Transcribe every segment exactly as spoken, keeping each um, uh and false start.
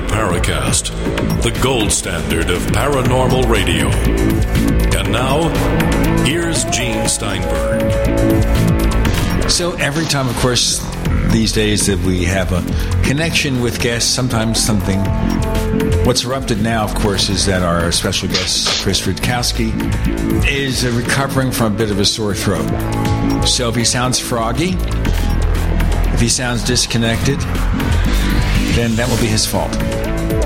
The Paracast, the gold standard of paranormal radio. And now, here's Gene Steinberg. So every time, of course, these days that we have a connection with guests, sometimes something... What's erupted now, of course, is that our special guest, Chris Rutkowski, is recovering from a bit of a sore throat. So if he sounds froggy, if he sounds disconnected, then that will be his fault.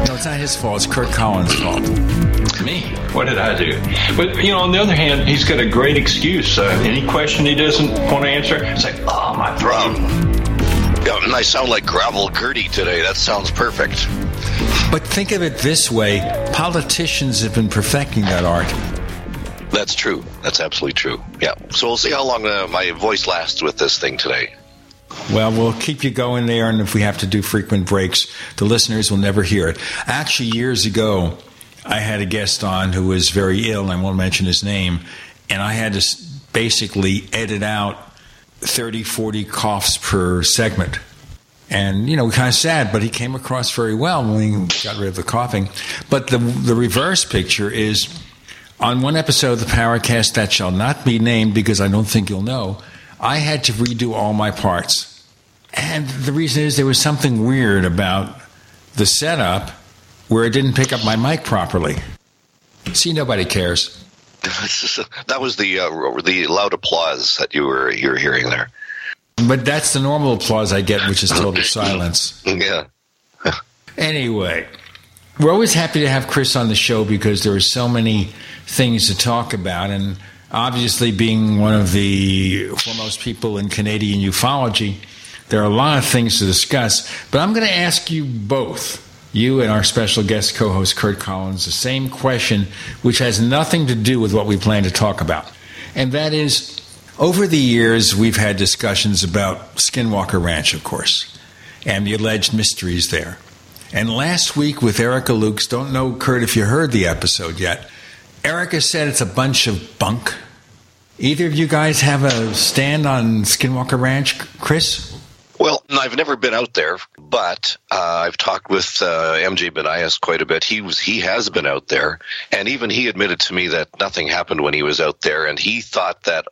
No, it's not his fault. It's Curt Collins' fault. Me? What did I do? But, you know, on the other hand, he's got a great excuse. Uh, any question he doesn't want to answer, it's like, oh, my throat. Yeah, and I sound like Gravel Gertie today. That sounds perfect. But think of it this way. Politicians have been perfecting that art. That's true. That's absolutely true. Yeah. So we'll see how long uh, my voice lasts with this thing today. Well, we'll keep you going there, and if we have to do frequent breaks, the listeners will never hear it. Actually, years ago, I had a guest on who was very ill, and I won't mention his name, and I had to basically edit out thirty, forty coughs per segment. And, you know, kind of sad, but he came across very well when we got rid of the coughing. But the the reverse picture is, on one episode of the Paracast that shall not be named because I don't think you'll know, I had to redo all my parts. And the reason is there was something weird about the setup where it didn't pick up my mic properly. See, nobody cares. That was the uh, the loud applause that you were you were hearing there. But that's the normal applause I get, which is total silence. Yeah. Anyway, we're always happy to have Chris on the show because there are so many things to talk about. And obviously, being one of the foremost people in Canadian ufology, there are a lot of things to discuss. But I'm going to ask you both, you and our special guest co-host Curt Collins, the same question, which has nothing to do with what we plan to talk about. And that is, over the years, we've had discussions about Skinwalker Ranch, of course, and the alleged mysteries there. And last week with Erica Lukes, don't know, Curt, if you heard the episode yet, Erica said it's a bunch of bunk. Either of you guys have a stand on Skinwalker Ranch, Chris? Well, I've never been out there, but uh, I've talked with uh, M J Benias quite a bit. He was he has been out there, and even he admitted to me that nothing happened when he was out there, and he thought that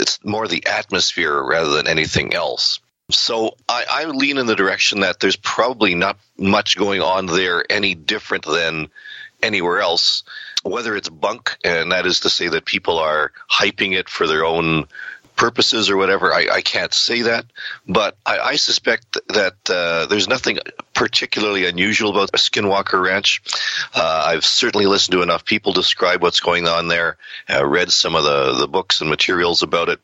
it's more the atmosphere rather than anything else. So I, I lean in the direction that there's probably not much going on there any different than anywhere else, whether it's bunk, and that is to say that people are hyping it for their own purposes or whatever. I, I can't say that, but I, I suspect that uh, there's nothing particularly unusual about Skinwalker Ranch. Uh, I've certainly listened to enough people describe what's going on there, uh, read some of the, the books and materials about it.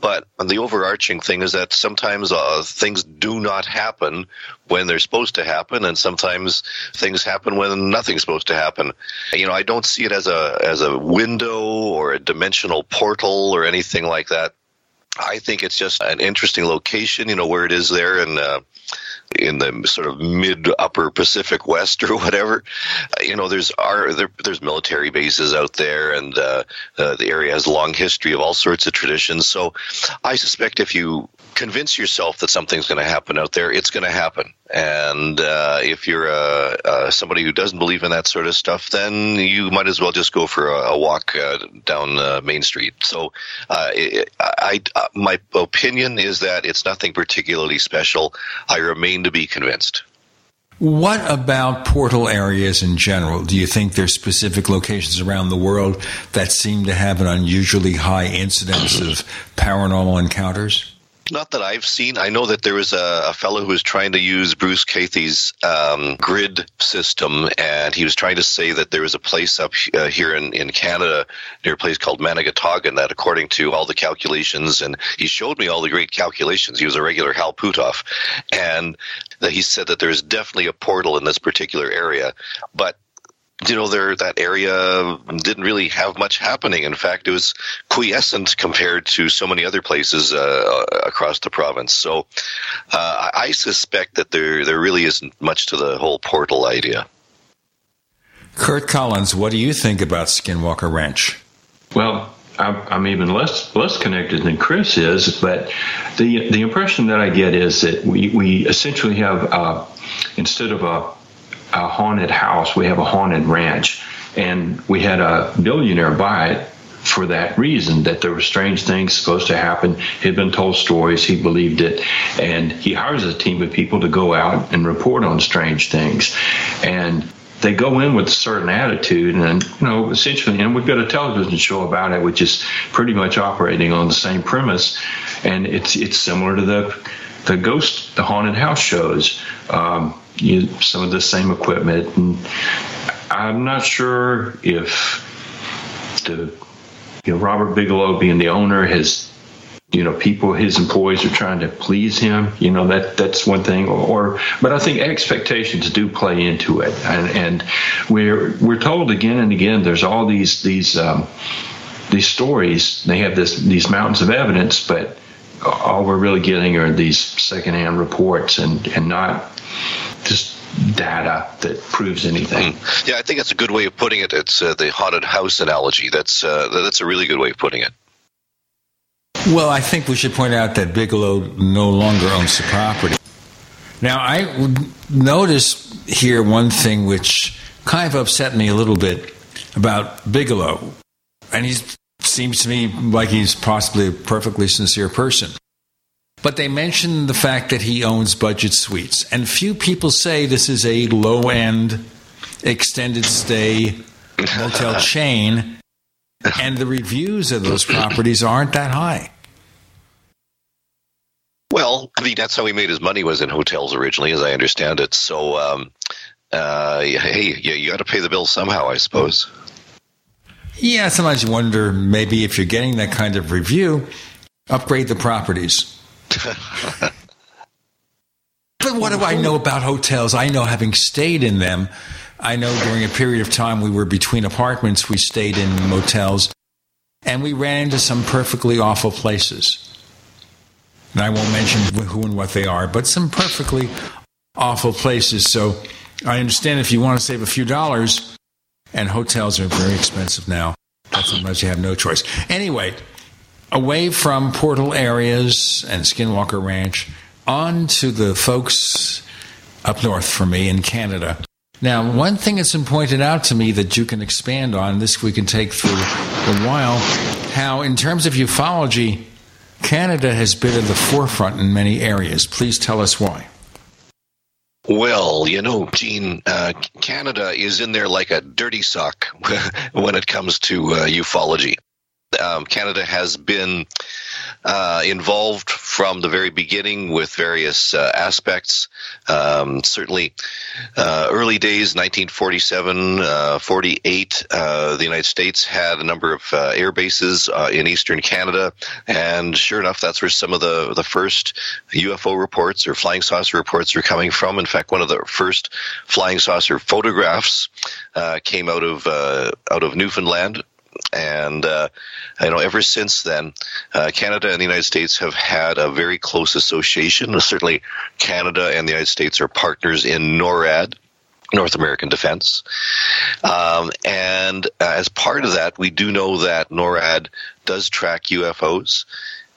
But the overarching thing is that sometimes uh, things do not happen when they're supposed to happen, and sometimes things happen when nothing's supposed to happen. You know, I don't see it as a as a window or a dimensional portal or anything like that. I think it's just an interesting location, you know, where it is there in, uh, in the sort of mid-upper Pacific West or whatever. Uh, you know, there's our, there, there's military bases out there, and uh, uh, the area has a long history of all sorts of traditions. So I suspect if you convince yourself that something's going to happen out there, it's going to happen. And uh, if you're uh, uh, somebody who doesn't believe in that sort of stuff, then you might as well just go for a, a walk uh, down uh, Main Street. So uh, it, I, I, my opinion is that it's nothing particularly special. I remain to be convinced. What about portal areas in general? Do you think there's specific locations around the world that seem to have an unusually high incidence of paranormal encounters? Not that I've seen. I know that there was a, a fellow who was trying to use Bruce Cathy's um, grid system, and he was trying to say that there was a place up uh, here in, in Canada near a place called Manitoba, that according to all the calculations, and he showed me all the great calculations. He was a regular Hal Putoff, and that he said that there is definitely a portal in this particular area, but you know, there, that area didn't really have much happening. In fact, it was quiescent compared to so many other places uh, across the province. So uh, I suspect that there, there really isn't much to the whole portal idea. Curt Collins, what do you think about Skinwalker Ranch? Well, I'm, I'm even less less connected than Chris is, but the the impression that I get is that we, we essentially have, uh, instead of a a haunted house. We have a haunted ranch, and we had a billionaire buy it for that reason, that there were strange things supposed to happen. He'd been told stories, he believed it, and he hires a team of people to go out and report on strange things. And they go in with a certain attitude, and, you know, essentially, and we've got a television show about it, which is pretty much operating on the same premise, and it's it's similar to the the ghost, the haunted house shows. Um, you, some of the same equipment, and I'm not sure if the you know Robert Bigelow, being the owner, has you know people, his employees, are trying to please him. You know that that's one thing, or, or but I think expectations do play into it, and and we're we're told again and again. There's all these these um, these stories. They have this these mountains of evidence, but all we're really getting are these secondhand reports and and not just data that proves anything. Yeah, I think that's a good way of putting it. It's uh, the haunted house analogy. That's uh, that's a really good way of putting it. Well, I think we should point out that Bigelow no longer owns the property. Now, I noticed here one thing which kind of upset me a little bit about Bigelow, and he seems to me like he's possibly a perfectly sincere person. But they mention the fact that he owns budget suites. And few people say this is a low-end, extended-stay motel chain, and the reviews of those properties aren't that high. Well, I mean, that's how he made his money, was in hotels originally, as I understand it. So, um, uh, hey, yeah, you got to pay the bill somehow, I suppose. Yeah, sometimes you wonder, maybe if you're getting that kind of review, upgrade the properties. But what do I know about hotels? I know, having stayed in them, I know during a period of time we were between apartments, we stayed in motels, and we ran into some perfectly awful places. And I won't mention who and what they are, but some perfectly awful places. So I understand if you want to save a few dollars, and hotels are very expensive now. That's unless you have no choice. Anyway, away from portal areas and Skinwalker Ranch, on to the folks up north for me in Canada. Now, one thing that's been pointed out to me that you can expand on, this we can take through a while, how in terms of ufology, Canada has been at the forefront in many areas. Please tell us why. Well, you know, Gene, uh, Canada is in there like a dirty sock when it comes to uh, ufology. Um, Canada has been uh, involved from the very beginning with various uh, aspects. Um, certainly, uh, early days, nineteen forty-seven, uh, forty-eight, uh, the United States had a number of uh, air bases uh, in eastern Canada, and sure enough, that's where some of the, the first U F O reports or flying saucer reports are coming from. In fact, one of the first flying saucer photographs uh, came out of uh, out of Newfoundland. And, uh, you know, ever since then, uh, Canada and the United States have had a very close association. Certainly, Canada and the United States are partners in NORAD, North American Defense. Um, and uh, as part of that, we do know that NORAD does track U F Os.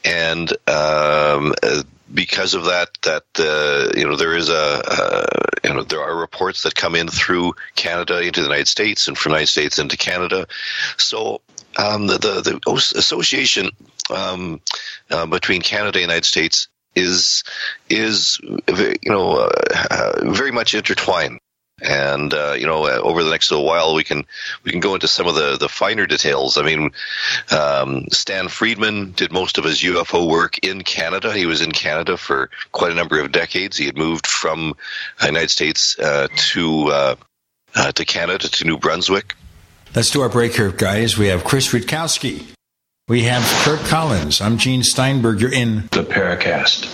And um, uh, because of that, that uh, you know there is a uh, you know there are reports that come in through Canada into the United States, and from the United States into Canada. So um, the, the the association um, uh, between Canada and the United States is is you know uh, very much intertwined. And, uh, you know, over the next little while, we can we can go into some of the, the finer details. I mean, um, Stan Friedman did most of his U F O work in Canada. He was in Canada for quite a number of decades. He had moved from the United States uh, to, uh, uh, to Canada, to New Brunswick. Let's do our break here, guys. We have Chris Rutkowski. We have Curt Collins. I'm Gene Steinberg. You're in The Paracast.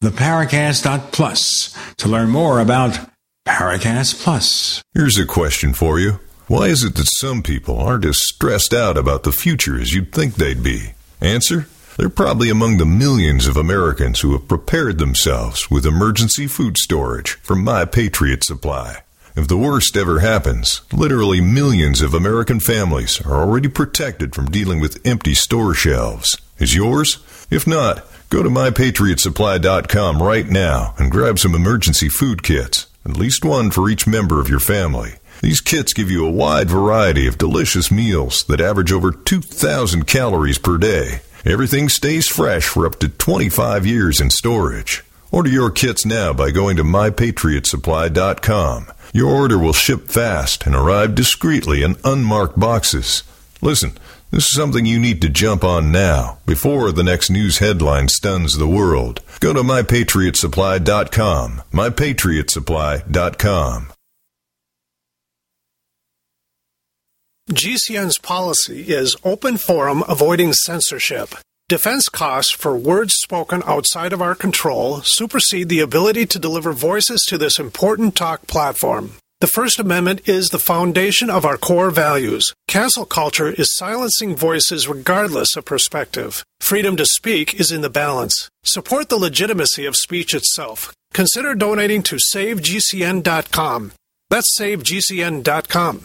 the paracast dot plus to learn more about Paracast Plus. Here's a question for you. Why is it that some people aren't as stressed out about the future as you'd think they'd be? Answer? They're probably among the millions of Americans who have prepared themselves with emergency food storage from My Patriot Supply. If the worst ever happens, literally millions of American families are already protected from dealing with empty store shelves. Is yours? If not, go to my patriot supply dot com right now and grab some emergency food kits, at least one for each member of your family. These kits give you a wide variety of delicious meals that average over two thousand calories per day. Everything stays fresh for up to twenty-five years in storage. Order your kits now by going to my patriot supply dot com. Your order will ship fast and arrive discreetly in unmarked boxes. Listen, this is something you need to jump on now, before the next news headline stuns the world. Go to my patriot supply dot com, my patriot supply dot com. G C N's policy is open forum avoiding censorship. Defense costs for words spoken outside of our control supersede the ability to deliver voices to this important talk platform. The First Amendment is the foundation of our core values. Cancel culture is silencing voices regardless of perspective. Freedom to speak is in the balance. Support the legitimacy of speech itself. Consider donating to save G C N dot com. That's save G C N dot com.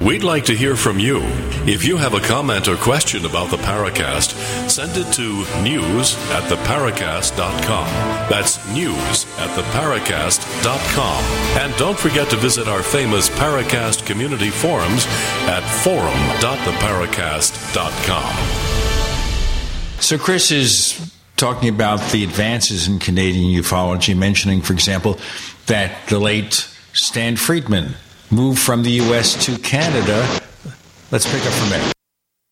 We'd like to hear from you. If you have a comment or question about the Paracast, send it to news at the paracast dot com. That's news at the paracast dot com. And don't forget to visit our famous Paracast community forums at forum dot the paracast dot com. So Chris is talking about the advances in Canadian ufology, mentioning, for example, that the late Stan Friedman moved from the U S to Canada. Let's pick up from there.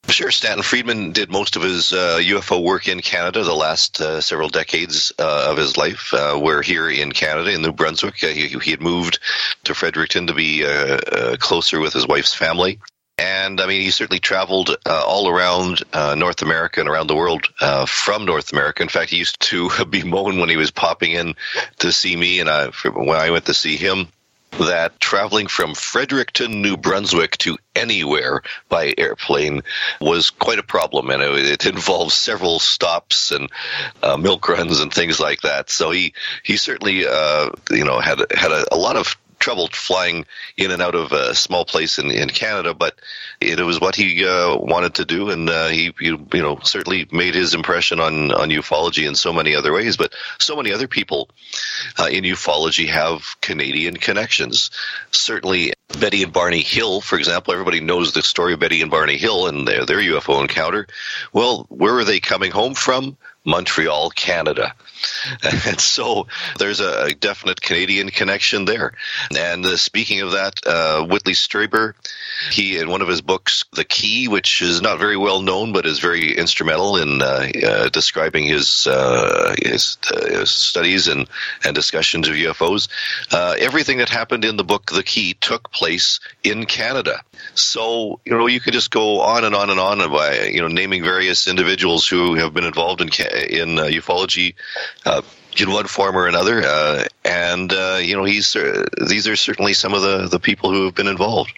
Sure. Stanton Friedman did most of his uh, U F O work in Canada the last uh, several decades uh, of his life. Uh, we're here in Canada, in New Brunswick. Uh, he, he had moved to Fredericton to be uh, uh, closer with his wife's family. And, I mean, he certainly traveled uh, all around uh, North America and around the world uh, from North America. In fact, he used to bemoan when he was popping in to see me, and I, when I went to see him, that traveling from Fredericton, New Brunswick to anywhere by airplane was quite a problem, and it, it involved several stops and uh, milk runs and things like that. So he he certainly uh, you know had had a, a lot of trouble flying in and out of a small place in, in Canada, but it was what he uh, wanted to do, and uh, he, you, you know, certainly made his impression on, on ufology in so many other ways. But so many other people uh, in ufology have Canadian connections. Certainly Betty and Barney Hill, for example, everybody knows the story of Betty and Barney Hill and their, their U F O encounter. Well, where were they coming home from? Montreal, Canada. And so there's a definite Canadian connection there. And uh, speaking of that, uh, Whitley Strieber, he, in one of his books, The Key, which is not very well known but is very instrumental in uh, uh, describing his, uh, his, uh, his studies and, and discussions of U F Os, uh, everything that happened in the book The Key took place in Canada. So, you know, you could just go on and on and on by, you know, naming various individuals who have been involved in Canada. In uh, ufology, uh, in one form or another, uh, and uh, you know, he's uh, these are certainly some of the, the people who have been involved.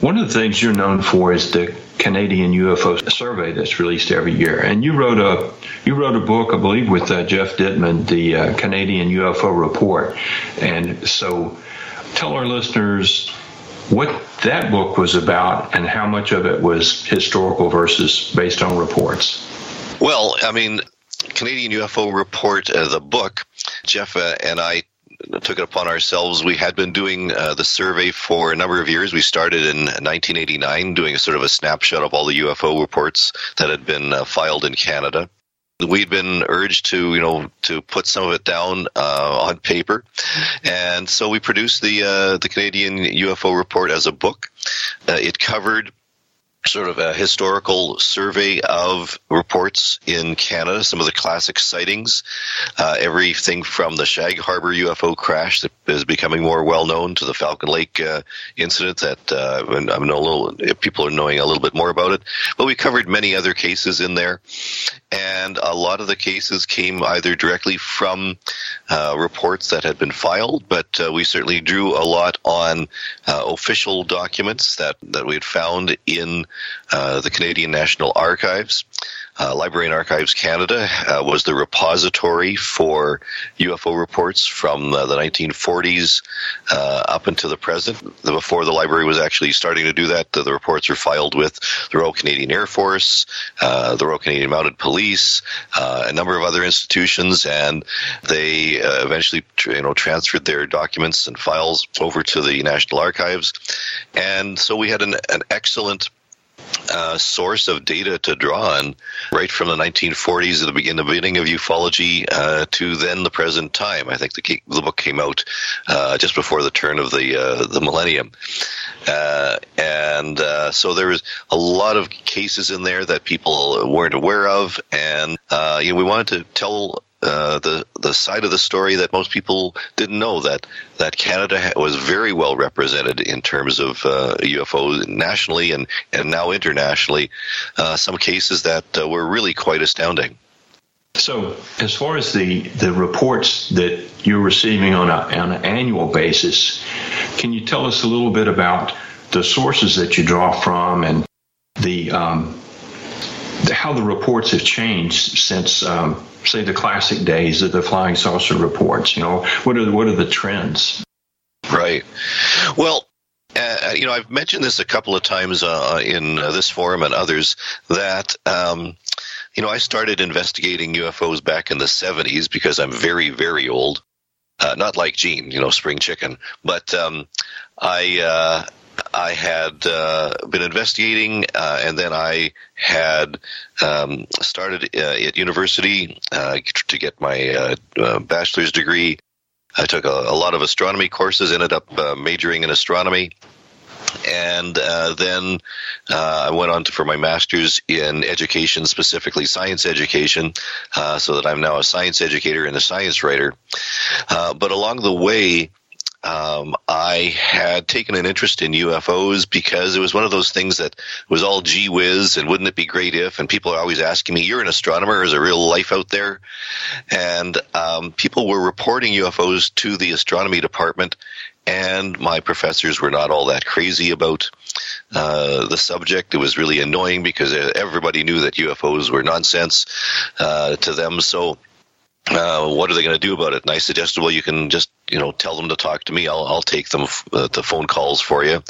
One of the things you're known for is the Canadian U F O survey that's released every year, and you wrote a you wrote a book, I believe, with uh, Geoff Dittman, the uh, Canadian U F O Report, and so tell our listeners what that book was about and how much of it was historical versus based on reports. Well, I mean, Canadian U F O Report, uh, the book, Geoff uh, and I took it upon ourselves. We had been doing uh, the survey for a number of years. We started in nineteen eighty-nine doing a sort of a snapshot of all the U F O reports that had been uh, filed in Canada. We'd been urged to, you know, to put some of it down uh, on paper, and so we produced the uh, the Canadian U F O Report as a book. Uh, it covered sort of a historical survey of reports in Canada, some of the classic sightings, uh, everything from the Shag Harbor U F O crash that is becoming more well-known to the Falcon Lake uh, incident that uh, I'm no little, people are knowing a little bit more about it. But we covered many other cases in there, and a lot of the cases came either directly from uh, reports that had been filed, but uh, we certainly drew a lot on uh, official documents that, that we had found in Uh, the Canadian National Archives. Uh, Library and Archives Canada uh, was the repository for U F O reports from uh, the nineteen forties uh, up until the present. Before the library was actually starting to do that, the, the reports were filed with the Royal Canadian Air Force, uh, the Royal Canadian Mounted Police, uh, a number of other institutions, and they uh, eventually, you know, transferred their documents and files over to the National Archives. And so we had an, an excellent Uh, source of data to draw on right from the nineteen forties, at the beginning, the beginning of ufology, uh, to then the present time. I think the, the book came out uh, just before the turn of the uh, the millennium. Uh, and uh, so there was a lot of cases in there that people weren't aware of, and uh, you know, we wanted to tell Uh, the the side of the story that most people didn't know, that that Canada ha- was very well represented in terms of uh, U F Os nationally and, and now internationally. Uh, some cases that uh, were really quite astounding. So, as far as the, the reports that you're receiving on, a, on an annual basis, can you tell us a little bit about the sources that you draw from and the um, the how the reports have changed since? Um, Say the classic days of the flying saucer reports. You know, what are the, what are the trends? Right. Well, uh, you know, I've mentioned this a couple of times uh, in uh, this forum and others that. Um, you know, I started investigating U F Os back in the seventies because I'm very, very old. Uh, not like Gene, you know, spring chicken, but um, I. Uh, I had uh, been investigating, uh, and then I had um, started uh, at university uh, to get my uh, uh, bachelor's degree. I took a, a lot of astronomy courses, ended up uh, majoring in astronomy. And uh, then uh, I went on to, for my master's in education, specifically science education, uh, so that I'm now a science educator and a science writer. Uh, but along the way, Um, I had taken an interest in U F Os because it was one of those things that was all gee whiz and wouldn't it be great if, and people are always asking me, you're an astronomer, is there real life out there? And um, people were reporting U F Os to the astronomy department, and my professors were not all that crazy about uh, the subject. It was really annoying because everybody knew that U F Os were nonsense uh, to them, so... Uh, what are they going to do about it? And I suggested, well, you can just you know, tell them to talk to me. I'll, I'll take them uh, the phone calls for you.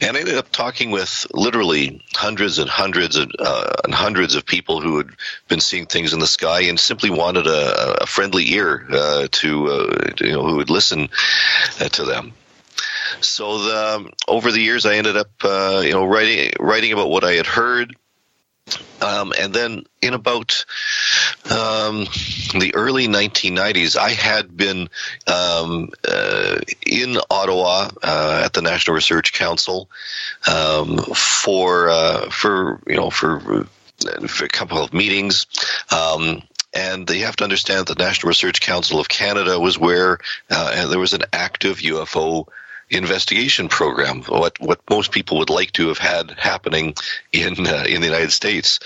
And I ended up talking with literally hundreds and hundreds and, uh, and hundreds of people who had been seeing things in the sky and simply wanted a, a friendly ear uh, to, uh, you know, who would listen uh, to them. So the, over the years, I ended up, uh, you know, writing writing about what I had heard. Um, and then in about um, the early nineteen nineties, I had been um, uh, in Ottawa uh, at the National Research Council um, for uh, for you know for, for a couple of meetings. Um, And you have to understand that the National Research Council of Canada was where uh, there was an active U F O investigation program, what what most people would like to have had happening in uh, in the United States.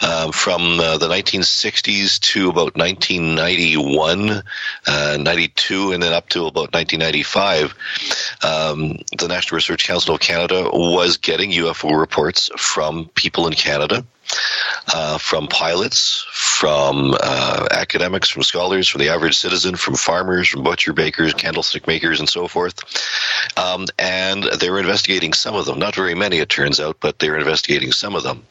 Uh, from uh, the nineteen sixties to about nineteen ninety-one, uh, ninety-two, and then up to about nineteen ninety-five, um, the National Research Council of Canada was getting U F O reports from people in Canada. Uh, from pilots, from uh, academics, from scholars, from the average citizen, from farmers, from butcher bakers, candlestick makers, and so forth. Um, and they were investigating some of them. Not very many, it turns out, but they were investigating some of them.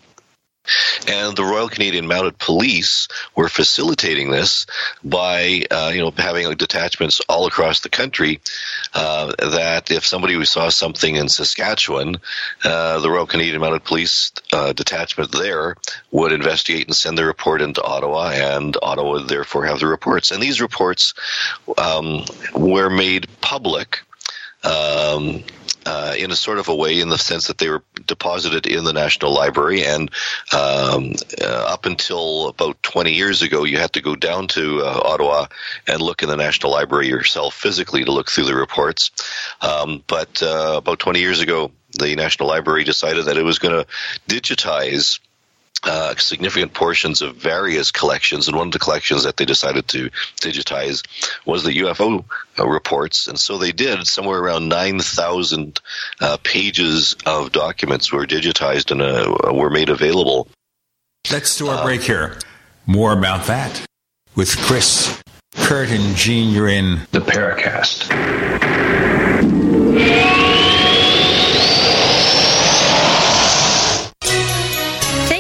And the Royal Canadian Mounted Police were facilitating this by, uh, you know, having like, detachments all across the country. Uh, that if somebody saw something in Saskatchewan, uh, the Royal Canadian Mounted Police uh, detachment there would investigate and send the report into Ottawa, and Ottawa would therefore have the reports. And these reports um, were made public. Um, Uh, in a sort of a way, in the sense that they were deposited in the National Library, and um, uh, up until about twenty years ago, you had to go down to uh, Ottawa and look in the National Library yourself physically to look through the reports. Um, but uh, about twenty years ago, the National Library decided that it was going to digitize Uh, significant portions of various collections, and one of the collections that they decided to digitize was the U F O uh, reports, and so they did. Somewhere around nine thousand uh, pages of documents were digitized and uh, were made available. Let's do our uh, break here. More about that with Chris, Curt, and Gene. You're in the Paracast.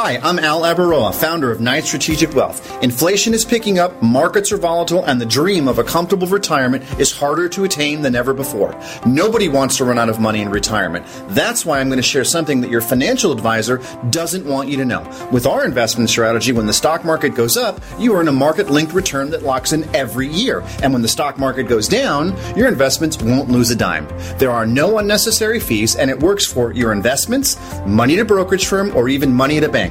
Hi, I'm Al Abaroa, founder of Knight Strategic Wealth. Inflation is picking up, markets are volatile, and the dream of a comfortable retirement is harder to attain than ever before. Nobody wants to run out of money in retirement. That's why I'm going to share something that your financial advisor doesn't want you to know. With our investment strategy, when the stock market goes up, you earn a market-linked return that locks in every year. And when the stock market goes down, your investments won't lose a dime. There are no unnecessary fees, and it works for your investments, money at a brokerage firm, or even money at a bank.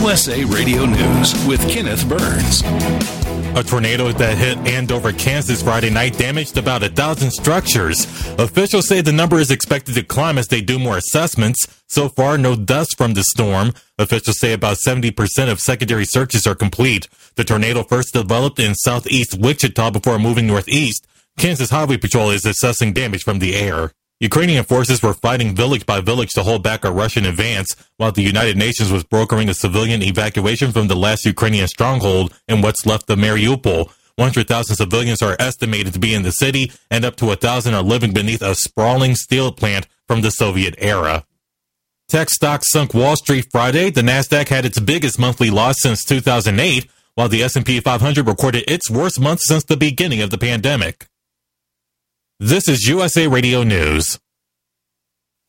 U S A Radio News with Kenneth Burns. A tornado that hit Andover, Kansas Friday night damaged about a thousand structures. Officials say the number is expected to climb as they do more assessments. So far, no deaths from the storm. Officials say about seventy percent of secondary searches are complete. The tornado first developed in southeast Wichita before moving northeast. Kansas Highway Patrol is assessing damage from the air. Ukrainian forces were fighting village by village to hold back a Russian advance, while the United Nations was brokering a civilian evacuation from the last Ukrainian stronghold in what's left of Mariupol. one hundred thousand civilians are estimated to be in the city, and up to one thousand are living beneath a sprawling steel plant from the Soviet era. Tech stocks sunk Wall Street Friday. The Nasdaq had its biggest monthly loss since two thousand eight, while the S and P five hundred recorded its worst month since the beginning of the pandemic. This is U S A Radio News.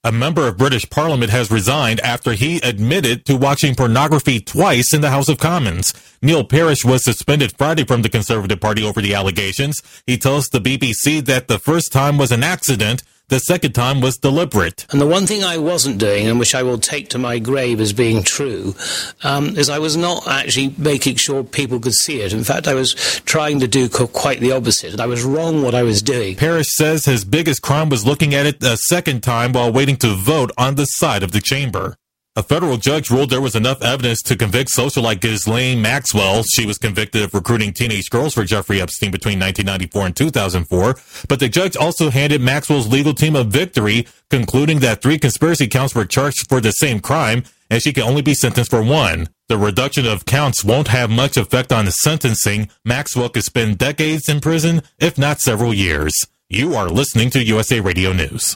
a member of British Parliament has resigned after he admitted to watching pornography twice in the House of Commons. Neil Parish was suspended Friday from the Conservative Party over the allegations. He tells the B B C that the first time was an accident. The second time was deliberate. And the one thing I wasn't doing, and which I will take to my grave as being true, um, is I was not actually making sure people could see it. In fact, I was trying to do quite the opposite, and I was wrong what I was doing. Parrish says his biggest crime was looking at it a second time while waiting to vote on the side of the chamber. A federal judge ruled there was enough evidence to convict socialite Ghislaine Maxwell. She was convicted of recruiting teenage girls for Jeffrey Epstein between nineteen ninety-four and two thousand four. But the judge also handed Maxwell's legal team a victory, concluding that three conspiracy counts were charged for the same crime, and she can only be sentenced for one. The reduction of counts won't have much effect on the sentencing. Maxwell could spend decades in prison, if not several years. You are listening to U S A Radio News.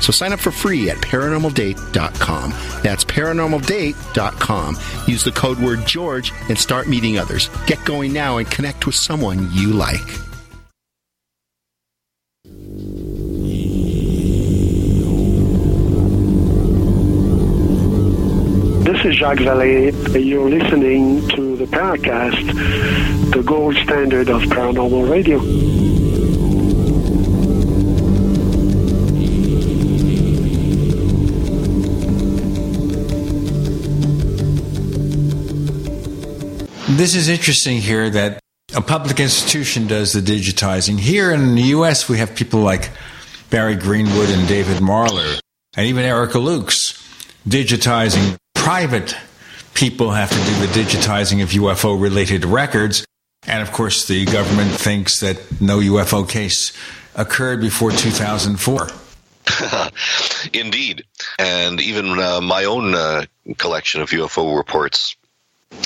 So sign up for free at Paranormal Date dot com. That's Paranormal Date dot com. Use the code word GEORGE and start meeting others. Get going now and connect with someone you like. This is Jacques Vallée, and you're listening to the Paracast, the gold standard of paranormal radio. This is interesting here that a public institution does the digitizing. Here in the U S, we have people like Barry Greenwood and David Marler, and even Erica Lukes digitizing. Private people have to do the digitizing of U F O-related records. And, of course, the government thinks that no U F O case occurred before two thousand four. Indeed. And even uh, my own uh, collection of U F O reports,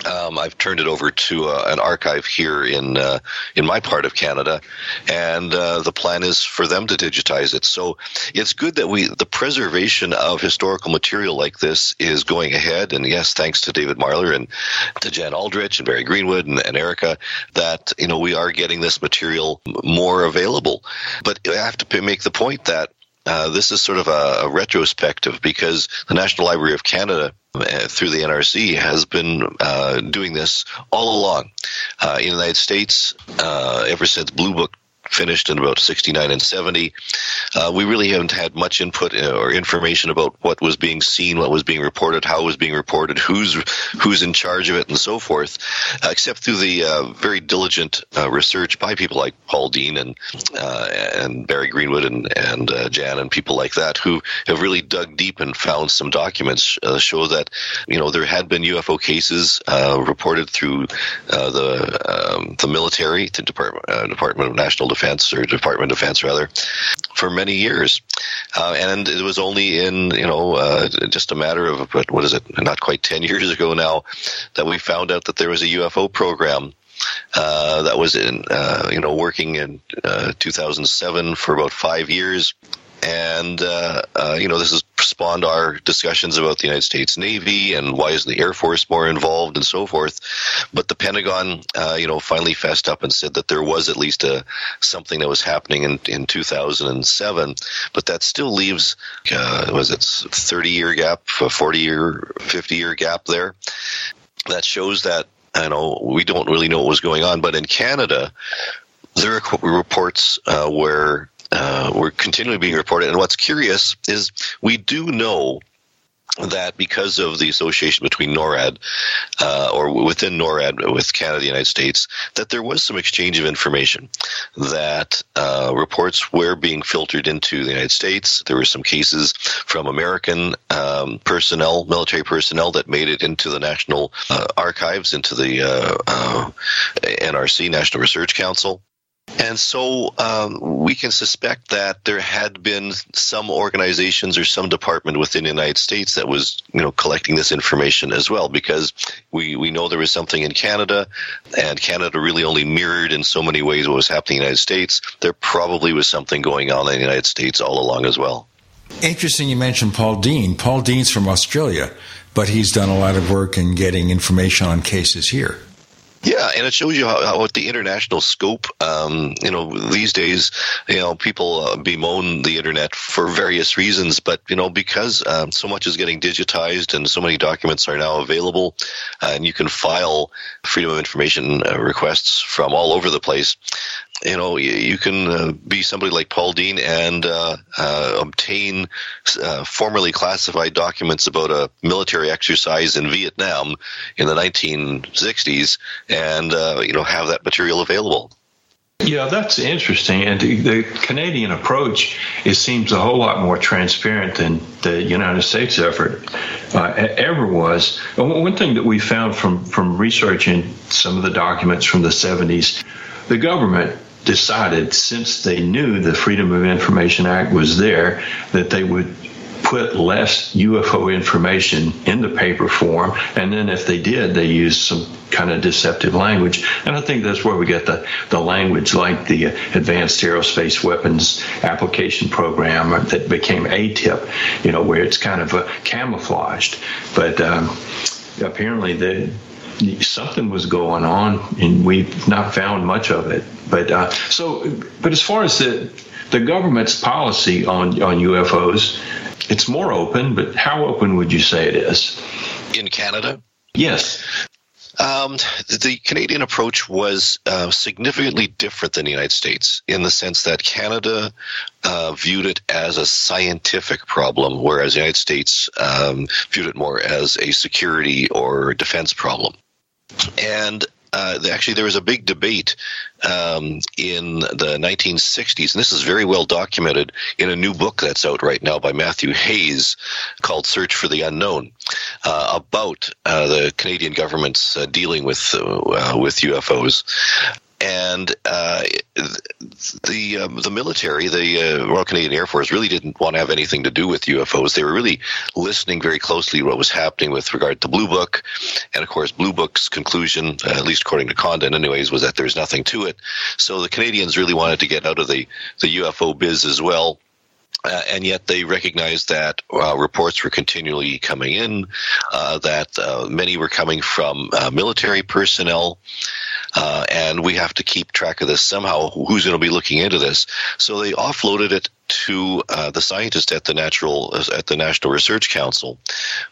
Um, I've turned it over to uh, an archive here in uh, in my part of Canada, and uh, the plan is for them to digitize it. So it's good that we the preservation of historical material like this is going ahead. And yes, thanks to David Marler and to Jan Aldrich and Barry Greenwood and, and Erica, that you know we are getting this material more available. But I have to make the point that Uh, this is sort of a, a retrospective, because the National Library of Canada, uh, through the N R C, has been uh, doing this all along. Uh, in the United States, uh, ever since Blue Book finished in about sixty-nine and seventy, uh, we really haven't had much input or information about what was being seen, what was being reported, how it was being reported, who's who's in charge of it, and so forth, uh, except through the uh, very diligent uh, research by people like Paul Dean and uh, and Barry Greenwood and and uh, Jan and people like that, who have really dug deep and found some documents uh, show that you know there had been U F O cases uh, reported through uh, the um, the military, the Department uh, Department of National Defense. Defense or Department of Defense rather, for many years, uh, and it was only in you know uh, just a matter of what is it, not quite ten years ago now, that we found out that there was a U F O program uh, that was in uh, you know working in uh, two thousand seven for about five years. And, uh, uh, you know, this has spawned our discussions about the United States Navy and why isn't the Air Force more involved and so forth. But the Pentagon, uh, you know, finally fessed up and said that there was at least a, something that was happening in, in two thousand seven. But that still leaves, uh, was it thirty-year gap, a forty-year, fifty-year gap there? That shows that, you know, we don't really know what was going on. But in Canada, there are reports uh, where – Uh, we're continually being reported. And what's curious is we do know that because of the association between NORAD uh, or within NORAD with Canada, the United States, that there was some exchange of information, that uh, reports were being filtered into the United States. There were some cases from American um, personnel, military personnel, that made it into the National uh, Archives, into the uh, uh, N R C, National Research Council. And so um, we can suspect that there had been some organizations or some department within the United States that was, you know, collecting this information as well, because we, we know there was something in Canada, and Canada really only mirrored in so many ways what was happening in the United States. There probably was something going on in the United States all along as well. Interesting you mentioned Paul Dean. Paul Dean's from Australia, but he's done a lot of work in getting information on cases here. Yeah, and it shows you how, how at the international scope, um, you know, these days, you know, people uh, bemoan the internet for various reasons, but, you know, because um, so much is getting digitized and so many documents are now available, uh, and you can file Freedom of Information uh, requests from all over the place. You know, you, you can uh, be somebody like Paul Dean and uh, uh, obtain uh, formerly classified documents about a military exercise in Vietnam in the nineteen sixties, and uh, you know, have that material available. Yeah, that's interesting. And the Canadian approach, it seems a whole lot more transparent than the United States effort uh, ever was. One thing that we found from from researching some of the documents from the seventies. The government decided, since they knew the Freedom of Information Act was there, that they would put less U F O information in the paper form, and then if they did, they used some kind of deceptive language. And I think that's where we get the, the language like the Advanced Aerospace Weapons Application Program that became A T I P, you know, where it's kind of uh, camouflaged. But um, apparently the something was going on, and we've not found much of it. But uh, so, but as far as the the government's policy on on U F Os, it's more open. But how open would you say it is in Canada? Yes. Um, the Canadian approach was uh, significantly different than the United States, in the sense that Canada uh, viewed it as a scientific problem, whereas the United States um, viewed it more as a security or defense problem. And uh, actually, there was a big debate um, in the nineteen sixties, and this is very well documented in a new book that's out right now by Matthew Hayes called Search for the Unknown, uh, about uh, the Canadian government's uh, dealing with, uh, with U F Os. And uh, the um, the military, the uh, Royal Canadian Air Force, really didn't want to have anything to do with U F Os. They were really listening very closely to what was happening with regard to Blue Book. And, of course, Blue Book's conclusion, uh, at least according to Condon anyways, was that there's nothing to it. So the Canadians really wanted to get out of the, the U F O biz as well. Uh, and yet they recognized that uh, reports were continually coming in, uh, that uh, many were coming from uh, military personnel, uh, and we have to keep track of this somehow. Who's going to be looking into this? So they offloaded it to uh, the scientists at the natural at the National Research Council,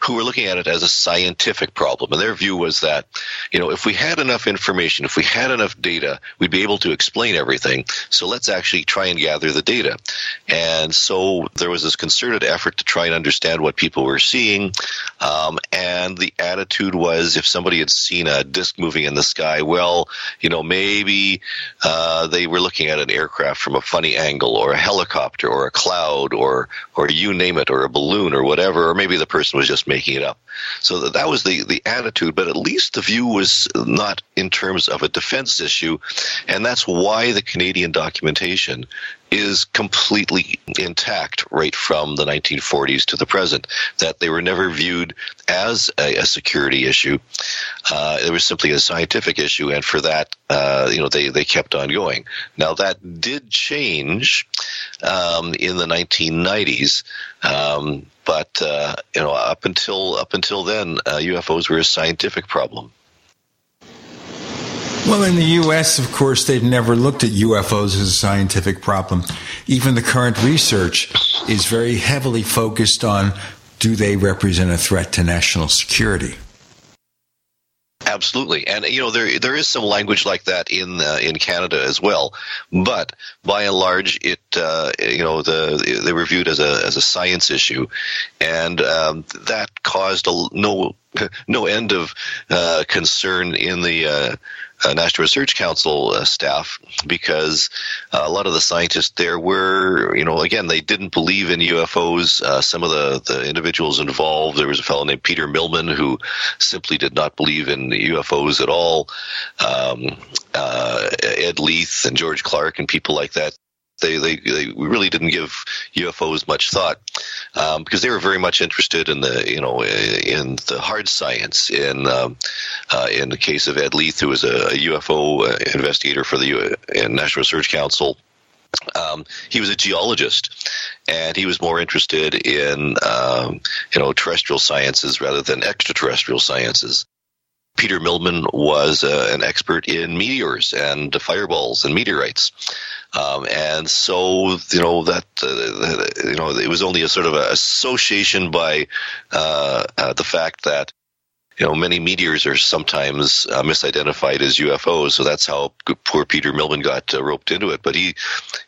who were looking at it as a scientific problem. And their view was that, you know, if we had enough information, if we had enough data, we'd be able to explain everything. So let's actually try and gather the data. And so there was this concerted effort to try and understand what people were seeing. Um, and the attitude was, if somebody had seen a disc moving in the sky, well, you know, maybe uh, they were looking at an aircraft from a funny angle, or a helicopter, or a cloud, or or you name it, or a balloon, or whatever, or maybe the person was just making it up. So that, that was the, the attitude, but at least the view was not in terms of a defense issue, and that's why the Canadian documentation is completely intact right from the nineteen forties to the present, that they were never viewed as a, a security issue. Uh, it was simply a scientific issue, and for that, uh, you know, they, they kept on going. Now, that did change um, in the nineteen nineties, um, but, uh, you know, up until, up until then, uh, U F Os were a scientific problem. Well, in the U S, of course, they've never looked at U F Os as a scientific problem. Even the current research is very heavily focused on, do they represent a threat to national security? Absolutely, and you know there there is some language like that in uh, in Canada as well, but by and large, it uh, you know the they were viewed as a as a science issue, and um, that caused a, no no end of uh, concern in the uh, uh, National Research Council uh, staff, because uh, a lot of the scientists there were you know again they didn't believe in U F Os. Uh, some of the the individuals involved, there was a fellow named Peter Millman who simply did not believe in U F Os at all. Um, uh, Ed Leith and George Clark and people like that, they they, they really didn't give U F Os much thought, um, because they were very much interested in the you know in the hard science. In um, uh, in the case of Ed Leith, who was a U F O investigator for the U- National Research Council. Um, he was a geologist, and he was more interested in um, you know terrestrial sciences rather than extraterrestrial sciences. Peter Millman was uh, an expert in meteors and fireballs and meteorites, um, and so you know that uh, you know it was only a sort of an association by uh, uh, the fact that you know many meteors are sometimes uh, misidentified as U F Os. So that's how poor Peter Millman got uh, roped into it. But he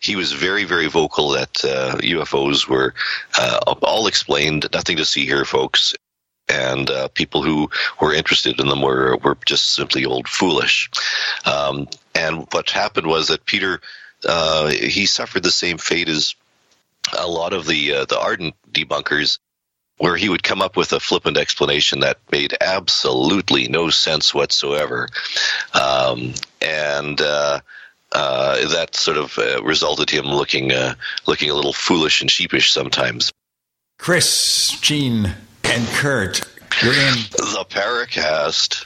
he was very very vocal that uh, U F Os were uh, all explained, nothing to see here, folks. And uh, people who were interested in them were were just simply old foolish. Um, and what happened was that Peter, uh, he suffered the same fate as a lot of the uh, the ardent debunkers, where he would come up with a flippant explanation that made absolutely no sense whatsoever, um, and uh, uh, that sort of uh, resulted him looking uh, looking a little foolish and sheepish sometimes. Chris, Gene, and Curt, you're in the Paracast.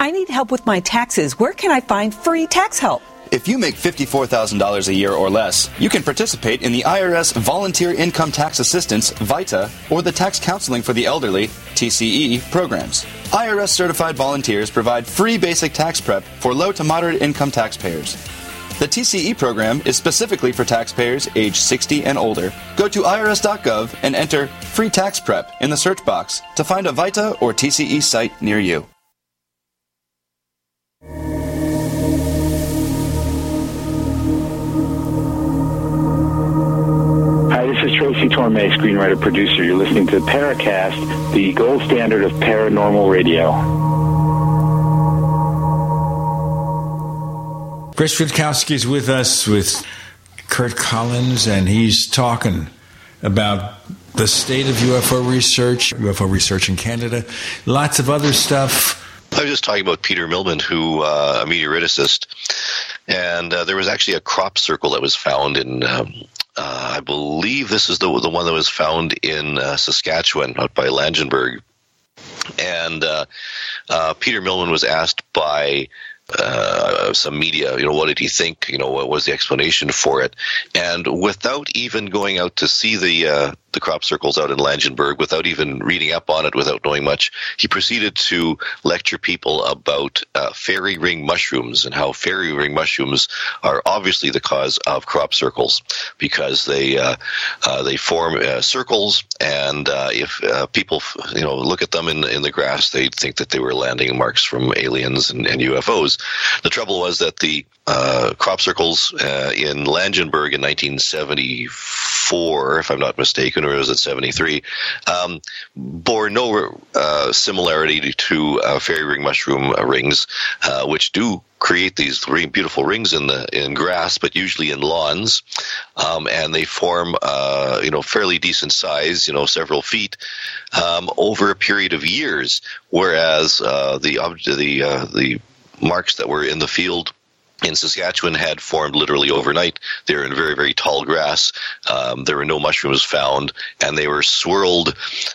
I need help with my taxes. Where can I find free tax help? If you make fifty-four thousand dollars a year or less, you can participate in the I R S Volunteer Income Tax Assistance, VITA, or the Tax Counseling for the Elderly, T C E, programs. I R S-certified volunteers provide free basic tax prep for low to moderate income taxpayers. The T C E program is specifically for taxpayers age sixty and older. Go to I R S dot gov and enter Free Tax Prep in the search box to find a VITA or T C E site near you. This is Tracy Torme, screenwriter, producer. You're listening to Paracast, the gold standard of paranormal radio. Chris Rutkowski is with us with Curt Collins, and he's talking about the state of U F O research, U F O research in Canada, lots of other stuff. I was just talking about Peter Millman, who uh, a meteoriticist, and uh, there was actually a crop circle that was found in um, Uh, I believe this is the the one that was found in uh, Saskatchewan, out by Langenberg. And uh, uh, Peter Millman was asked by uh, some media, you know, what did he think? You know, what was the explanation for it? And without even going out to see the uh, the crop circles out in Langenberg, without even reading up on it, without knowing much, he proceeded to lecture people about uh, fairy ring mushrooms and how fairy ring mushrooms are obviously the cause of crop circles because they uh, uh, they form uh, circles, and uh, if uh, people you know look at them in in the grass, they think that they were landing marks from aliens and, and U F Os. The trouble was that the uh, crop circles uh, in Langenberg in nineteen seventy-four, if I'm not mistaken, or it was at seventy-three, um, bore no uh, similarity to uh, fairy ring mushroom uh, rings, uh, which do create these beautiful rings in the in grass, but usually in lawns, um, and they form uh, you know fairly decent size, you know several feet, um, over a period of years. Whereas uh, the the uh, the marks that were in the field in Saskatchewan had formed literally overnight. They were in very, very tall grass. Um, there were no mushrooms found, and they were swirled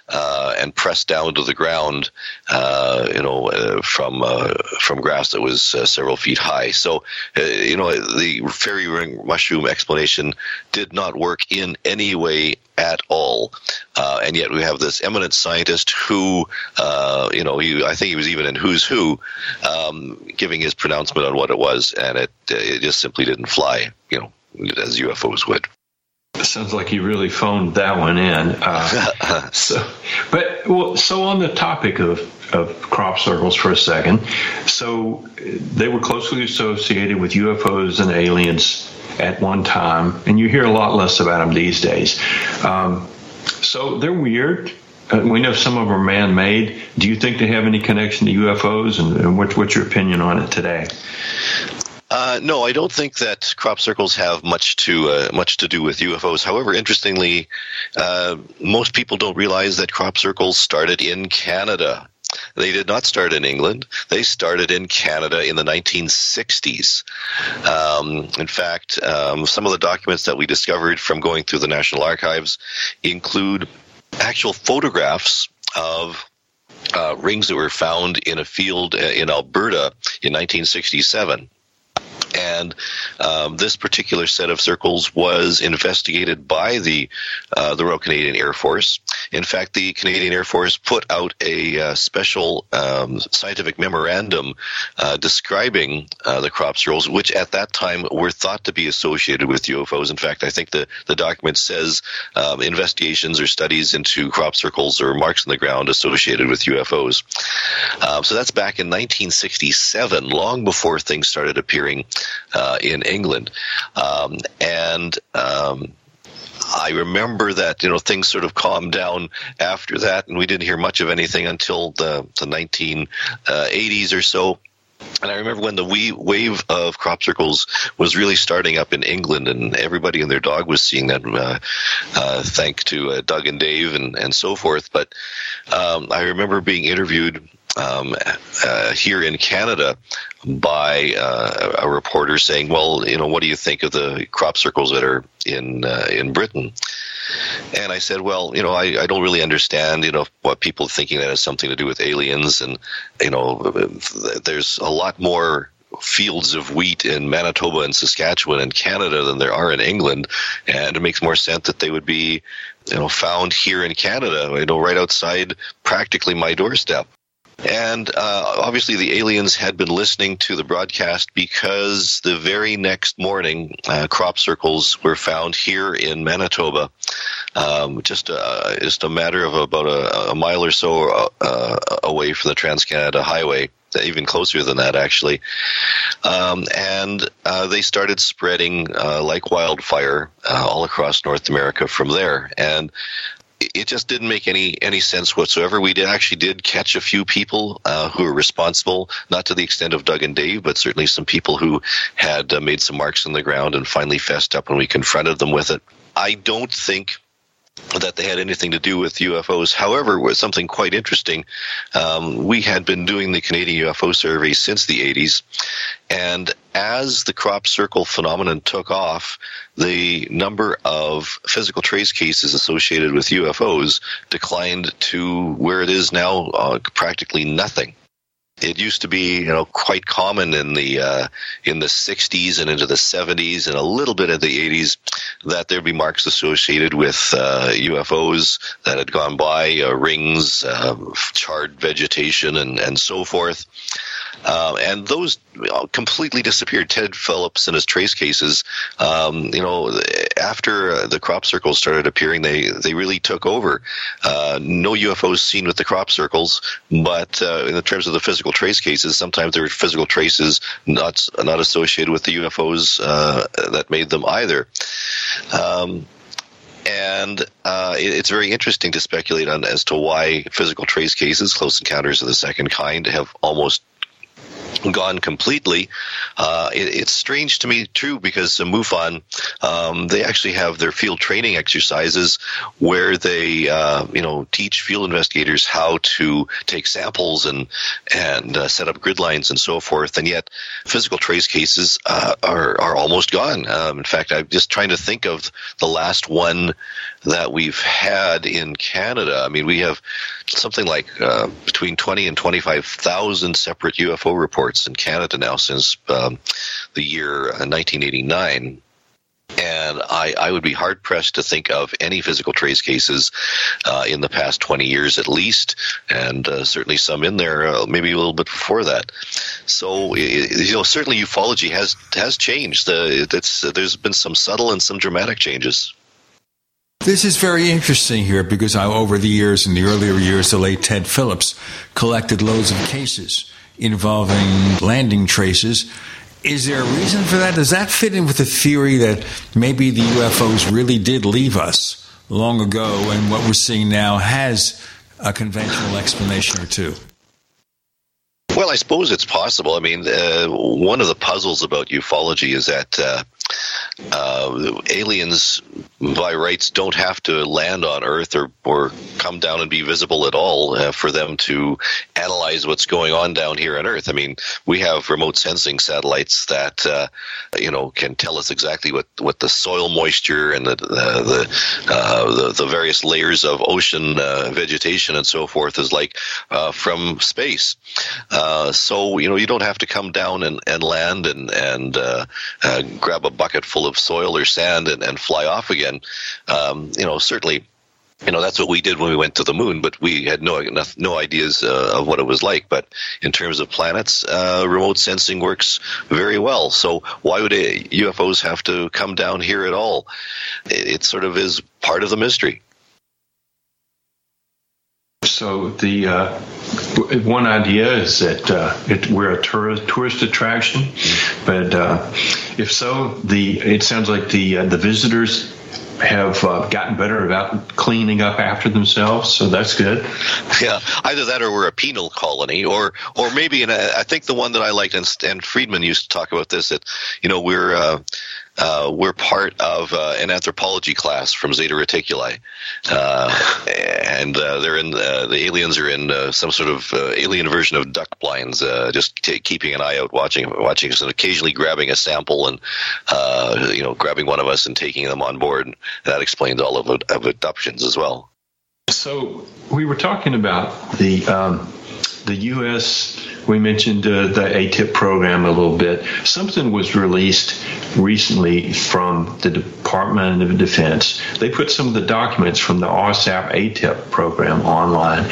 uh, and pressed down to the ground, uh, you know, uh, from uh, from grass that was uh, several feet high. So, uh, you know, the fairy ring mushroom explanation did not work in any way at all. Uh, and yet we have this eminent scientist who, uh, you know, he, I think he was even in Who's Who, um, giving his pronouncement on what it was. And it, it just simply didn't fly, you know, as U F Os would. It sounds like you really phoned that one in. Uh, so, but well, so on the topic of, of crop circles for a second, so they were closely associated with U F Os and aliens at one time, and you hear a lot less about them these days. Um, so they're weird. Uh, we know some of them are man-made. Do you think they have any connection to U F Os, and, and what, what's your opinion on it today? Uh, no, I don't think that crop circles have much to uh, much to do with U F Os. However, interestingly, uh, most people don't realize that crop circles started in Canada. They did not start in England. They started in Canada in the nineteen sixties. Um, in fact, um, some of the documents that we discovered from going through the National Archives include actual photographs of uh, rings that were found in a field in Alberta in nineteen sixty-seven. And um, this particular set of circles was investigated by the uh, the Royal Canadian Air Force. In fact, the Canadian Air Force put out a uh, special um, scientific memorandum uh, describing uh, the crop circles, which at that time were thought to be associated with U F Os. In fact, I think the, the document says um, investigations or studies into crop circles or marks on the ground associated with U F Os. Uh, so that's back in nineteen sixty-seven, long before things started appearing Uh, in England, um, and um, I remember that you know things sort of calmed down after that, and we didn't hear much of anything until the, the nineteen eighties or so. And I remember when the wee wave of crop circles was really starting up in England, and everybody and their dog was seeing that, uh, uh, thanks to uh, Doug and Dave and, and so forth. But um, I remember being interviewed Um, uh, here in Canada by uh, a reporter saying, well, you know, what do you think of the crop circles that are in uh, in Britain? And I said, well, you know, I, I don't really understand, you know, what people are thinking that has something to do with aliens. And, you know, there's a lot more fields of wheat in Manitoba and Saskatchewan and Canada than there are in England. And it makes more sense that they would be, you know, found here in Canada, you know, right outside practically my doorstep. And uh, obviously the aliens had been listening to the broadcast, because the very next morning uh, crop circles were found here in Manitoba, um, just, a, just a matter of about a, a mile or so uh, away from the Trans-Canada Highway, even closer than that actually. Um, and uh, they started spreading uh, like wildfire uh, all across North America from there. And it just didn't make any, any sense whatsoever. We did, actually did catch a few people uh, who were responsible, not to the extent of Doug and Dave, but certainly some people who had uh, made some marks on the ground and finally fessed up when we confronted them with it. I don't think that they had anything to do with U F Os. However, was something quite interesting. Um, we had been doing the Canadian U F O survey since the eighties, and as the crop circle phenomenon took off, the number of physical trace cases associated with U F Os declined to where it is now, uh, practically nothing. It used to be, you know, quite common in the uh, in the sixties and into the seventies and a little bit in the eighties that there'd be marks associated with uh, U F Os that had gone by, uh, rings, uh, charred vegetation, and, and so forth. Uh, and those completely disappeared. Ted Phillips and his trace cases, um, you know, after the crop circles started appearing, they, they really took over. Uh, no U F Os seen with the crop circles, but uh, in terms of the physical trace cases, sometimes there were physical traces not not associated with the U F Os uh, that made them either. Um, and uh, it, it's very interesting to speculate on as to why physical trace cases, close encounters of the second kind, have almost gone completely. Uh, it, it's strange to me too, because the MUFON, um, they actually have their field training exercises where they, uh, you know, teach field investigators how to take samples and and uh, set up grid lines and so forth. And yet, physical trace cases uh, are are almost gone. Um, in fact, I'm just trying to think of the last one that we've had in Canada. I mean, we have something like uh, between twenty and twenty-five thousand separate U F O reports in Canada now since um, the year nineteen eighty-nine, and I, I would be hard-pressed to think of any physical trace cases uh, in the past twenty years at least, and uh, certainly some in there uh, maybe a little bit before that. So, you know, certainly ufology has has changed. Uh, it's, uh, there's been some subtle and some dramatic changes. This is very interesting here, because I, over the years, in the earlier years, the late Ted Phillips collected loads of cases involving landing traces. Is there a reason for that? Does that fit in with the theory that maybe the U F Os really did leave us long ago, and what we're seeing now has a conventional explanation or two? Well, I suppose it's possible. I mean, uh, one of the puzzles about ufology is that uh, Uh, aliens, by rights, don't have to land on Earth or, or come down and be visible at all uh, for them to analyze what's going on down here on Earth. I mean, we have remote sensing satellites that uh, you know can tell us exactly what, what the soil moisture and the uh, the, uh, the the various layers of ocean uh, vegetation and so forth is like uh, from space. Uh, so you know you don't have to come down and, and land and and uh, uh, grab a bucket full of soil or sand and, and fly off again. Um, you know, certainly, you know, that's what we did when we went to the moon, but we had no no ideas uh, of what it was like. But in terms of planets, uh, remote sensing works very well. So why would a, U F Os have to come down here at all? It, it sort of is part of the mystery. So the uh, one idea is that uh, it, we're a tourist, tourist attraction, but uh, if so, the it sounds like the uh, the visitors have uh, gotten better about cleaning up after themselves, so that's good. Yeah, either that or we're a penal colony, or or maybe, and I think the one that I liked, and Stan Friedman used to talk about this, that, you know, we're uh, uh, we're part of uh, an anthropology class from Zeta Reticuli, uh, and uh, they're in uh, the aliens are in uh, some sort of uh, alien version of duck blinds, uh, just t- keeping an eye out, watching, watching us, and occasionally grabbing a sample and uh, you know grabbing one of us and taking them on board. That explains all of, of adoptions as well. So we were talking about the um, the U S We mentioned uh, the A T I P program a little bit. Something was released recently from the Department of Defense. They put some of the documents from the R S A P A T I P program online,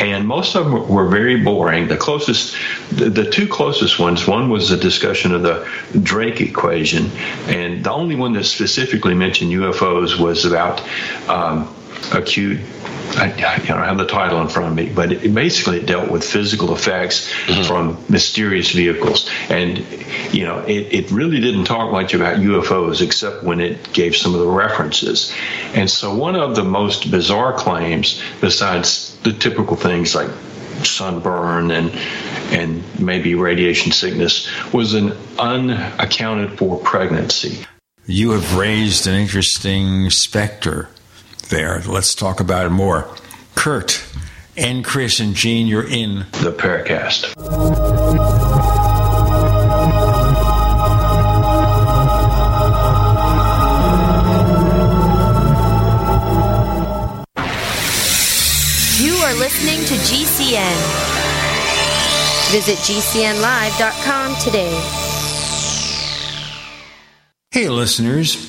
and most of them were very boring. The closest, the, the two closest ones, one was a discussion of the Drake equation, and the only one that specifically mentioned U F Os was about um, acute. I, I don't have the title in front of me, but it, basically it dealt with physical effects mm-hmm. from mysterious vehicles. And, you know, it, it really didn't talk much about U F Os except when it gave some of the references. And so one of the most bizarre claims, besides the typical things like sunburn and and maybe radiation sickness, was an unaccounted for pregnancy. You have raised an interesting specter there. Let's talk about it more. Curt and Chris and Gene, you're in the Paracast. You are listening to G C N. Visit G C N live dot com today. Hey, listeners.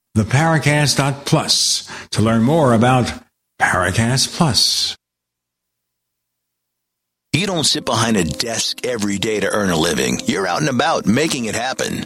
the paracast dot plus to learn more about Paracast Plus. You don't sit behind a desk every day to earn a living. You're out and about making it happen.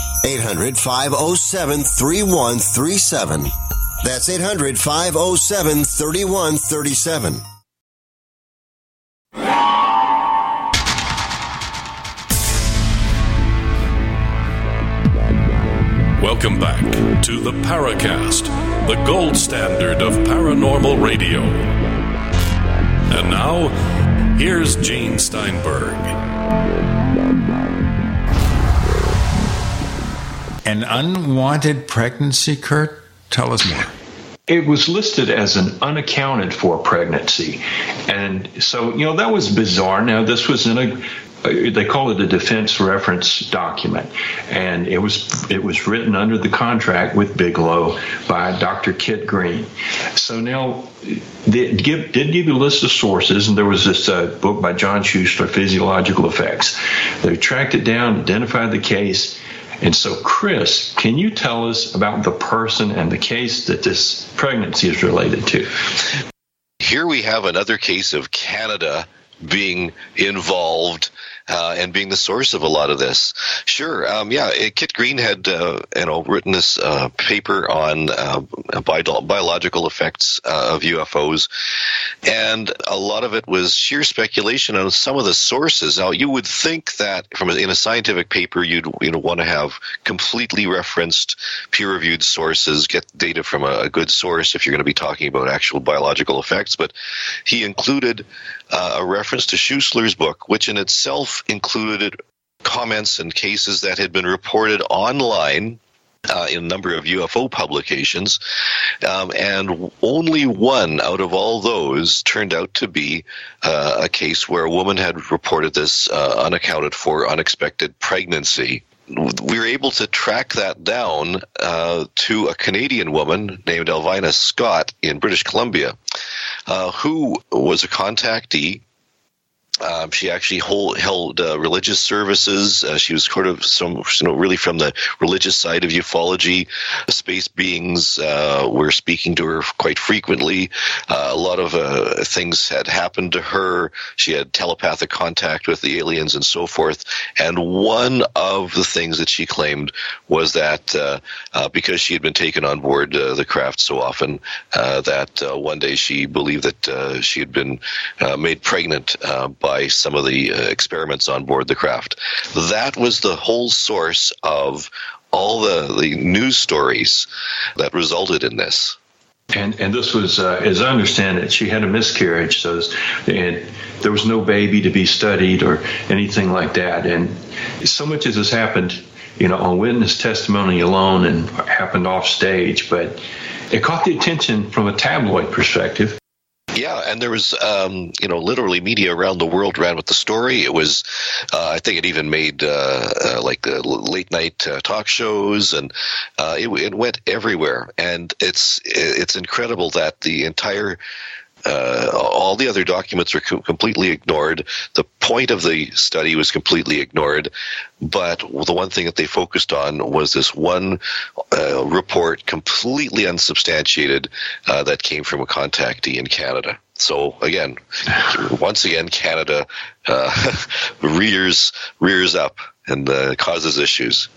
eight hundred, five oh seven, three one three seven. That's eight hundred, five oh seven, thirty-one thirty-seven. Welcome back to the Paracast, the gold standard of paranormal radio. And now, here's Gene Steinberg. An unwanted pregnancy, Curt? Tell us more. It was listed as an unaccounted for pregnancy. And so, you know, that was bizarre. Now, this was in a... they call it a defense reference document, and it was it was written under the contract with Bigelow by Doctor Kit Green. So now, they give, did give you a list of sources, and there was this uh, book by John Schuster, Physiological Effects. They tracked it down, identified the case, and so Chris, can you tell us about the person and the case that this pregnancy is related to? Here we have another case of Canada being involved Uh, and being the source of a lot of this. Sure, um, yeah, it, Kit Green had uh, you know, written this uh, paper on uh, bi- biological effects uh, of U F Os, and a lot of it was sheer speculation on some of the sources. Now, you would think that from a, in a scientific paper, you'd you know want to have completely referenced, peer-reviewed sources, get data from a, a good source if you're going to be talking about actual biological effects, but he included uh, a reference to Schuessler's book, which in itself included comments and cases that had been reported online uh, in a number of U F O publications, um, and only one out of all those turned out to be uh, a case where a woman had reported this uh, unaccounted for, unexpected pregnancy. We were able to track that down uh, to a Canadian woman named Elvina Scott in British Columbia, uh, who was a contactee. Um, she actually hold, held uh, religious services. Uh, she was sort of some, you know, really from the religious side of ufology. Space beings uh, were speaking to her quite frequently. Uh, a lot of uh, things had happened to her. She had telepathic contact with the aliens and so forth. And one of the things that she claimed was that uh, uh, because she had been taken on board uh, the craft so often, uh, that uh, one day she believed that uh, she had been uh, made pregnant uh, by by some of the uh, experiments on board the craft. That was the whole source of all the, the news stories that resulted in this. And and this was, uh, as I understand it, she had a miscarriage, so and there was no baby to be studied or anything like that. And so much as this happened, you know, on witness testimony alone and happened off stage, but it caught the attention from a tabloid perspective. Yeah, and there was, um, you know, literally media around the world ran with the story. It was, uh, I think it even made, uh, uh, like, uh, late-night uh, talk shows, and uh, it, it went everywhere. And it's it's incredible that the entire, uh, all the other documents were co- completely ignored. The point of the study was completely ignored. But the one thing that they focused on was this one uh, report, completely unsubstantiated, uh, that came from a contactee in Canada. So again, once again, Canada uh, rears rears up and uh, causes issues.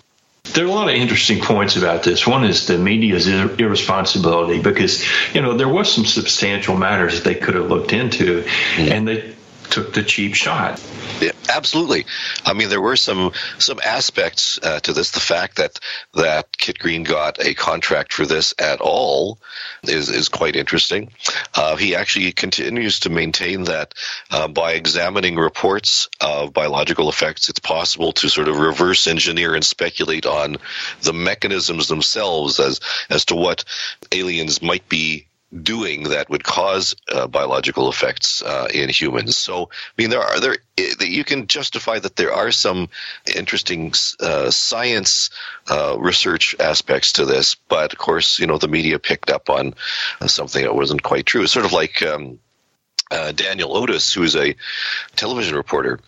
There are a lot of interesting points about this. One is the media's ir- irresponsibility, because you know there was some substantial matters that they could have looked into, mm. and they took the cheap shot. Yeah. Absolutely. I mean, there were some some aspects uh, to this. The fact that that Kit Green got a contract for this at all is, is quite interesting. Uh, he actually continues to maintain that uh, by examining reports of biological effects, it's possible to sort of reverse engineer and speculate on the mechanisms themselves as, as to what aliens might be doing that would cause uh, biological effects uh, in humans. So, I mean, there are there you can justify that there are some interesting uh, science uh, research aspects to this, but of course, you know, the media picked up on something that wasn't quite true. It's sort of like. Um, Uh, Daniel Otis, who is a television reporter,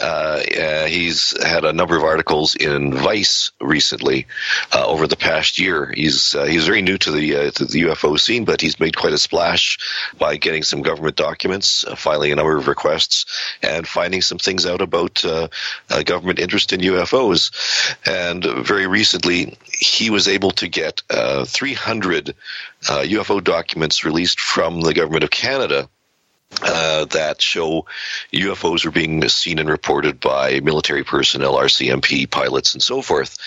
uh, uh, he's had a number of articles in Vice recently uh, over the past year. He's uh, he's very new to the uh, to the U F O scene, but he's made quite a splash by getting some government documents, uh, filing a number of requests, and finding some things out about uh, uh, government interest in U F Os. And very recently, he was able to get uh, three hundred uh, U F O documents released from the government of Canada. Uh, that show U F Os are being seen and reported by military personnel, R C M P, pilots, and so forth.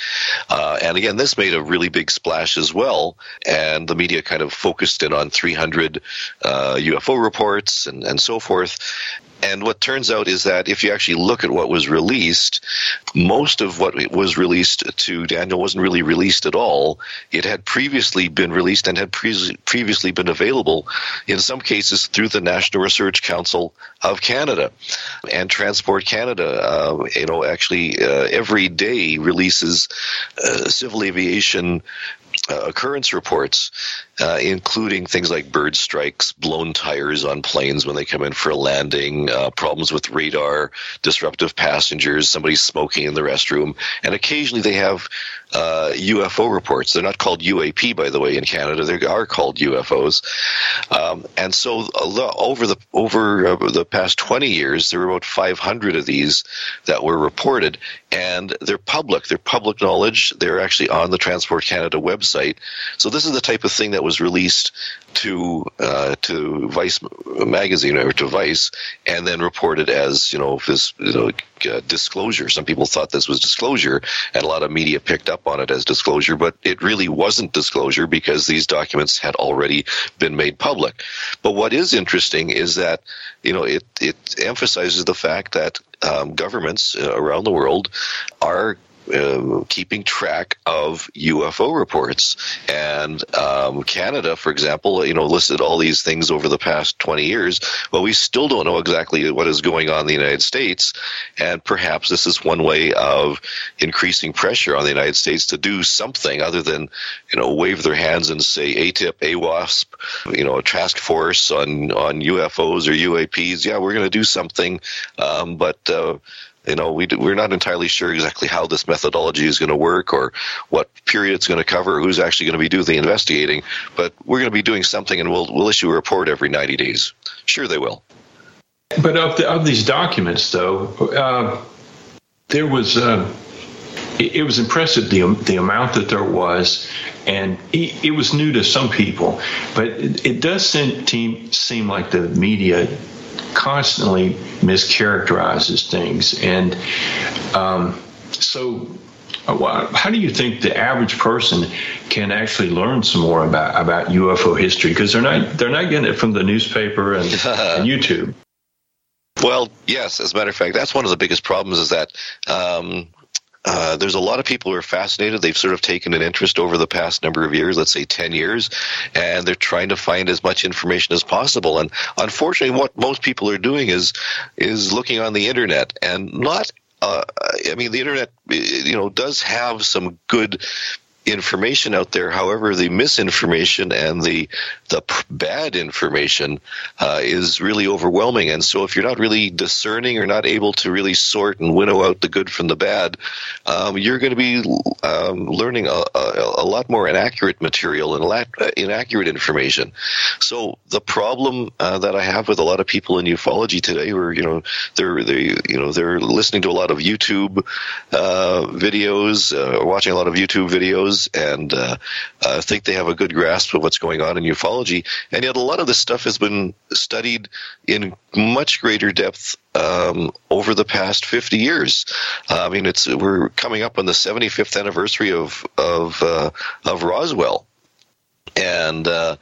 Uh, and again, this made a really big splash as well, and the media kind of focused in on three hundred uh, U F O reports and, and so forth. And what turns out is that if you actually look at what was released, most of what was released to Daniel wasn't really released at all. It had previously been released and had pre- previously been available, in some cases, through the National Research Council of Canada. And Transport Canada, uh, you know, actually uh, every day releases uh, civil aviation Uh, occurrence reports, uh, including things like bird strikes, blown tires on planes when they come in for a landing, uh, problems with radar, disruptive passengers, somebody smoking in the restroom. And occasionally they have uh, U F O reports. They're not called U A P, by the way, in Canada. They are called U F Os. Um, and so over the over uh, the past twenty years, there were about five hundred of these that were reported. And they're public. They're public knowledge. They're actually on the Transport Canada website. So this is the type of thing that was released to uh, to Vice magazine or to Vice, and then reported as you know this you know, uh, disclosure. Some people thought this was disclosure, and a lot of media picked up on it as disclosure, but it really wasn't disclosure because these documents had already been made public. But what is interesting is that you know it it emphasizes the fact that um, governments around the world are Uh, keeping track of U F O reports. And um, Canada, for example, you know, listed all these things over the past twenty years, but we still don't know exactly what is going on in the United States. And perhaps this is one way of increasing pressure on the United States to do something other than, you know, wave their hands and say A T I P, A WASP, you know, a task force on, on U F Os or U A Ps. Yeah, we're going to do something. Um, but, uh, You know, we do, we're not entirely sure exactly how this methodology is going to work or what period it's going to cover, or who's actually going to be doing the investigating. But we're going to be doing something, and we'll we'll issue a report every ninety days. Sure, they will. But of the, of these documents, though, uh, there was uh, it, it was impressive the the amount that there was, and it, it was new to some people. But it, it does seem seem like the media constantly mischaracterizes things, and um, so how do you think the average person can actually learn some more about, about U F O history? Because they're not they're not getting it from the newspaper and, and YouTube. Well, yes, as a matter of fact, that's one of the biggest problems is that. Um, Uh, there's a lot of people who are fascinated. They've sort of taken an interest over the past number of years, let's say ten years, and they're trying to find as much information as possible. And unfortunately, what most people are doing is is looking on the internet and not uh, – I mean, the internet, you know, does have some good – information out there. However, the misinformation and the the bad information uh, is really overwhelming. And so if you're not really discerning or not able to really sort and winnow out the good from the bad, um, you're going to be um, learning a, a, a lot more inaccurate material and a lot, uh, inaccurate information. So the problem uh, that I have with a lot of people in ufology today where you know they're they you know they're listening to a lot of YouTube uh, videos, uh, watching a lot of YouTube videos, and uh, uh, think they have a good grasp of what's going on in ufology. And yet a lot of this stuff has been studied in much greater depth um, over the past fifty years. Uh, I mean, it's we're coming up on the seventy-fifth anniversary of, of, uh, of Roswell. And uh,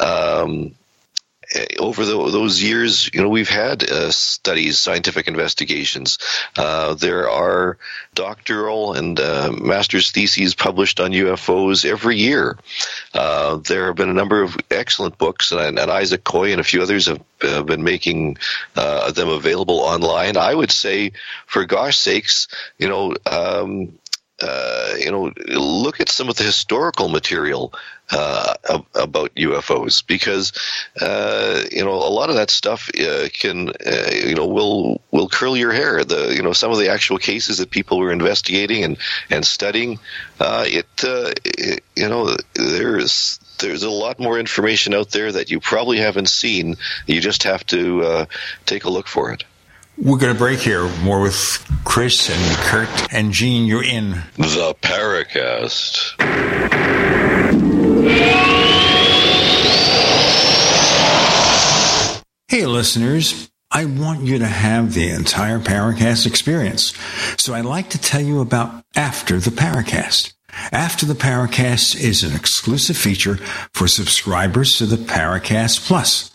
um, over the, those years, you know, we've had uh, studies, scientific investigations. Uh, there are doctoral and uh, master's theses published on U F Os every year. Uh, there have been a number of excellent books, and, and Isaac Coy and a few others have uh, been making uh, them available online. I would say, for gosh sakes, you know, um, uh, you know, look at some of the historical material uh, about U F Os, because uh, you know, a lot of that stuff uh, can uh, you know will will curl your hair. The you know some of the actual cases that people were investigating and and studying, uh, it, uh, it you know there's. There's a lot more information out there that you probably haven't seen. You just have to uh, take a look for it. We're going to break here. More with Chris and Curt and Gene. You're in the Paracast. Hey, listeners. I want you to have the entire Paracast experience. So I'd like to tell you about After the Paracast. After the Paracast is an exclusive feature for subscribers to the Paracast Plus.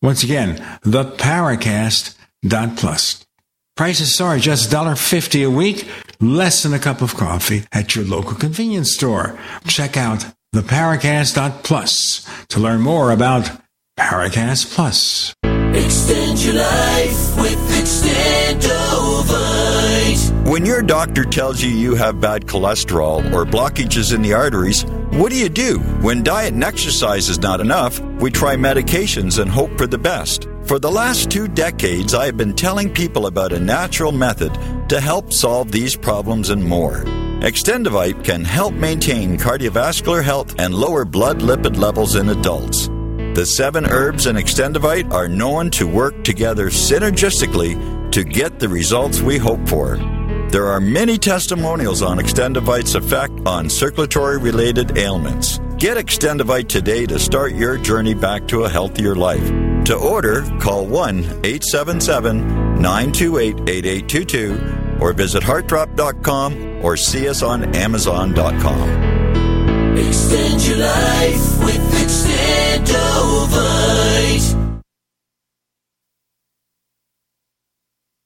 Once again, the paracast dot plus. Prices are just one dollar fifty a week, less than a cup of coffee at your local convenience store. Check out the paracast dot plus to learn more about Paracast Plus. Extend your life with Extendovite. When your doctor tells you you have bad cholesterol or blockages in the arteries, what do you do? When diet and exercise is not enough, we try medications and hope for the best. For the last two decades, I have been telling people about a natural method to help solve these problems and more. Extendovite can help maintain cardiovascular health and lower blood lipid levels in adults. The seven herbs in Extendivite are known to work together synergistically to get the results we hope for. There are many testimonials on Extendivite's effect on circulatory-related ailments. Get Extendivite today to start your journey back to a healthier life. To order, call one eight seven seven nine two eight eight eight two two or visit heart drop dot com or see us on amazon dot com. Extend your life with Extendovite.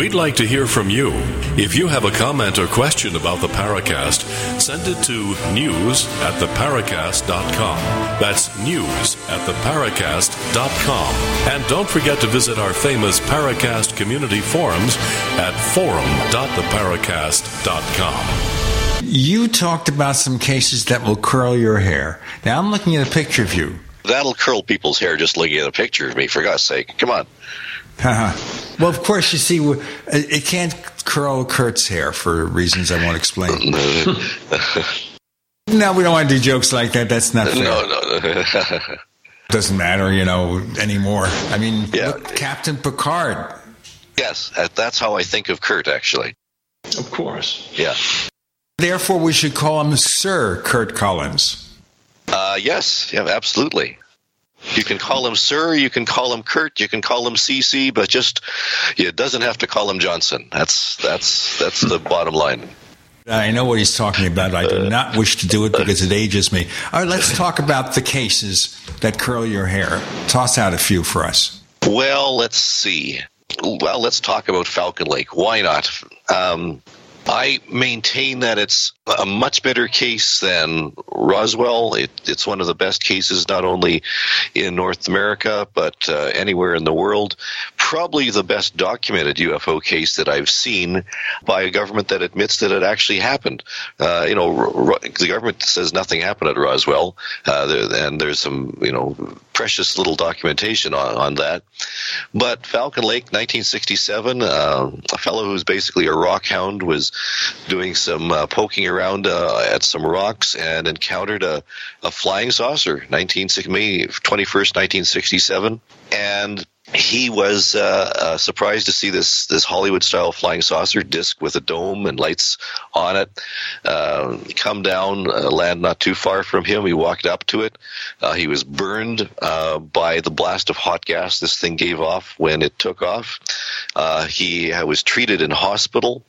We'd like to hear from you. If you have a comment or question about the Paracast, send it to news at theparacast.com. That's news at theparacast.com. And don't forget to visit our famous Paracast community forums at forum dot the paracast dot com. You talked about some cases that will curl your hair. Now I'm looking at a picture of you. That'll curl people's hair just looking at a picture of me, for God's sake. Come on. Uh-huh. Well, of course, you see, it can't curl Kurt's hair for reasons I won't explain. No, we don't want to do jokes like that. That's not fair. No, no, no. Doesn't matter, you know, anymore. I mean, yeah. Look, Captain Picard. Yes, that's how I think of Kurt, actually. Of course. Yeah. Therefore, we should call him Sir Curt Collins. Uh, yes, yeah, absolutely. You can call him Sir, you can call him Kurt, you can call him C C, but just you doesn't have to call him Johnson. That's that's that's the bottom line. I know what he's talking about. I do not wish to do it because it ages me. All right, let's talk about the cases that curl your hair. Toss out a few for us. Well, let's see. Well, let's talk about Falcon Lake. Why not? Um, I maintain that it's a much better case than Roswell. It, it's one of the best cases, not only in North America, but uh, anywhere in the world. Probably the best documented U F O case that I've seen by a government that admits that it actually happened. Uh, you know, ro- the government says nothing happened at Roswell, uh, there, and there's some, you know, precious little documentation on, on that. But Falcon Lake, nineteen sixty-seven, uh, a fellow who's basically a rock hound was doing some uh, poking around uh, at some rocks and encountered a, a flying saucer, May twenty-first, nineteen sixty-seven. And he was uh, uh, surprised to see this this Hollywood-style flying saucer disc with a dome and lights on it uh, come down, uh, land not too far from him. He walked up to it. Uh, he was burned uh, by the blast of hot gas this thing gave off when it took off. Uh, he was treated in hospital.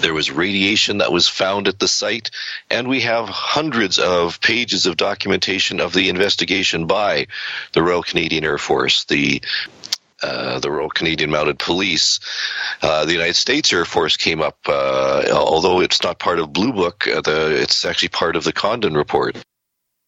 There was radiation that was found at the site, and we have hundreds of pages of documentation of the investigation by the Royal Canadian Air Force, the uh, the Royal Canadian Mounted Police. Uh, the United States Air Force came up, uh, although it's not part of Blue Book, uh, the, it's actually part of the Condon Report.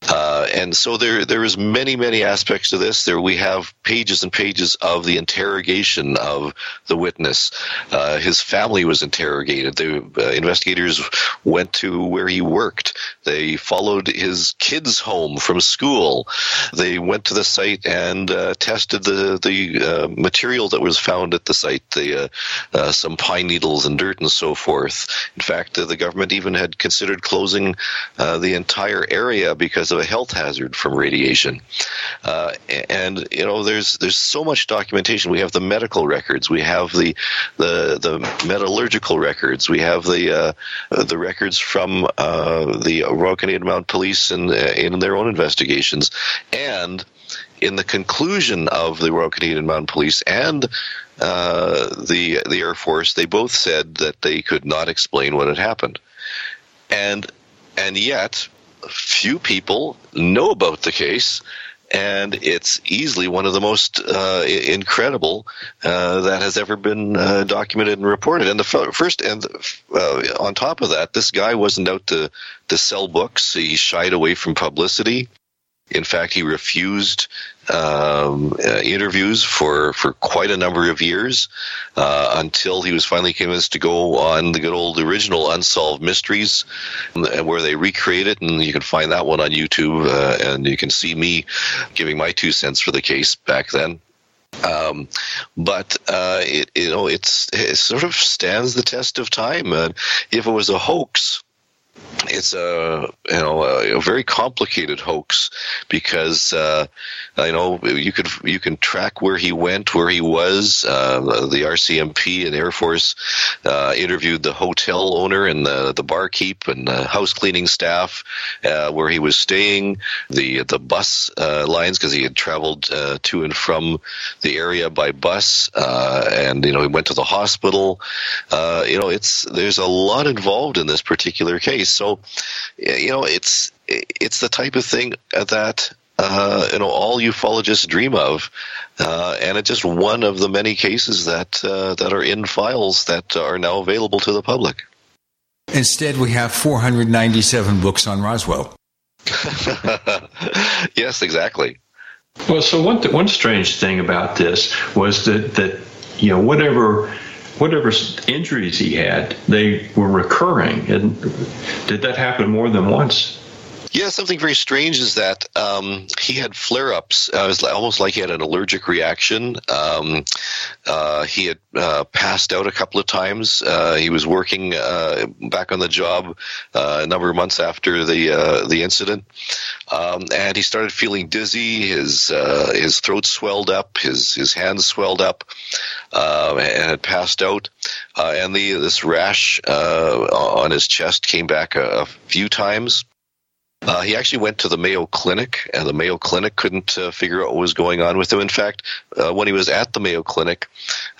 Uh, and so there, there is many, many aspects to this. There we have pages and pages of the interrogation of the witness. Uh, his family was interrogated. The uh, investigators went to where he worked. They followed his kids home from school. They went to the site and uh, tested the the uh, material that was found at the site, the uh, uh, some pine needles and dirt and so forth. In fact, uh, the government even had considered closing uh, the entire area because of a health hazard from radiation. Uh, and, you know, there's there's so much documentation. We have the medical records. We have the the, the metallurgical records. We have the uh, the records from uh, the Royal Canadian Mounted Police and in, in their own investigations. And in the conclusion of the Royal Canadian Mounted Police and uh, the the Air Force, they both said that they could not explain what had happened. And and yet... few people know about the case, and it's easily one of the most uh, incredible uh, that has ever been uh, documented and reported. And the first, and uh, on top of that, this guy wasn't out to, to sell books. He shied away from publicity. In fact, he refused um, uh, interviews for, for quite a number of years uh, until he was finally convinced to go on the good old original Unsolved Mysteries, where they recreate it, and you can find that one on YouTube, uh, and you can see me giving my two cents for the case back then. Um, but uh, it, you know, it's it sort of stands the test of time. Uh, if it was a hoax, it's a you know a, a very complicated hoax because uh, you know you could you can track where he went, where he was. Uh, the R C M P and Air Force uh, interviewed the hotel owner and the the barkeep and the house cleaning staff uh, where he was staying, the the bus uh, lines because he had traveled uh, to and from the area by bus, uh, and you know he went to the hospital. Uh, you know it's there's a lot involved in this particular case. So, you know, it's it's the type of thing that uh, you know, all ufologists dream of, uh, and it's just one of the many cases that uh, that are in files that are now available to the public. Instead, we have four hundred ninety-seven books on Roswell. Yes, exactly. Well, so one th- one strange thing about this was that, that you know, whatever whatever injuries he had, they were recurring. And did that happen more than once? Yeah, something very strange is that um, he had flare-ups. Uh, it was almost like he had an allergic reaction. Um, uh, he had uh, passed out a couple of times. Uh, he was working uh, back on the job uh, a number of months after the uh, the incident, um, and he started feeling dizzy. His uh, his throat swelled up. His his hands swelled up, uh, and had passed out. Uh, and the this rash uh, on his chest came back a, a few times. Uh, he actually went to the Mayo Clinic, and the Mayo Clinic couldn't uh, figure out what was going on with him. In fact, uh, when he was at the Mayo Clinic,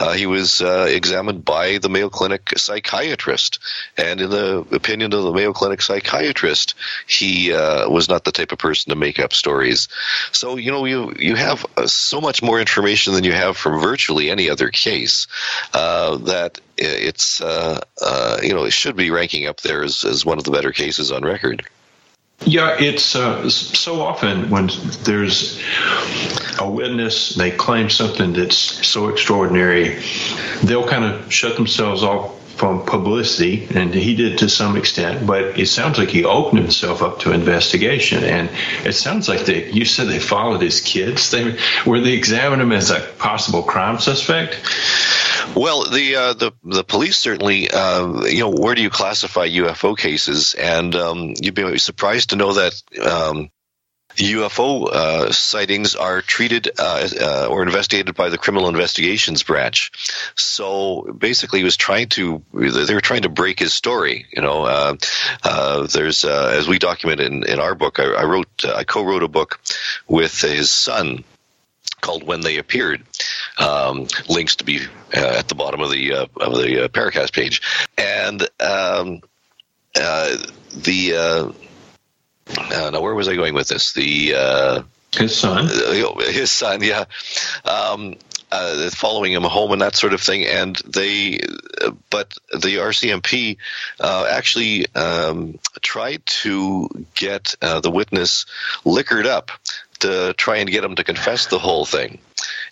uh, he was uh, examined by the Mayo Clinic psychiatrist. And in the opinion of the Mayo Clinic psychiatrist, he uh, was not the type of person to make up stories. So, you know, you, you have uh, so much more information than you have from virtually any other case uh, that it's, uh, uh, you know, it should be ranking up there as, as one of the better cases on record. Yeah, it's uh, so often when there's a witness, they claim something that's so extraordinary, they'll kind of shut themselves off from publicity, and he did to some extent, but it sounds like he opened himself up to investigation, and it sounds like they, you said they followed his kids. They, were they examining him as a possible crime suspect? Well, the uh, the the police certainly, uh, you know, where do you classify U F O cases? And um, you'd be surprised to know that um, U F O uh, sightings are treated uh, uh, or investigated by the Criminal Investigations Branch. So basically, he was trying to they were trying to break his story. You know, uh, uh, there's uh, as we document in, in our book, I, I wrote uh, I co-wrote a book with his son called When They Appeared. Um, links to be uh, at the bottom of the uh, of the uh, Paracast page, and um, uh, the uh, uh, now where was I going with this? The uh, his son, uh, his son, yeah, um, uh, following him home and that sort of thing, and they, uh, but the R C M P uh, actually um, tried to get uh, the witness liquored up to try and get him to confess the whole thing.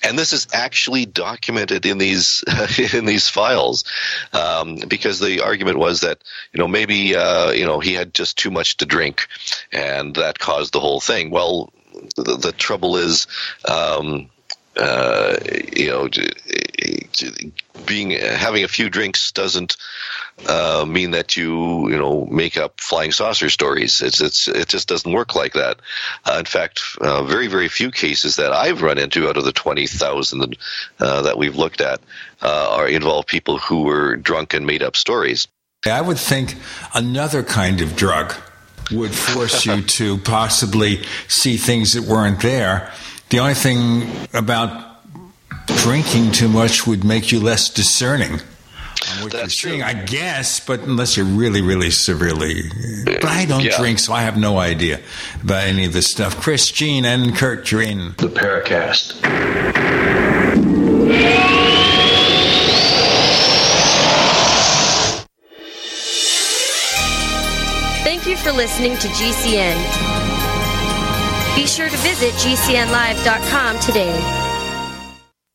And this is actually documented in these in these files, um, because the argument was that, you know, maybe uh, you know, he had just too much to drink, and that caused the whole thing. Well, the, the trouble is, um, uh, you know, being having a few drinks doesn't uh, mean that you you know make up flying saucer stories. It's it's it just doesn't work like that. Uh, in fact, uh, very very few cases that I've run into out of the twenty thousand uh, that we've looked at uh, are involve people who were drunk and made up stories. I would think another kind of drug would force you to possibly see things that weren't there. The only thing about drinking too much would make you less discerning. What That's you're seeing, true. I guess, but unless you're really, really severely. But I don't yeah. drink, so I have no idea about any of this stuff. Chris, Gene, and Kurt, you're in the Paracast. Thank you for listening to G C N. Be sure to visit G C N live dot com today.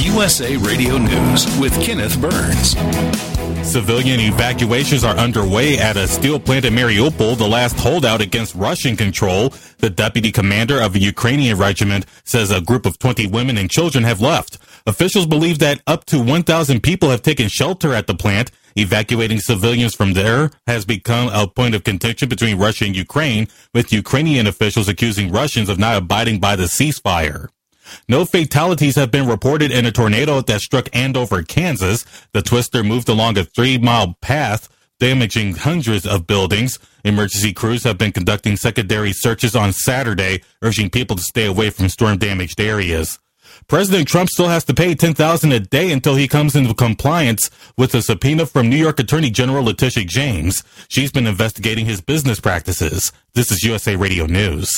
U S A Radio News with Kenneth Burns. Civilian evacuations are underway at a steel plant in Mariupol, the last holdout against Russian control. The deputy commander of a Ukrainian regiment says a group of twenty women and children have left. Officials believe that up to one thousand people have taken shelter at the plant. Evacuating civilians from there has become a point of contention between Russia and Ukraine, with Ukrainian officials accusing Russians of not abiding by the ceasefire. No fatalities have been reported in a tornado that struck Andover, Kansas. The twister moved along a three-mile path, damaging hundreds of buildings. Emergency crews have been conducting secondary searches on Saturday, urging people to stay away from storm-damaged areas. President Trump still has to pay ten thousand dollars a day until he comes into compliance with a subpoena from New York Attorney General Letitia James. She's been investigating his business practices. This is U S A Radio News.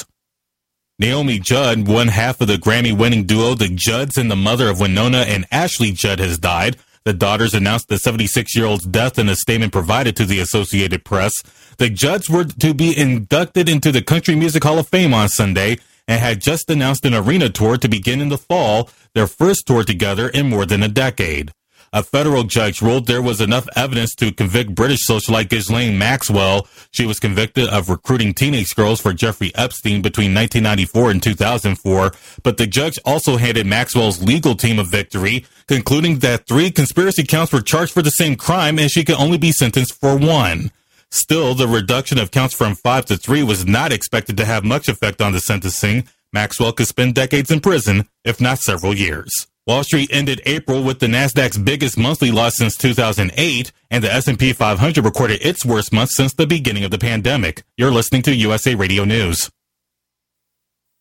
Naomi Judd, one half of the Grammy-winning duo The Judds and the mother of Winona and Ashley Judd, has died. The daughters announced the seventy-six-year-old's death in a statement provided to the Associated Press. The Judds were to be inducted into the Country Music Hall of Fame on Sunday and had just announced an arena tour to begin in the fall, their first tour together in more than a decade. A federal judge ruled there was enough evidence to convict British socialite Ghislaine Maxwell. She was convicted of recruiting teenage girls for Jeffrey Epstein between nineteen ninety-four and two thousand four, but the judge also handed Maxwell's legal team a victory, concluding that three conspiracy counts were charged for the same crime and she could only be sentenced for one. Still, the reduction of counts from five to three was not expected to have much effect on the sentencing. Maxwell could spend decades in prison, if not several years. Wall Street ended April with the Nasdaq's biggest monthly loss since two thousand eight, and the S and P five hundred recorded its worst month since the beginning of the pandemic. You're listening to U S A Radio News.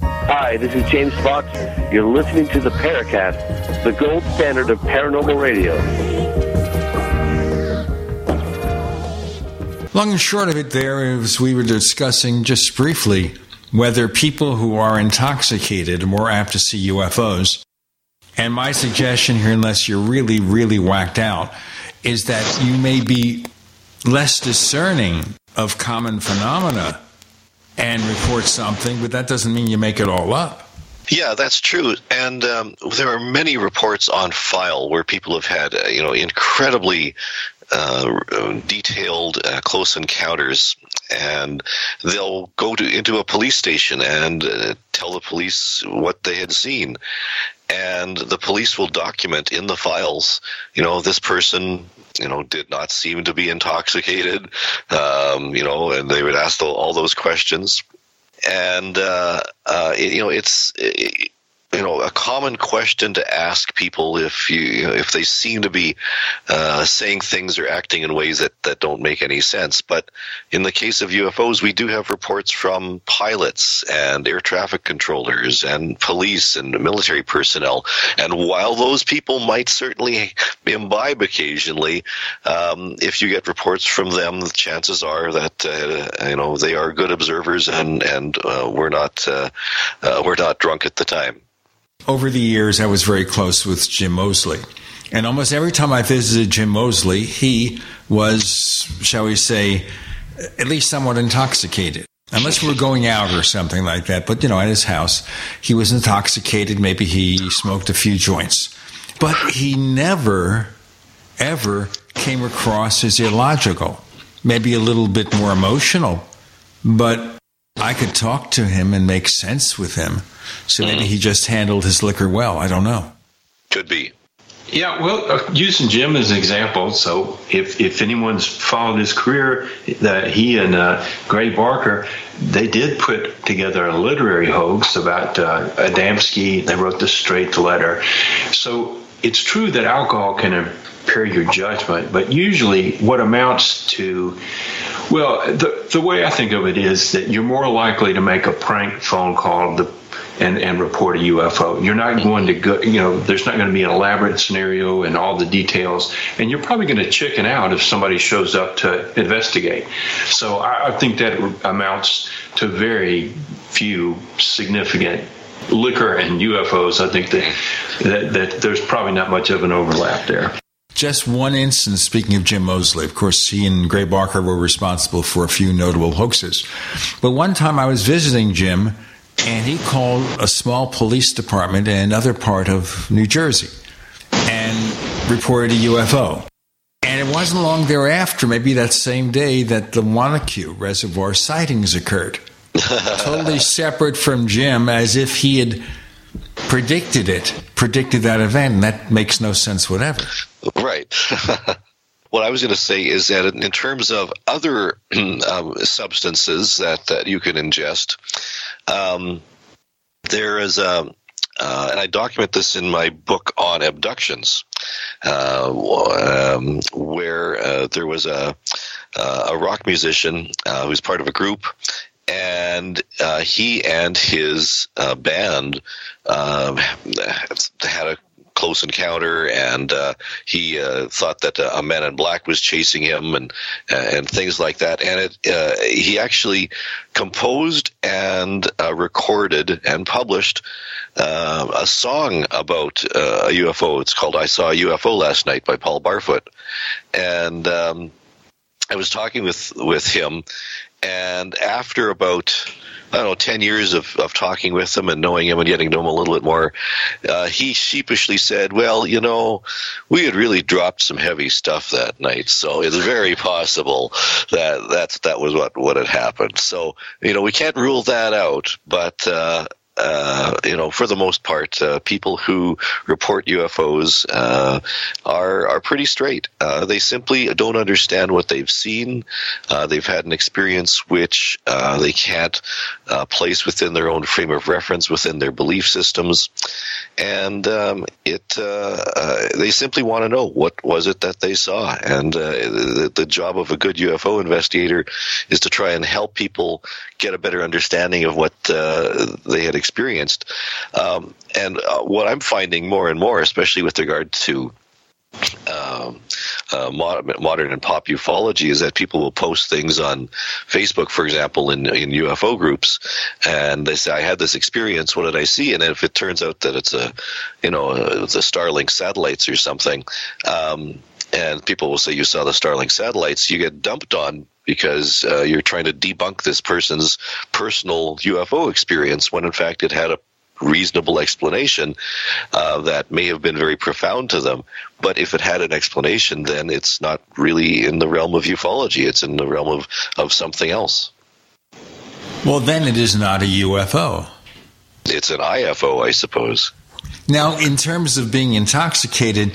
Hi, this is James Fox. You're listening to the Paracast, the gold standard of paranormal radio. Long and short of it there is we were discussing just briefly whether people who are intoxicated are more apt to see U F Os. And my suggestion here, unless you're really, really whacked out, is that you may be less discerning of common phenomena and report something, but that doesn't mean you make it all up. Yeah, that's true. And um, there are many reports on file where people have had, uh, you know, incredibly uh, detailed uh, close encounters, and they'll go to into a police station and uh, tell the police what they had seen. And the police will document in the files, you know, this person, you know, did not seem to be intoxicated, um, you know, and they would ask the, all those questions. And, uh, uh, it, you know, it's it, you know, a common question to ask people if you, you know, if they seem to be uh, saying things or acting in ways that, that don't make any sense. But in the case of U F Os, we do have reports from pilots and air traffic controllers and police and military personnel. And while those people might certainly imbibe occasionally, um, if you get reports from them, the chances are that uh, you know, they are good observers, and and uh, we're not uh, uh, we're not drunk at the time. Over the years, I was very close with Jim Mosley. And almost every time I visited Jim Mosley, he was, shall we say, at least somewhat intoxicated. Unless we were going out or something like that. But, you know, at his house, he was intoxicated. Maybe he smoked a few joints. But he never, ever came across as illogical. Maybe a little bit more emotional. But I could talk to him and make sense with him. So maybe he just handled his liquor well. I don't know. Could be. Yeah, well, uh, using Jim as an example, so if, if anyone's followed his career, that he and uh, Gray Barker, they did put together a literary hoax about uh, Adamski. They wrote the straight letter. So it's true that alcohol can impair your judgment, but usually what amounts to... Well, the the way I think of it is that you're more likely to make a prank phone call to, and, and report a U F O. You're not going to go, you know, there's not going to be an elaborate scenario and all the details, and you're probably going to chicken out if somebody shows up to investigate. So I, I think that amounts to very few significant liquor and U F Os. I think that, that, that there's probably not much of an overlap there. Just one instance, speaking of Jim Mosley, of course, he and Gray Barker were responsible for a few notable hoaxes. But one time I was visiting Jim, and he called a small police department in another part of New Jersey and reported a U F O. And it wasn't long thereafter, maybe that same day, that the Wanacue Reservoir sightings occurred. Totally separate from Jim, as if he had predicted it, predicted that event, and that makes no sense whatever. Right. What I was going to say is that in terms of other um, substances that, that you can ingest, um, there is a uh, – and I document this in my book on abductions, uh, um, where uh, there was a, uh, a rock musician uh, who was part of a group. And uh, he and his uh, band um, had a close encounter, and uh, he uh, thought that a man in black was chasing him, and and things like that. And it, uh, he actually composed and uh, recorded and published uh, a song about uh, a U F O. It's called "I Saw a U F O Last Night" by Paul Barfoot. And um, I was talking with with him. And after about, I don't know, ten years of, of talking with him and knowing him and getting to him a little bit more, uh, he sheepishly said, well, you know, we had really dropped some heavy stuff that night. So it's very possible that that's, that was what, what had happened. So, you know, we can't rule that out. But, uh, uh, you know, for the most part, uh, people who report U F Os uh, are are pretty straight. Uh, they simply don't understand what they've seen. Uh, they've had an experience which uh, they can't uh, place within their own frame of reference, within their belief systems, and um, it uh, uh, they simply want to know what was it that they saw. And uh, the, the job of a good U F O investigator is to try and help people get a better understanding of what uh, they had experienced. experienced. Um, and uh, what I'm finding more and more, especially with regard to um, uh, mod- modern and pop ufology, is that people will post things on Facebook, for example, in, in U F O groups, and they say, I had this experience, what did I see? And if it turns out that it's a, you know, it's a Starlink satellites or something, um, and people will say, you saw the Starlink satellites, you get dumped on because uh, you're trying to debunk this person's personal U F O experience when, in fact, it had a reasonable explanation uh, that may have been very profound to them. But if it had an explanation, then it's not really in the realm of ufology. It's in the realm of, of something else. Well, then it is not a U F O. It's an I F O, I suppose. Now, in terms of being intoxicated,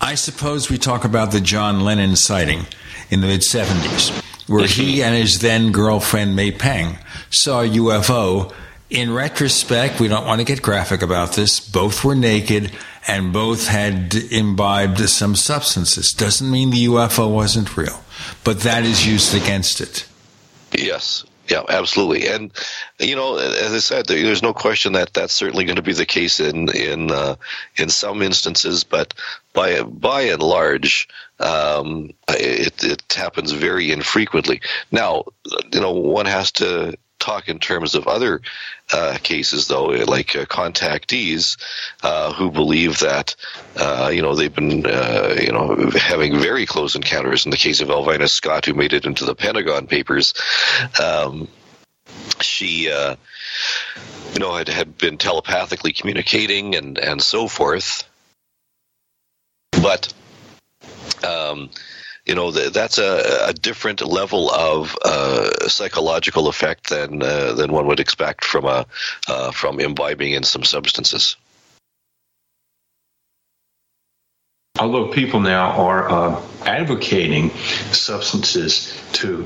I suppose we talk about the John Lennon sighting in the mid-seventies. Where he and his then girlfriend May Pang saw a U F O In retrospect, we don't want to get graphic about this. Both were naked and both had imbibed some substances. Doesn't mean the U F O wasn't real, but that is used against it. Yes. Yeah, absolutely. And, you know, as I said, there, there's no question that that's certainly going to be the case in in uh, in some instances. But by by and large, um, it, it happens very infrequently. Now, you know, one has to talk in terms of other uh, cases, though, like uh, contactees uh, who believe that, uh, you know, they've been, uh, you know, having very close encounters. In the case of Elvina Scott, who made it into the Pentagon Papers, um, she, uh, you know, had, had been telepathically communicating and, and so forth. But, um You know, that's a, a different level of uh, psychological effect than uh, than one would expect from a uh, from imbibing in some substances. Although people now are uh, advocating substances to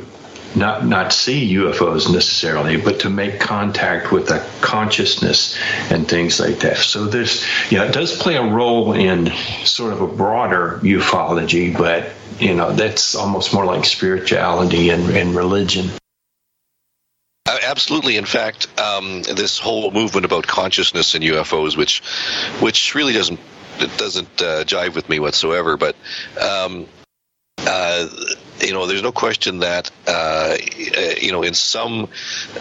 not not see U F Os necessarily, but to make contact with a consciousness and things like that. So this, you know, it does play a role in sort of a broader ufology, but. You know, that's almost more like spirituality and, and religion. Absolutely. In fact, um, this whole movement about consciousness and U F Os, which which really doesn't it doesn't uh, jive with me whatsoever. But um, uh, you know, there's no question that uh, you know, in some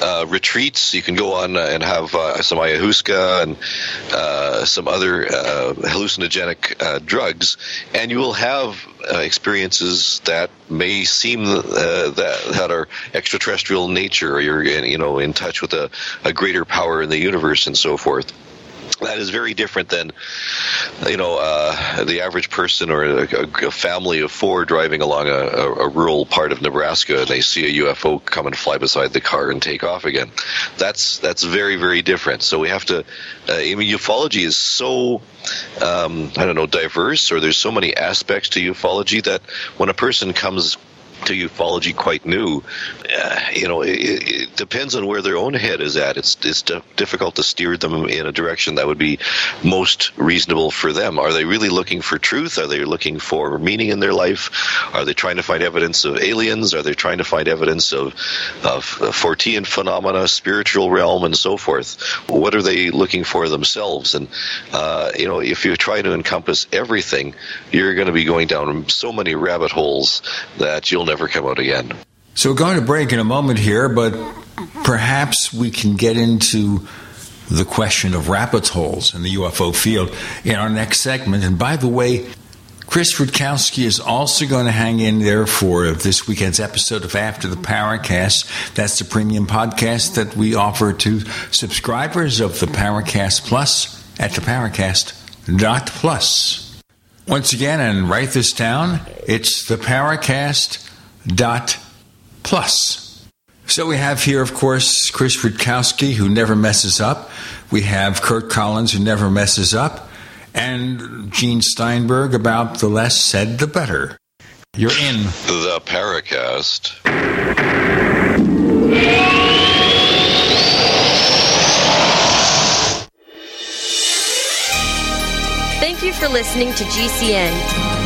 uh, retreats you can go on and have uh, some ayahuasca and uh, some other uh, hallucinogenic uh, drugs, and you will have. Uh, experiences that may seem uh, that that are extraterrestrial in nature, or you're in, you know in touch with a, a greater power in the universe and so forth. That is very different than you know uh, the average person or a, a family of four driving along a, a, a rural part of Nebraska, and they see a U F O come and fly beside the car and take off again. That's that's very very different. So we have to. Uh, I mean, ufology is so. Um, I don't know, diverse, or there's so many aspects to ufology that when a person comes to ufology quite new, uh, you know, it, it depends on where their own head is at. It's it's d- difficult to steer them in a direction that would be most reasonable for them. Are they really looking for truth? Are they looking for meaning in their life? Are they trying to find evidence of aliens? Are they trying to find evidence of, of Fortean phenomena, spiritual realm, and so forth? What are they looking for themselves? And, uh, you know, if you try to encompass everything, you're going to be going down so many rabbit holes that you'll never come out again. So we're going to break in a moment here, but perhaps we can get into the question of rabbit holes in the U F O field in our next segment. And by the way, Chris Rutkowski is also going to hang in there for this weekend's episode of After the Paracast. That's the premium podcast that we offer to subscribers of the Paracast Plus at the paracast dot plus. Once again, and write this down, it's the Paracast Dot plus. So we have here, of course, Chris Rutkowski, who never messes up. We have Curt Collins, who never messes up. And Gene Steinberg about the less said, the better. You're in the Paracast. Thank you for listening to G C N.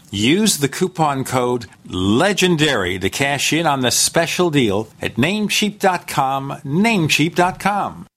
Use the coupon code LEGENDARY to cash in on the special deal at Namecheap dot com, Namecheap dot com.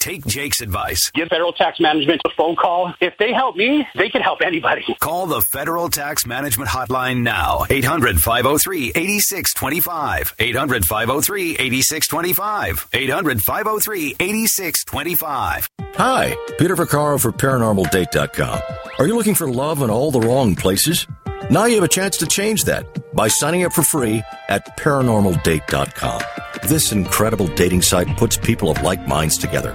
take Jake's advice. Give Federal Tax Management a phone call. If they help me, they can help anybody. Call the Federal Tax Management Hotline now. eight hundred, five oh three, eight six two five. eight hundred, five oh three, eight six two five. eight hundred, five oh three, eight six two five. Hi, Peter Vaccaro for Paranormal Date dot com. Are you looking for love in all the wrong places? Now you have a chance to change that by signing up for free at Paranormal Date dot com. This incredible dating site puts people of like minds together.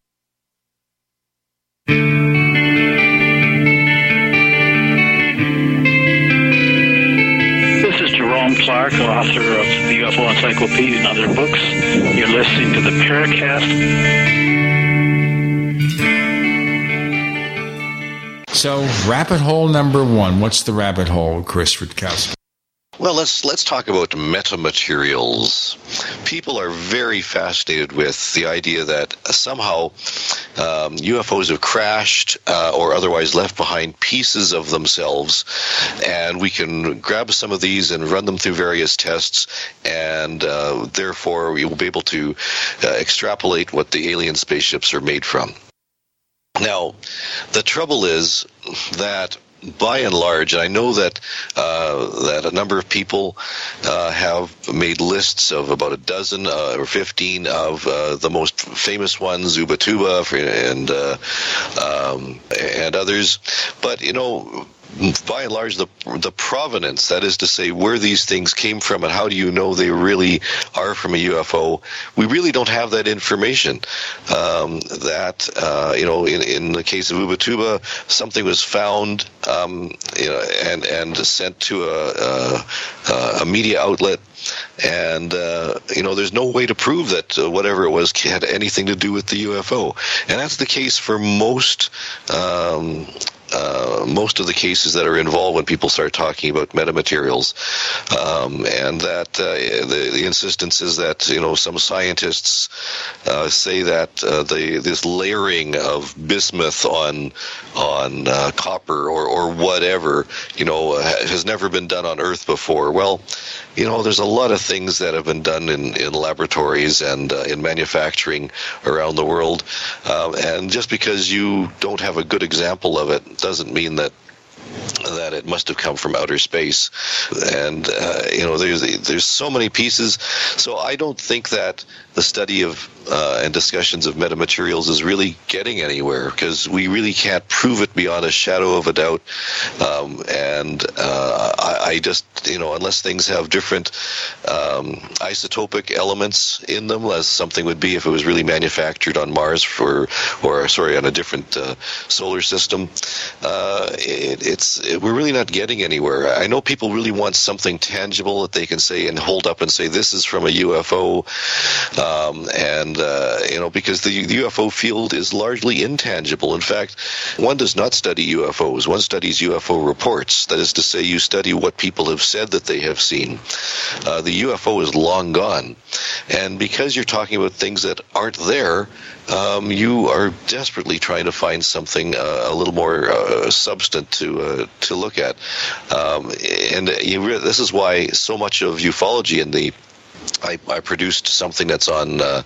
Clark, author of the U F O Encyclopedia and other books. You're listening to the Paracast. So, rabbit hole number one. What's the rabbit hole, Chris Rutkowski? Well, let's let's talk about metamaterials. People are very fascinated with the idea that somehow um, U F Os have crashed uh, or otherwise left behind pieces of themselves, and we can grab some of these and run them through various tests, and uh, therefore we will be able to uh, extrapolate what the alien spaceships are made from. Now, the trouble is that, by and large, and I know that uh, that a number of people uh, have made lists of about a dozen uh, or fifteen of uh, the most famous ones, Ubatuba Tuba and uh, um, and others. But you know, by and large, the the provenance, that is to say, where these things came from and how do you know they really are from a U F O, we really don't have that information. Um, that, uh, you know, in, in the case of Ubatuba, something was found um, you know, and, and sent to a, a, a media outlet. And, uh, you know, there's no way to prove that uh, whatever it was had anything to do with the U F O. And that's the case for most um Uh, most of the cases that are involved when people start talking about metamaterials, um, and that uh, the, the insistence is that, you know, some scientists uh, say that uh, the this layering of bismuth on on uh, copper or, or whatever, you know, has never been done on Earth before. Well, you know, there's a lot of things that have been done in, in laboratories and uh, in manufacturing around the world. Uh, and just because you don't have a good example of it doesn't mean that that it must have come from outer space. And, uh, you know, there's there's so many pieces. So I don't think that the study of uh, and discussions of metamaterials is really getting anywhere, because we really can't prove it beyond a shadow of a doubt. Um, and uh, I, I just, you know, unless things have different um, isotopic elements in them, as something would be if it was really manufactured on Mars for, or sorry, on a different uh, solar system, uh, it, it's It's, we're really not getting anywhere. I know people really want something tangible that they can say and hold up and say, this is from a U F O, um, and uh, you know, because the, the U F O field is largely intangible. In fact, one does not study U F Os. One studies U F O reports. That is to say, you study what people have said that they have seen. Uh, the U F O is long gone, and because you're talking about things that aren't there, um, you are desperately trying to find something uh, a little more uh, substantive to. Uh, to look at. Um, and you re- this is why so much of ufology in the I, I produced something that's on uh,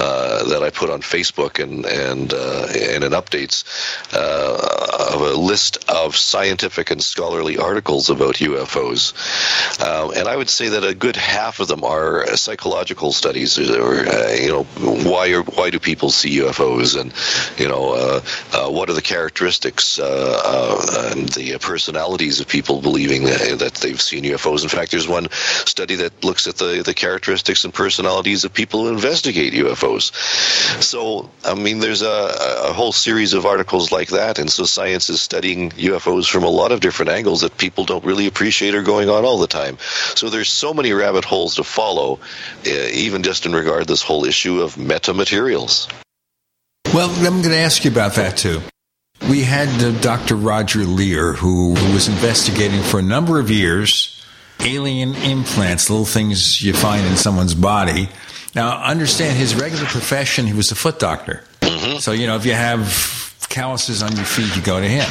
uh, that I put on Facebook and and uh, and in updates uh, of a list of scientific and scholarly articles about U F Os, um, and I would say that a good half of them are psychological studies, or uh, you know, why are, why do people see U F Os, and you know, uh, uh, what are the characteristics uh, uh, and the personalities of people believing that, that they've seen U F Os. In fact, there's one study that looks at the the characteristics and personalities of people who investigate U F Os. So, I mean, there's a, a whole series of articles like that, and so science is studying U F Os from a lot of different angles that people don't really appreciate are going on all the time. So there's so many rabbit holes to follow, uh, even just in regard to this whole issue of metamaterials. Well, I'm going to ask you about that, too. We had uh, Doctor Roger Lear, who was investigating for a number of years alien implants, little things you find in someone's body. Now, understand his regular profession, he was a foot doctor. Mm-hmm. So, you know, if you have calluses on your feet, you go to him.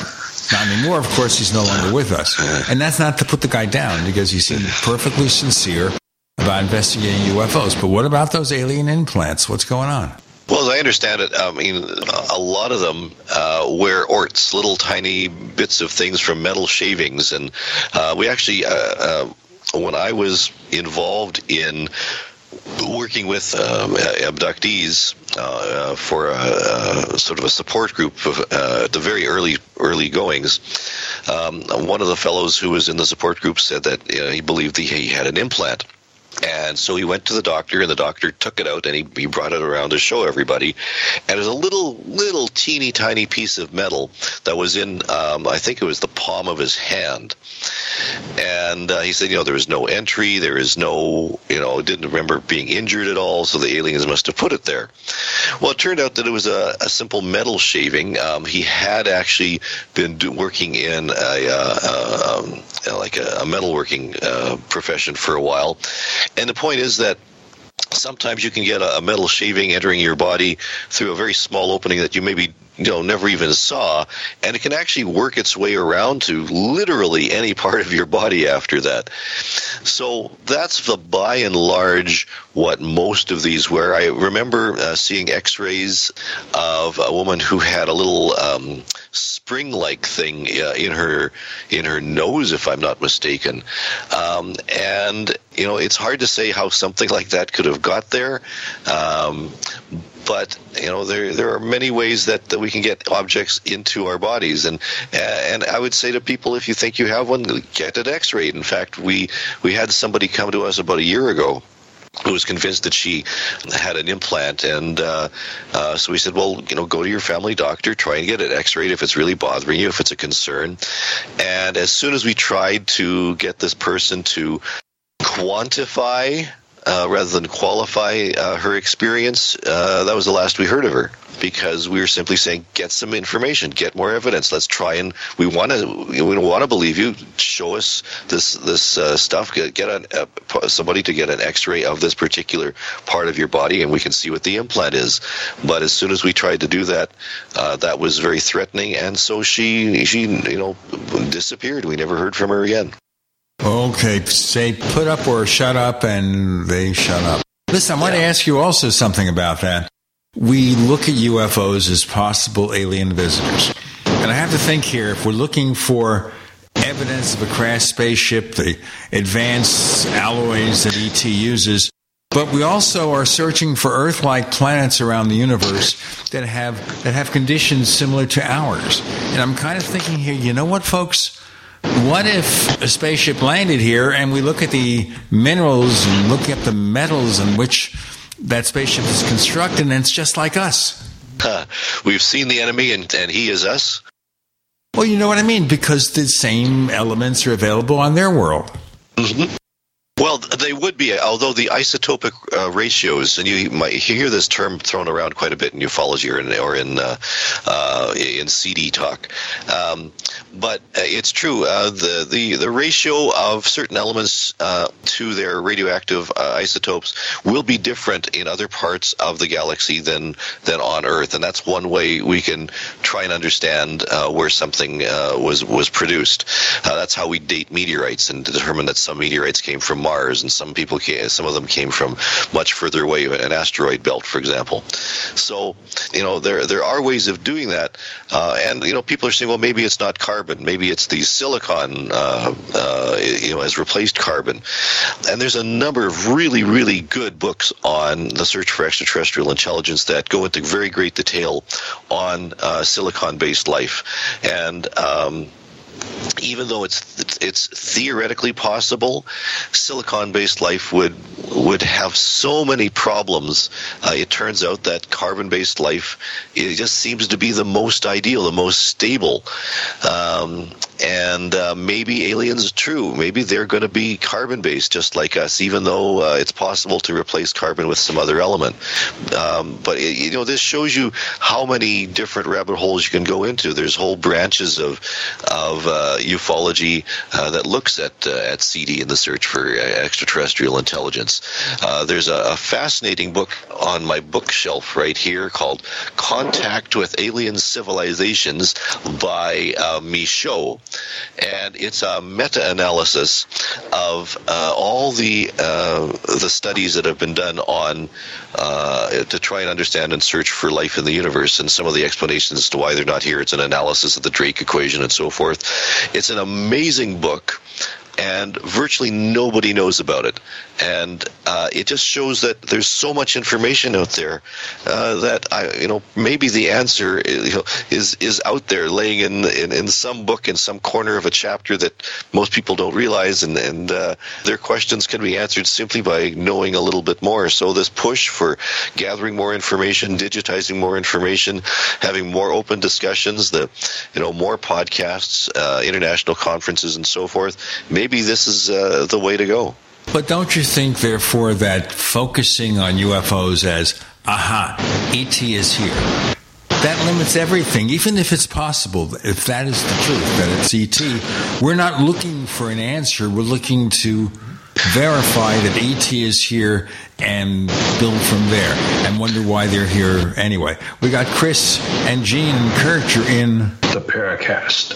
Not anymore, of course, he's no longer with us. And that's not to put the guy down, because he seemed perfectly sincere about investigating U F Os. But what about those alien implants? What's going on? Well, as I understand it, I mean, a lot of them uh, were orts, little tiny bits of things from metal shavings. And uh, we actually, uh, uh, when I was involved in working with um, abductees uh, for a, a sort of a support group of, uh, at the very early early goings, um, one of the fellows who was in the support group said that you know, he believed that he had an implant. And so he went to the doctor, and the doctor took it out, and he, he brought it around to show everybody. And it was a little, little teeny tiny piece of metal that was in, um, I think it was the palm of his hand. And uh, he said, you know, there was no entry, there is no, you know, didn't remember being injured at all, so the aliens must have put it there. Well, it turned out that it was a, a simple metal shaving. Um, he had actually been do, working in a, uh, um, like a, a metalworking uh, profession for a while. And the point is that sometimes you can get a metal shaving entering your body through a very small opening that you maybe you know, never even saw, and it can actually work its way around to literally any part of your body after that. So that's the by and large what most of these were. I remember uh, seeing x-rays of a woman who had a little um, spring-like thing uh, in her in her nose, if I'm not mistaken. Um, and, you know, it's hard to say how something like that could have got there, um, but, you know, there there are many ways that, that we can get objects into our bodies. And and I would say to people, if you think you have one, get an x-ray. In fact, we, we had somebody come to us about a year ago who was convinced that she had an implant. And uh, uh, so we said, well, you know, go to your family doctor, try and get an x-ray if it's really bothering you, if it's a concern. And as soon as we tried to get this person to quantify Uh, rather than qualify uh, her experience, uh, that was the last we heard of her, because we were simply saying, get some information, get more evidence. Let's try and we want to we want to believe you. Show us this this uh, stuff. Get, get an, uh, somebody to get an X-ray of this particular part of your body, and we can see what the implant is. But as soon as we tried to do that, uh, that was very threatening, and so she she you know disappeared. We never heard from her again. Okay, say put up or shut up, and they shut up. Listen, I want yeah. to ask you also something about that. We look at U F Os as possible alien visitors. And I have to think here, if we're looking for evidence of a crashed spaceship, the advanced alloys that E T uses, but we also are searching for Earth-like planets around the universe that have that have conditions similar to ours. And I'm kind of thinking here, you know what, folks? What if a spaceship landed here and we look at the minerals and look at the metals in which that spaceship is constructed, and it's just like us? Huh. We've seen the enemy, and, and he is us. Well, you know what I mean, because the same elements are available on their world. Mm-hmm. Well, they would be, although the isotopic uh, ratios, and you might hear this term thrown around quite a bit in ufology or in, or in, uh, uh, in C D talk, um, but it's true. Uh, the, the, the ratio of certain elements uh, to their radioactive uh, isotopes will be different in other parts of the galaxy than, than on Earth, and that's one way we can try and understand uh, where something uh, was, was produced. Uh, that's how we date meteorites and determine that some meteorites came from Mars. Mars, and some people came, some of them came from much further away, an asteroid belt, for example. So, you know, there there are ways of doing that, uh, and you know, people are saying, well, maybe it's not carbon, maybe it's the silicon, uh, uh, you know, has replaced carbon. And there's a number of really, really good books on the search for extraterrestrial intelligence that go into very great detail on uh, silicon-based life, and um, even though it's it's theoretically possible, silicon-based life would would have so many problems. Uh, it turns out that carbon-based life, it just seems to be the most ideal, the most stable. Um, and uh, maybe aliens are true. Maybe they're going to be carbon-based just like us, even though uh, it's possible to replace carbon with some other element. Um, but, it, you know, this shows you how many different rabbit holes you can go into. There's whole branches of of Uh, ufology uh, that looks at uh, at C D in the search for uh, extraterrestrial intelligence. Uh, there's a, a fascinating book on my bookshelf right here called "Contact with Alien Civilizations" by uh, Michaud, and it's a meta-analysis of uh, all the uh, the studies that have been done on uh, to try and understand and search for life in the universe, and some of the explanations as to why they're not here. It's an analysis of the Drake equation and so forth. It's an amazing book, and virtually nobody knows about it. And uh, it just shows that there's so much information out there uh, that I, you know, maybe the answer is, you know, is is out there, laying in, in in some book in some corner of a chapter that most people don't realize, and and uh, their questions can be answered simply by knowing a little bit more. So this push for gathering more information, digitizing more information, having more open discussions, the you know more podcasts, uh, international conferences, and so forth. Maybe Maybe this is uh, the way to go. But don't you think, therefore, that focusing on U F Os as, aha, E T is here, that limits everything, even if it's possible, if that is the truth, that it's E T. We're not looking for an answer. We're looking to verify that E T is here and build from there and wonder why they're here anyway. We got Chris and Gene and Curt. You're in the Paracast.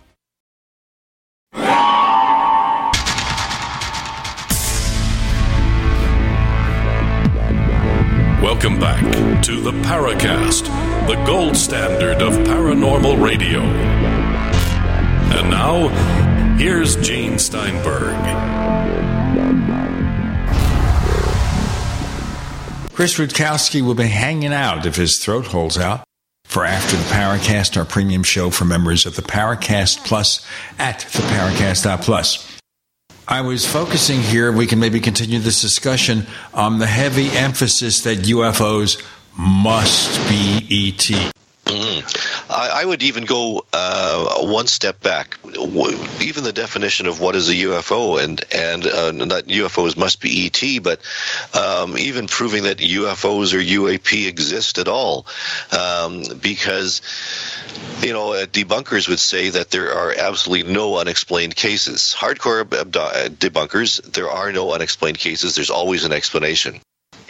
Welcome back to the Paracast, the gold standard of paranormal radio. And now, here's Gene Steinberg. Chris Rutkowski will be hanging out if his throat holds out for After the Paracast, our premium show for members of the Paracast Plus at the paracast dot plus. I was focusing here, we can maybe continue this discussion, on the heavy emphasis that U F Os must be E T. Mm-hmm. I, I would even go uh, one step back. Even the definition of what is a U F O, and and uh, not U F Os must be E T, but um, even proving that U F Os or U A P exist at all, um, because you know uh, debunkers would say that there are absolutely no unexplained cases. Hardcore abdo- debunkers, there are no unexplained cases. There's always an explanation.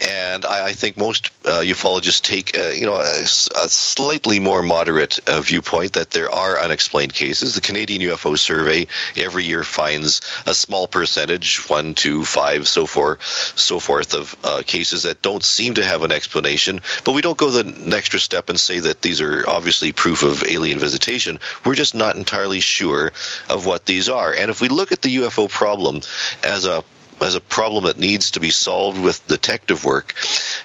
And I, I think most uh, ufologists take, uh, you know, a, a slightly more moderate uh, viewpoint that there are unexplained cases. The Canadian U F O Survey every year finds a small percentage—one, two, five, so forth, so forth—of uh, cases that don't seem to have an explanation. But we don't go the extra step and say that these are obviously proof of alien visitation. We're just not entirely sure of what these are. And if we look at the U F O problem as a as a problem that needs to be solved with detective work,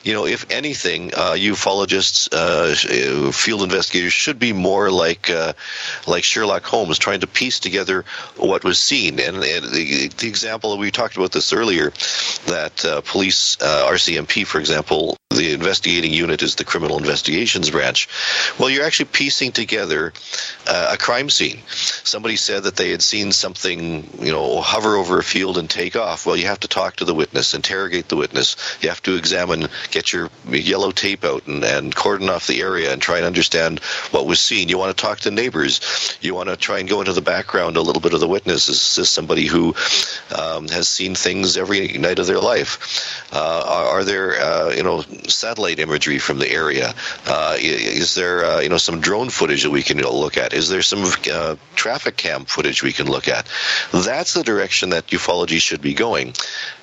you know, if anything, uh, ufologists, uh, field investigators should be more like uh, like Sherlock Holmes, trying to piece together what was seen. And, and the, the example, we talked about this earlier, that uh, police, uh, R C M P, for example, the investigating unit is the Criminal Investigations Branch. Well, you're actually piecing together uh, a crime scene. Somebody said that they had seen something, you know, hover over a field and take off. Well, you have to talk to the witness, interrogate the witness. You have to examine, get your yellow tape out and, and cordon off the area and try and understand what was seen. You want to talk to neighbors. You want to try and go into the background a little bit of the witness. Is this somebody who um, has seen things every night of their life? Uh, are, are there, uh, you know, satellite imagery from the area? Uh, is there, uh, you know, some drone footage that we can look at? Is there some uh, traffic cam footage we can look at? That's the direction that ufology should be going,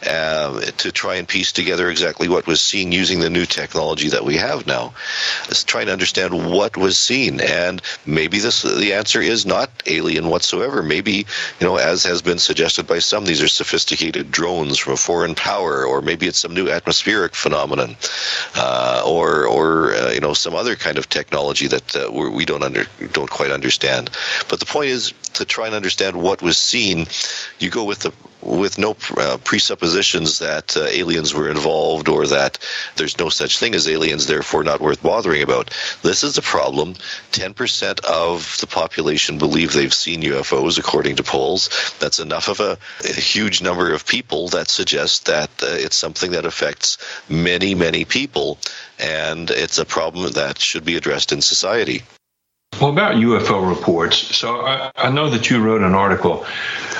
uh, to try and piece together exactly what was seen using the new technology that we have now. It's trying to understand what was seen, and maybe this the answer is not alien whatsoever. Maybe, you know, as has been suggested by some, these are sophisticated drones from a foreign power, or maybe it's some new atmospheric phenomenon. Uh, or, or uh, you know, some other kind of technology that uh, we don't under, don't quite understand. But the point is to try and understand what was seen. You go with the with no uh, presuppositions that uh, aliens were involved, or that there's no such thing as aliens, therefore not worth bothering about. This is the problem. ten percent of the population believe they've seen U F Os, according to polls. That's enough of a, a huge number of people that suggests that uh, it's something that affects many, many people, and it's a problem that should be addressed in society. Well, about U F O reports, so I, I know that you wrote an article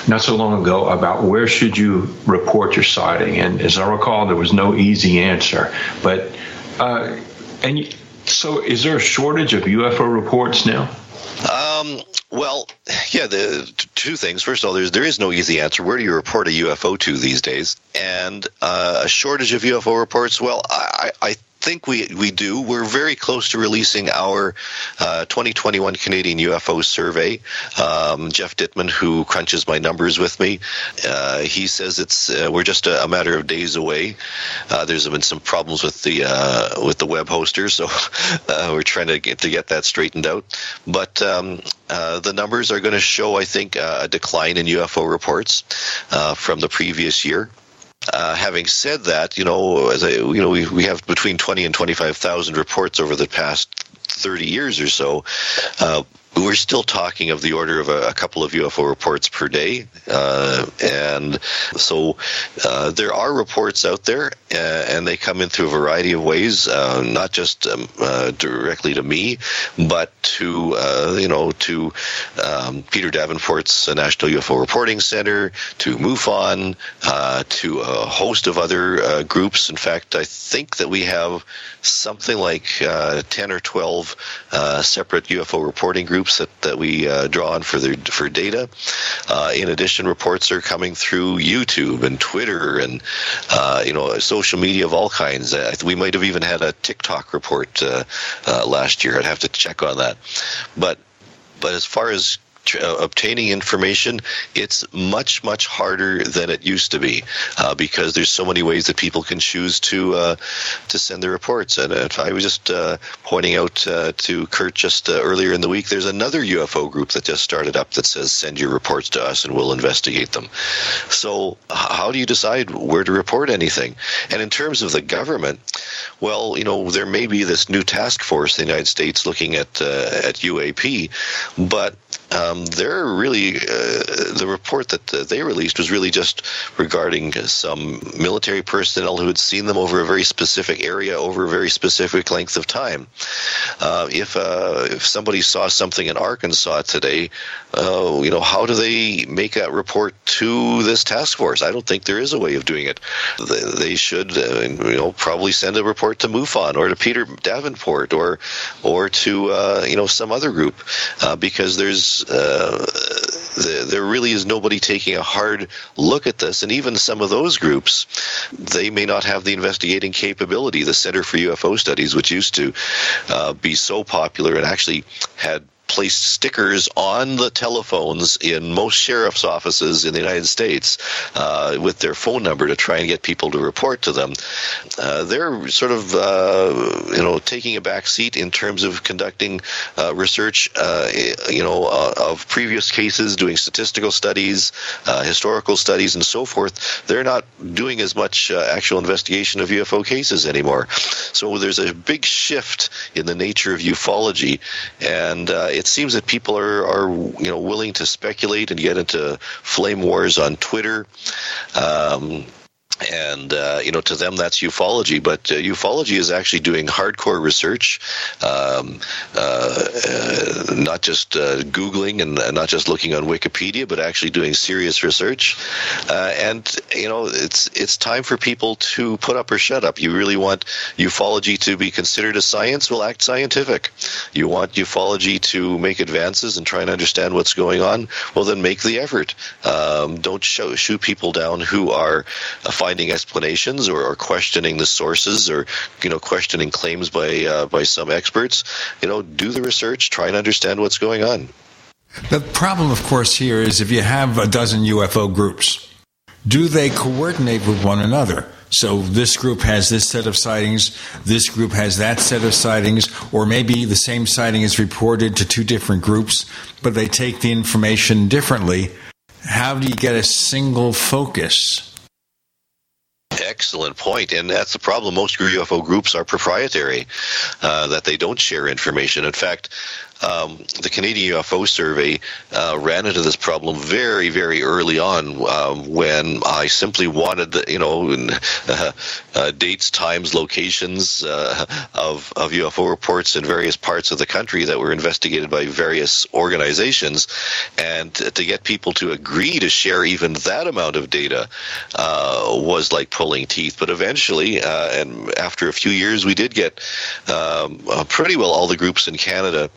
not so long ago about where should you report your sighting, and as I recall, there was no easy answer. But uh, and so, is there a shortage of U F O reports now? Um, well, yeah, the two things. First of all, there's, there is no easy answer. Where do you report a U F O to these days? And uh, a shortage of U F O reports? Well, I, I think we, we do. We're very close to releasing our uh, twenty twenty-one Canadian U F O survey. Um, Geoff Dittman, who crunches my numbers with me, uh, he says it's uh, we're just a, a matter of days away. Uh, there's been some problems with the uh, with the web hoster, so uh, we're trying to get to get that straightened out. But um, uh, the numbers are going to show, I think, uh, a decline in U F O reports uh, from the previous year. Uh, having said that, you know, as I, you know, we we have between twenty and twenty-five thousand reports over the past thirty years or so. Uh, we're still talking of the order of a, a couple of U F O reports per day, uh, and so uh, there are reports out there, uh, and they come in through a variety of ways, uh, not just um, uh, directly to me, but to uh, you know to um, Peter Davenport's National U F O Reporting Center, to MUFON, uh, to a host of other uh, groups. In fact, I think that we have something like uh, ten or twelve uh, separate U F O reporting groups that, that we uh, draw on for their, for data. Uh, in addition, reports are coming through YouTube and Twitter and uh, you know social media of all kinds. Uh, we might have even had a TikTok report uh, uh, last year. I'd have to check on that. But but as far as obtaining information, it's much, much harder than it used to be uh, because there's so many ways that people can choose to uh, to send their reports. And uh, I was just uh, pointing out uh, to Curt just uh, earlier in the week, there's another U F O group that just started up that says, send your reports to us and we'll investigate them. So how do you decide where to report anything? And in terms of the government, well, you know, there may be this new task force in the United States looking at, uh, at U A P, but Um, they're really, uh, the report that uh, they released was really just regarding some military personnel who had seen them over a very specific area over a very specific length of time. Uh, if uh, if somebody saw something in Arkansas today, uh, you know, how do they make that report to this task force? I don't think there is a way of doing it. They, they should, uh, you know, probably send a report to MUFON or to Peter Davenport or or to uh, you know some other group uh, because there's. Uh, there really is nobody taking a hard look at this, and even some of those groups, they may not have the investigating capability. The Center for U F O Studies, which used to uh, be so popular and actually had placed stickers on the telephones in most sheriff's offices in the United States uh, with their phone number to try and get people to report to them. Uh, they're sort of, uh, you know, taking a back seat in terms of conducting uh, research, uh, you know, uh, of previous cases, doing statistical studies, uh, historical studies, and so forth. They're not doing as much uh, actual investigation of U F O cases anymore. So there's a big shift in the nature of ufology, and uh, it seems that people are, are, you know, willing to speculate and get into flame wars on Twitter. Um And, uh, you know, to them, that's ufology. But uh, ufology is actually doing hardcore research, um, uh, uh, not just uh, Googling and uh, not just looking on Wikipedia, but actually doing serious research. Uh, and, you know, it's it's time for people to put up or shut up. You really want ufology to be considered a science? Well, act scientific. You want ufology to make advances and try and understand what's going on? Well, then make the effort. Um, don't show, shoot people down who are uh, finding explanations or, or questioning the sources or, you know, questioning claims by uh, by some experts. You know, do the research, try and understand what's going on. The problem, of course, here is if you have a dozen U F O groups, do they coordinate with one another? So this group has this set of sightings, this group has that set of sightings, or maybe the same sighting is reported to two different groups, but they take the information differently. How do you get a single focus? Excellent point, and that's the problem. Most U F O groups are proprietary, uh, that they don't share information. In fact, um, the Canadian U F O Survey uh, ran into this problem very, very early on uh, when I simply wanted, the, you know, uh, uh, dates, times, locations uh, of, of U F O reports in various parts of the country that were investigated by various organizations, and to get people to agree to share even that amount of data uh, was like pulling teeth. But eventually, uh, and after a few years, we did get um, pretty well all the groups in Canada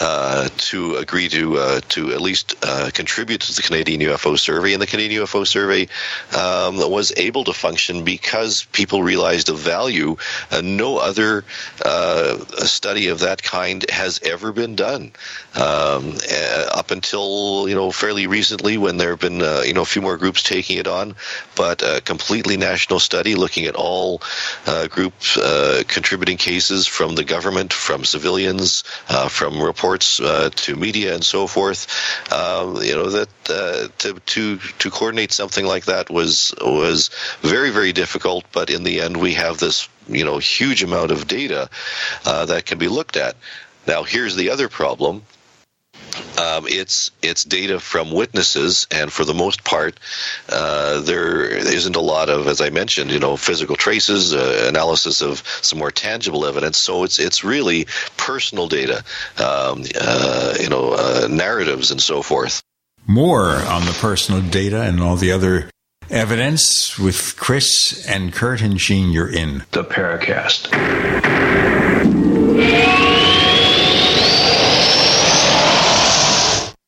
uh, to agree to uh, to at least uh, contribute to the Canadian U F O Survey. And the Canadian U F O Survey um, was able to function because people realized the value. Uh, no other uh, study of that kind has ever been done um, uh, up until, you know, fairly recently when there have been, uh, you know, a few more groups taking it on, but a completely national study looking at all uh, groups uh, contributing cases from the government, from civilians, uh, from reports uh, to media and so forth. Um, you know, that uh, to, to to coordinate something like that was was very, very difficult, but in the end we have this, you know, huge amount of data uh, that can be looked at. Now, here's the other problem. Um, it's it's data from witnesses, and for the most part, uh, there isn't a lot of, as I mentioned, you know, physical traces, uh, analysis of some more tangible evidence. So it's it's really personal data, um, uh, you know, uh, narratives and so forth. More on the personal data and all the other evidence with Chris and Curt and Gene. You're in the Paracast.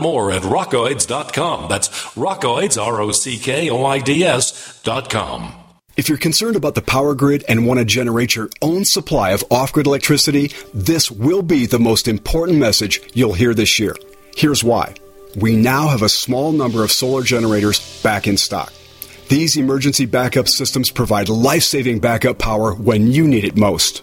more at rockoids dot com. That's rockoids, R O C K O I D S dot com. If you're concerned about the power grid and want to generate your own supply of off-grid electricity, this will be the most important message you'll hear this year. Here's why. We now have a small number of solar generators back in stock. These emergency backup systems provide life-saving backup power when you need it most.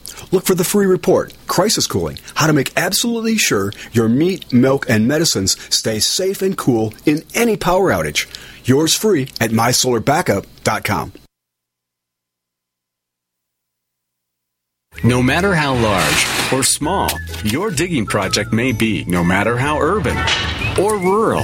Look for the free report, Crisis Cooling, how to make absolutely sure your meat, milk, and medicines stay safe and cool in any power outage. Yours free at my solar backup dot com. No matter how large or small your digging project may be, no matter how urban or rural,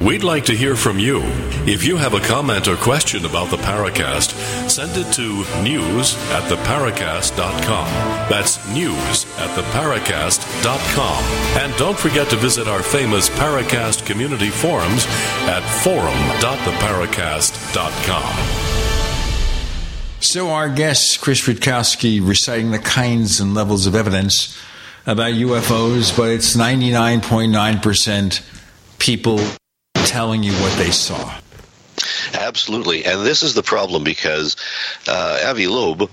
We'd like to hear from you. If you have a comment or question about the Paracast, send it to news at theparacast.com. That's news at theparacast.com. And don't forget to visit our famous Paracast community forums at forum dot the paracast dot com. So our guest, Chris Rutkowski, reciting the kinds and levels of evidence about U F Os, but it's ninety-nine point nine percent people telling you what they saw. Absolutely. And this is the problem, because uh, Avi Loeb,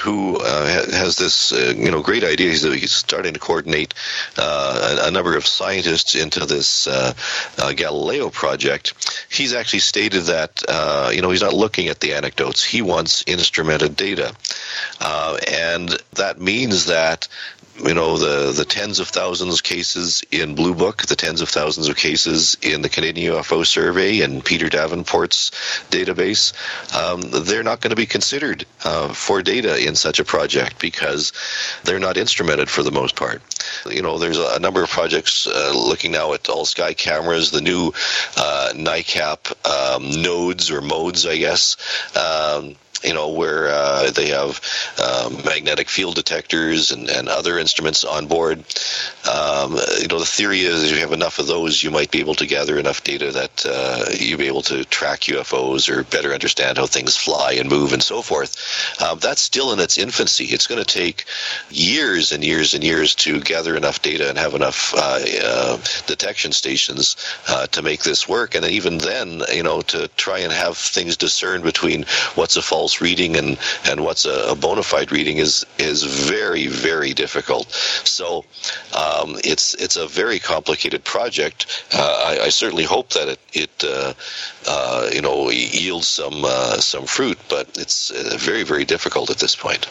who uh, has this uh, you know great idea, he's, he's starting to coordinate uh, a, a number of scientists into this uh, uh, Galileo project. He's actually stated that uh, you know he's not looking at the anecdotes. He wants instrumented data. Uh, and that means that You know, the, the tens of thousands of cases in Blue Book, the tens of thousands of cases in the Canadian U F O Survey and Peter Davenport's database, um, they're not going to be considered uh, for data in such a project, because they're not instrumented for the most part. You know, there's a number of projects uh, looking now at all-sky cameras, the new uh, NICAP um, nodes or modes, I guess, um You know, where uh, they have um, magnetic field detectors and, and other instruments on board. Um, you know, the theory is if you have enough of those, you might be able to gather enough data that uh, you'll be able to track U F Os or better understand how things fly and move and so forth. Um, that's still in its infancy. It's going to take years and years and years to gather enough data and have enough uh, uh, detection stations uh, to make this work. And even then, you know, to try and have things discern between what's a false reading and, and what's a, a bona fide reading is is very, very difficult. So um, it's it's a very complicated project. Uh, I, I certainly hope that it, it uh, uh, you know yields some uh, some fruit, but it's uh, very, very difficult at this point.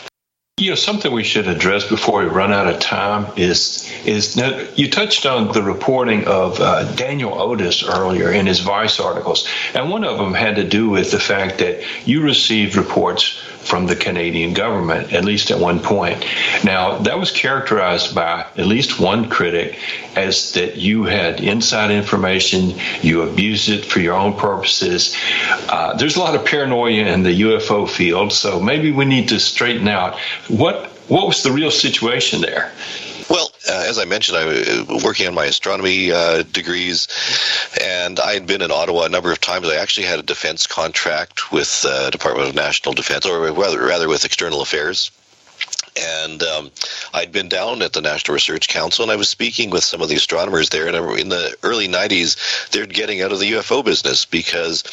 You know, something we should address before we run out of time is is now, you touched on the reporting of uh, Daniel Otis earlier in his Vice articles, and one of them had to do with the fact that you received reports from the Canadian government, at least at one point. Now, that was characterized by at least one critic as that you had inside information, you abused it for your own purposes. Uh, there's a lot of paranoia in the U F O field, so maybe we need to straighten out what what was the real situation there. Well, uh, as I mentioned, I was working on my astronomy uh, degrees, and I had been in Ottawa a number of times. I actually had a defense contract with the uh, Department of National Defense, or rather, rather with External Affairs. And um, I'd been down at the National Research Council, and I was speaking with some of the astronomers there. And in the early nineties, they're getting out of the U F O business, because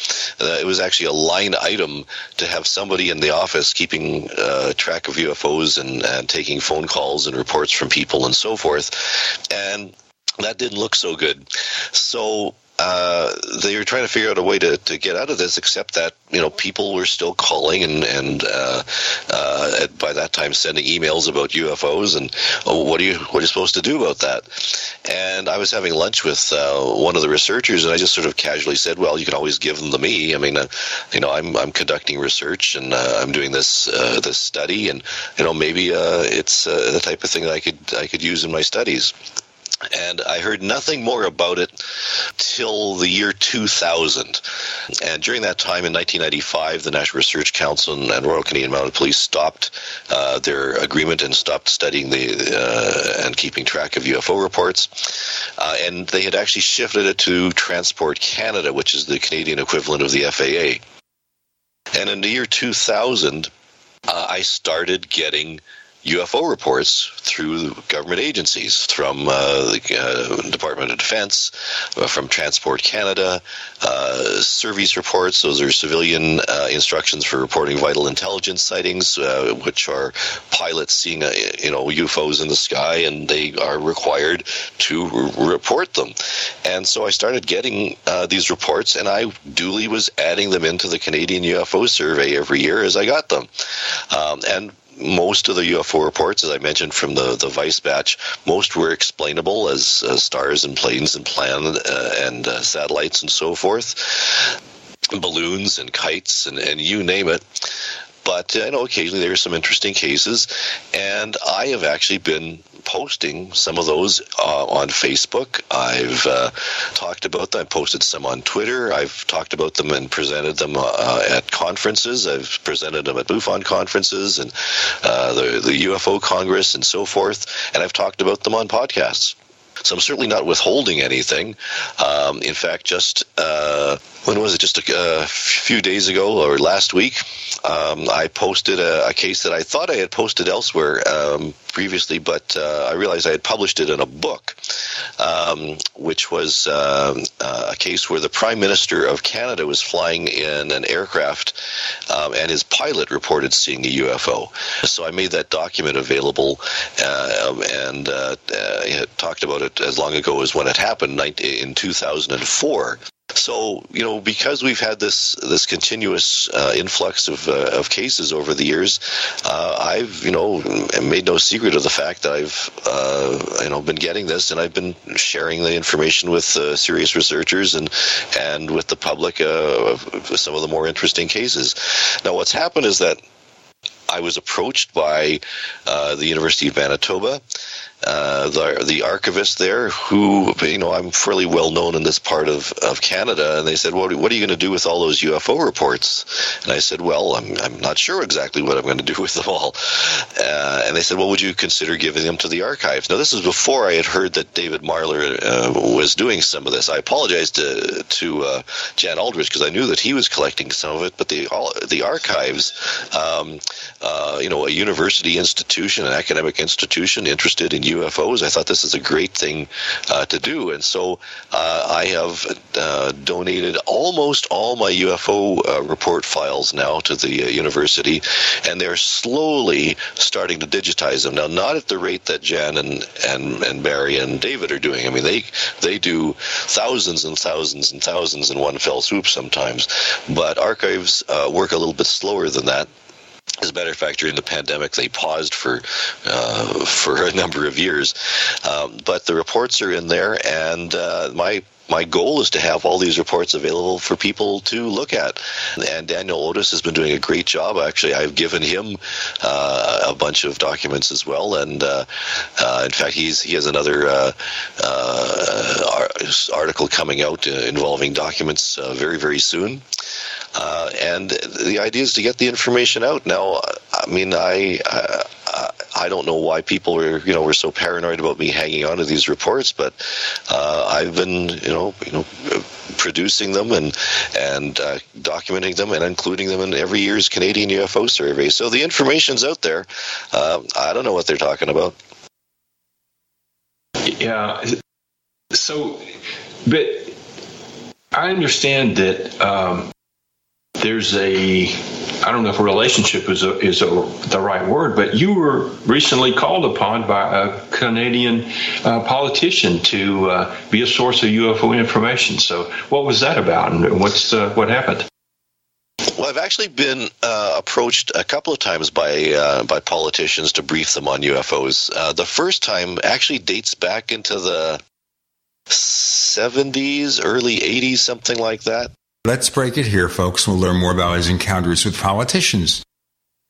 uh, it was actually a line item to have somebody in the office keeping uh, track of U F Os and, and taking phone calls and reports from people and so forth. And that didn't look so good. So Uh, they were trying to figure out a way to, to get out of this, except that, you know, people were still calling and, and uh, uh, by that time sending emails about U F Os and oh, what are you what are you supposed to do about that? And I was having lunch with uh, one of the researchers, and I just sort of casually said, well, you can always give them to me. I mean, uh, you know, I'm I'm conducting research and uh, I'm doing this uh, this study, and, you know, maybe uh, it's uh, the type of thing that I could I could use in my studies. And I heard nothing more about it till the year two thousand. And during that time, in nineteen ninety-five, the National Research Council and Royal Canadian Mounted Police stopped uh, their agreement and stopped studying the uh, and keeping track of U F O reports. Uh, and they had actually shifted it to Transport Canada, which is the Canadian equivalent of the F A A. And in the year two thousand, uh, I started getting U F O reports through government agencies, from uh, the uh, Department of Defense, uh, from Transport Canada, uh, surveys reports. Those are civilian uh, instructions for reporting vital intelligence sightings, uh, which are pilots seeing uh, you know U F Os in the sky, and they are required to re- report them. And so I started getting uh, these reports, and I duly was adding them into the Canadian U F O survey every year as I got them. Um, and most of the U F O reports, as I mentioned, from the, the Vice batch, most were explainable as, as stars and planes and plan uh, and uh, satellites and so forth, balloons and kites and, and you name it. But I know occasionally there are some interesting cases, and I have actually been posting some of those uh, on Facebook. I've uh, talked about them. I posted some on Twitter. I've talked about them and presented them uh, at conferences. I've presented them at MUFON conferences and uh, the, the U F O Congress and so forth, and I've talked about them on podcasts. So I'm certainly not withholding anything. Um, in fact, just uh, when was it? Just a, a few days ago or last week, um, I posted a, a case that I thought I had posted elsewhere um, previously, but uh, I realized I had published it in a book, um, which was um, a case where the Prime Minister of Canada was flying in an aircraft um, and his pilot reported seeing a U F O. So I made that document available uh, and uh, uh, talked about it as long ago as when it happened in two thousand four. So, you know, because we've had this this continuous uh, influx of uh, of cases over the years, uh, I've, you know, made no secret of the fact that I've, uh, you know, been getting this, and I've been sharing the information with uh, serious researchers and, and with the public uh, of some of the more interesting cases. Now, what's happened is that I was approached by uh, the University of Manitoba, uh, the, the archivist there, who, you know, I'm fairly well known in this part of, of Canada, and they said, well, what are you going to do with all those U F O reports? And I said, well, I'm, I'm not sure exactly what I'm going to do with them all. Uh, and they said, well, would you consider giving them to the archives? Now, this was before I had heard that David Marler uh, was doing some of this. I apologize to, to uh, Jan Aldrich, because I knew that he was collecting some of it, but the, all, the archives... Um, Uh, you know, a university institution, an academic institution interested in U F Os. I thought this is a great thing uh, to do. And so uh, I have uh, donated almost all my U F O uh, report files now to the uh, university, and they're slowly starting to digitize them. Now, not at the rate that Jan and, and, and Barry and David are doing. I mean, they they do thousands and thousands and thousands in one fell swoop sometimes, but archives uh, work a little bit slower than that. As a matter of fact, during the pandemic, they paused for uh, for a number of years. Um, but the reports are in there, and uh, my my goal is to have all these reports available for people to look at. And Daniel Otis has been doing a great job. Actually, I've given him uh, a bunch of documents as well. And uh, uh, in fact, he's he has another uh, uh, article coming out involving documents uh, very, very soon. Uh, and the idea is to get the information out. Now, I mean, I, I I don't know why people are you know were so paranoid about me hanging on to these reports, but uh, I've been you know you know producing them and and uh, documenting them and including them in every year's Canadian U F O survey. So the information's out there. Uh, I don't know what they're talking about. Yeah. So, but I understand that. Um There's a, I don't know if relationship is a, is a, the right word, but you were recently called upon by a Canadian uh, politician to uh, be a source of U F O information. So what was that about, and what's uh, what happened? Well, I've actually been uh, approached a couple of times by uh, by politicians to brief them on U F Os. Uh, the first time actually dates back into the seventies, early eighties, something like that. Let's break it here, folks. We'll learn more about his encounters with politicians.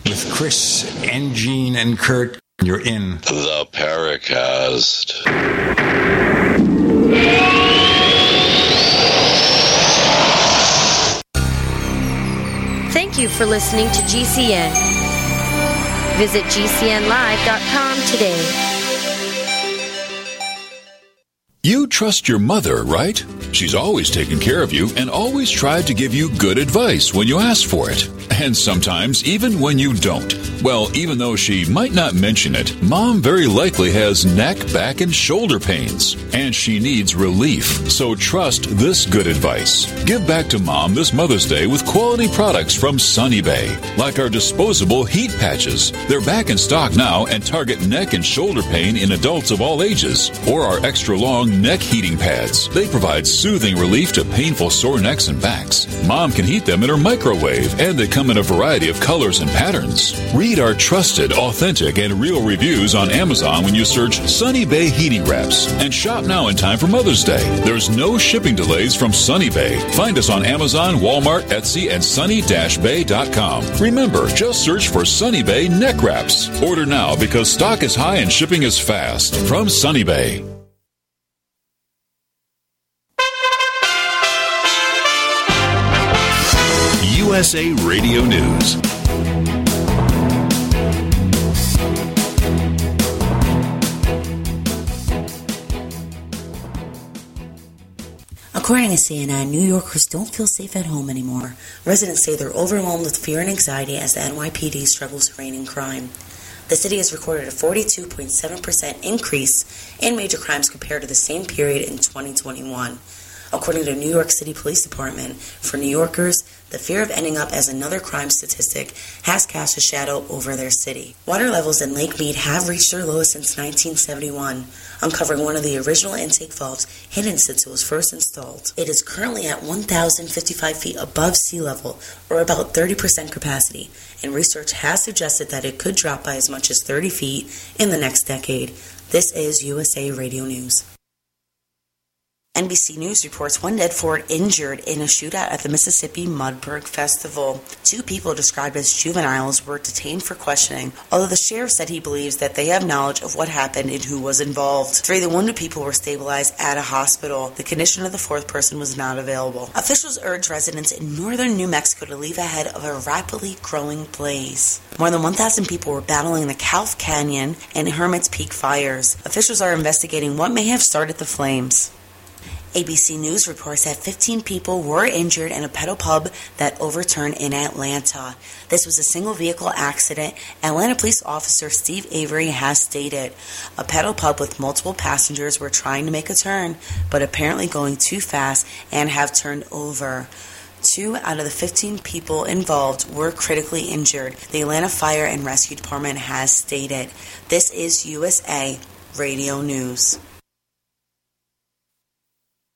With Chris and Gene and Curt, you're in The Paracast. Thank you for listening to G C N. Visit G C N live dot com today. You trust your mother, right? She's always taken care of you and always tried to give you good advice when you asked for it. and sometimes even when you don't. Well, even though she might not mention it, Mom very likely has neck, back, and shoulder pains, and she needs relief. So trust this good advice. Give back to Mom this Mother's Day with quality products from Sunny Bay, like our disposable heat patches. They're back in stock now and target neck and shoulder pain in adults of all ages, or our extra-long neck heating pads. They provide soothing relief to painful sore necks and backs. Mom can heat them in her microwave, and they come in a variety of colors and patterns. Read our trusted, authentic, and real reviews on Amazon when you search Sunny Bay Heating Wraps, and shop now in time for Mother's Day. There's no shipping delays from Sunny Bay. Find us on Amazon, Walmart, Etsy, and sunny bay dot com. Remember, just search for Sunny Bay Neck Wraps. Order now because stock is high and shipping is fast. From Sunny Bay. U S A Radio News. According to C N N, New Yorkers don't feel safe at home anymore. Residents say they're overwhelmed with fear and anxiety as the N Y P D struggles reigning crime. The city has recorded a forty-two point seven percent increase in major crimes compared to the same period in twenty twenty-one. According to the New York City Police Department, for New Yorkers, the fear of ending up as another crime statistic has cast a shadow over their city. Water levels in Lake Mead have reached their lowest since nineteen seventy-one, uncovering one of the original intake valves hidden since it was first installed. It is currently at one thousand fifty-five feet above sea level, or about thirty percent capacity, and research has suggested that it could drop by as much as thirty feet in the next decade. This is U S A Radio News. N B C News reports one dead, four injured in a shootout at the Mississippi Mudbird Festival. Two people described as juveniles were detained for questioning, although the sheriff said he believes that they have knowledge of what happened and who was involved. Three of the wounded people were stabilized at a hospital. The condition of the fourth person was not available. Officials urge residents in northern New Mexico to leave ahead of a rapidly growing blaze. More than one thousand people were battling the Calf Canyon and Hermit's Peak fires. Officials are investigating what may have started the flames. A B C News reports that fifteen people were injured in a pedal pub that overturned in Atlanta. This was a single vehicle accident. Atlanta Police Officer Steve Avery has stated, a pedal pub with multiple passengers were trying to make a turn, but apparently going too fast and have turned over. Two out of the fifteen people involved were critically injured, the Atlanta Fire and Rescue Department has stated. This is U S A Radio News.